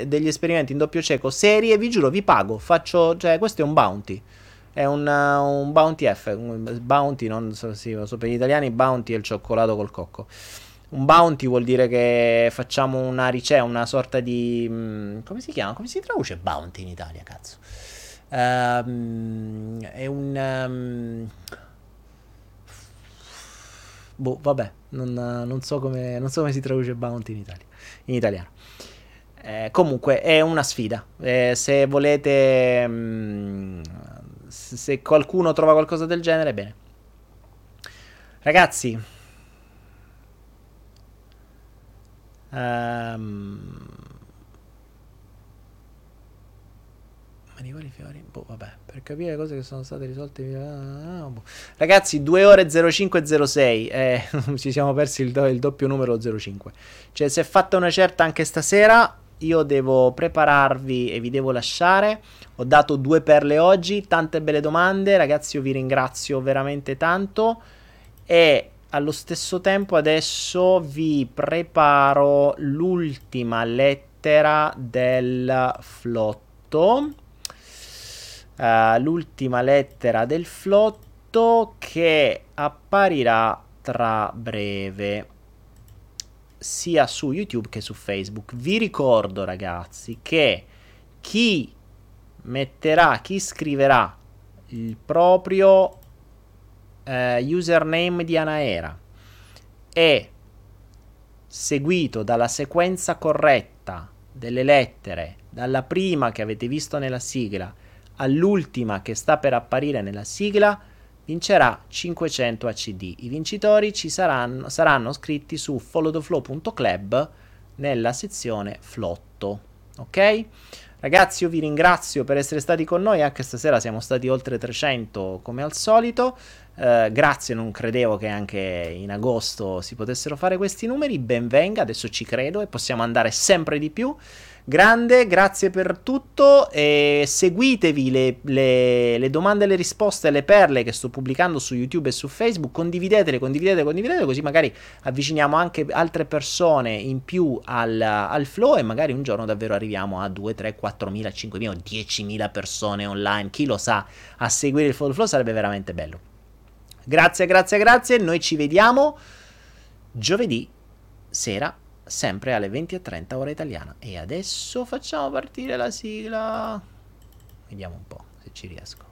degli esperimenti in doppio cieco seri e vi giuro vi pago, faccio, cioè questo è un bounty. È un Bounty F, un Bounty, non so, sì, lo so, per gli italiani Bounty è il cioccolato col cocco. Un Bounty vuol dire che facciamo una ricerca, una sorta di... come si chiama? Come si traduce Bounty in Italia, cazzo? È un... boh, vabbè, non so come si traduce Bounty in Italia, in italiano. Comunque è una sfida, se volete... se qualcuno trova qualcosa del genere, bene. Ragazzi, ma di quali fiori? Boh, vabbè, per capire cose che sono state risolte. Boh. Ragazzi, 2 ore 05:06. Ci siamo persi il doppio numero 05. Cioè, si è fatta una certa anche stasera. Io devo prepararvi e vi devo lasciare. Ho dato 2 perle oggi, tante belle domande, ragazzi, io vi ringrazio veramente tanto e allo stesso tempo adesso vi preparo l'ultima lettera del flotto. L'ultima lettera del flotto che apparirà tra breve, sia su YouTube che su Facebook. Vi ricordo, ragazzi, che chi scriverà il proprio username di Anaera e seguito dalla sequenza corretta delle lettere, dalla prima che avete visto nella sigla all'ultima che sta per apparire nella sigla, vincerà 500 ACD. I vincitori saranno iscritti su followtheflow.club nella sezione flotto. Ok? Ragazzi, io vi ringrazio per essere stati con noi, anche stasera siamo stati oltre 300 come al solito, grazie, non credevo che anche in agosto si potessero fare questi numeri, ben venga, adesso ci credo e possiamo andare sempre di più, grande, grazie per tutto e seguitevi le domande e le risposte, le perle che sto pubblicando su YouTube e su Facebook, condividetele, così magari avviciniamo anche altre persone in più al flow e magari un giorno davvero arriviamo a 2, 3, 4.000, 5.000 o 10.000 persone online, chi lo sa, a seguire il flow sarebbe veramente bello. Grazie, noi ci vediamo giovedì sera sempre alle 20:30 ora italiana e adesso facciamo partire la sigla, vediamo un po' se ci riesco.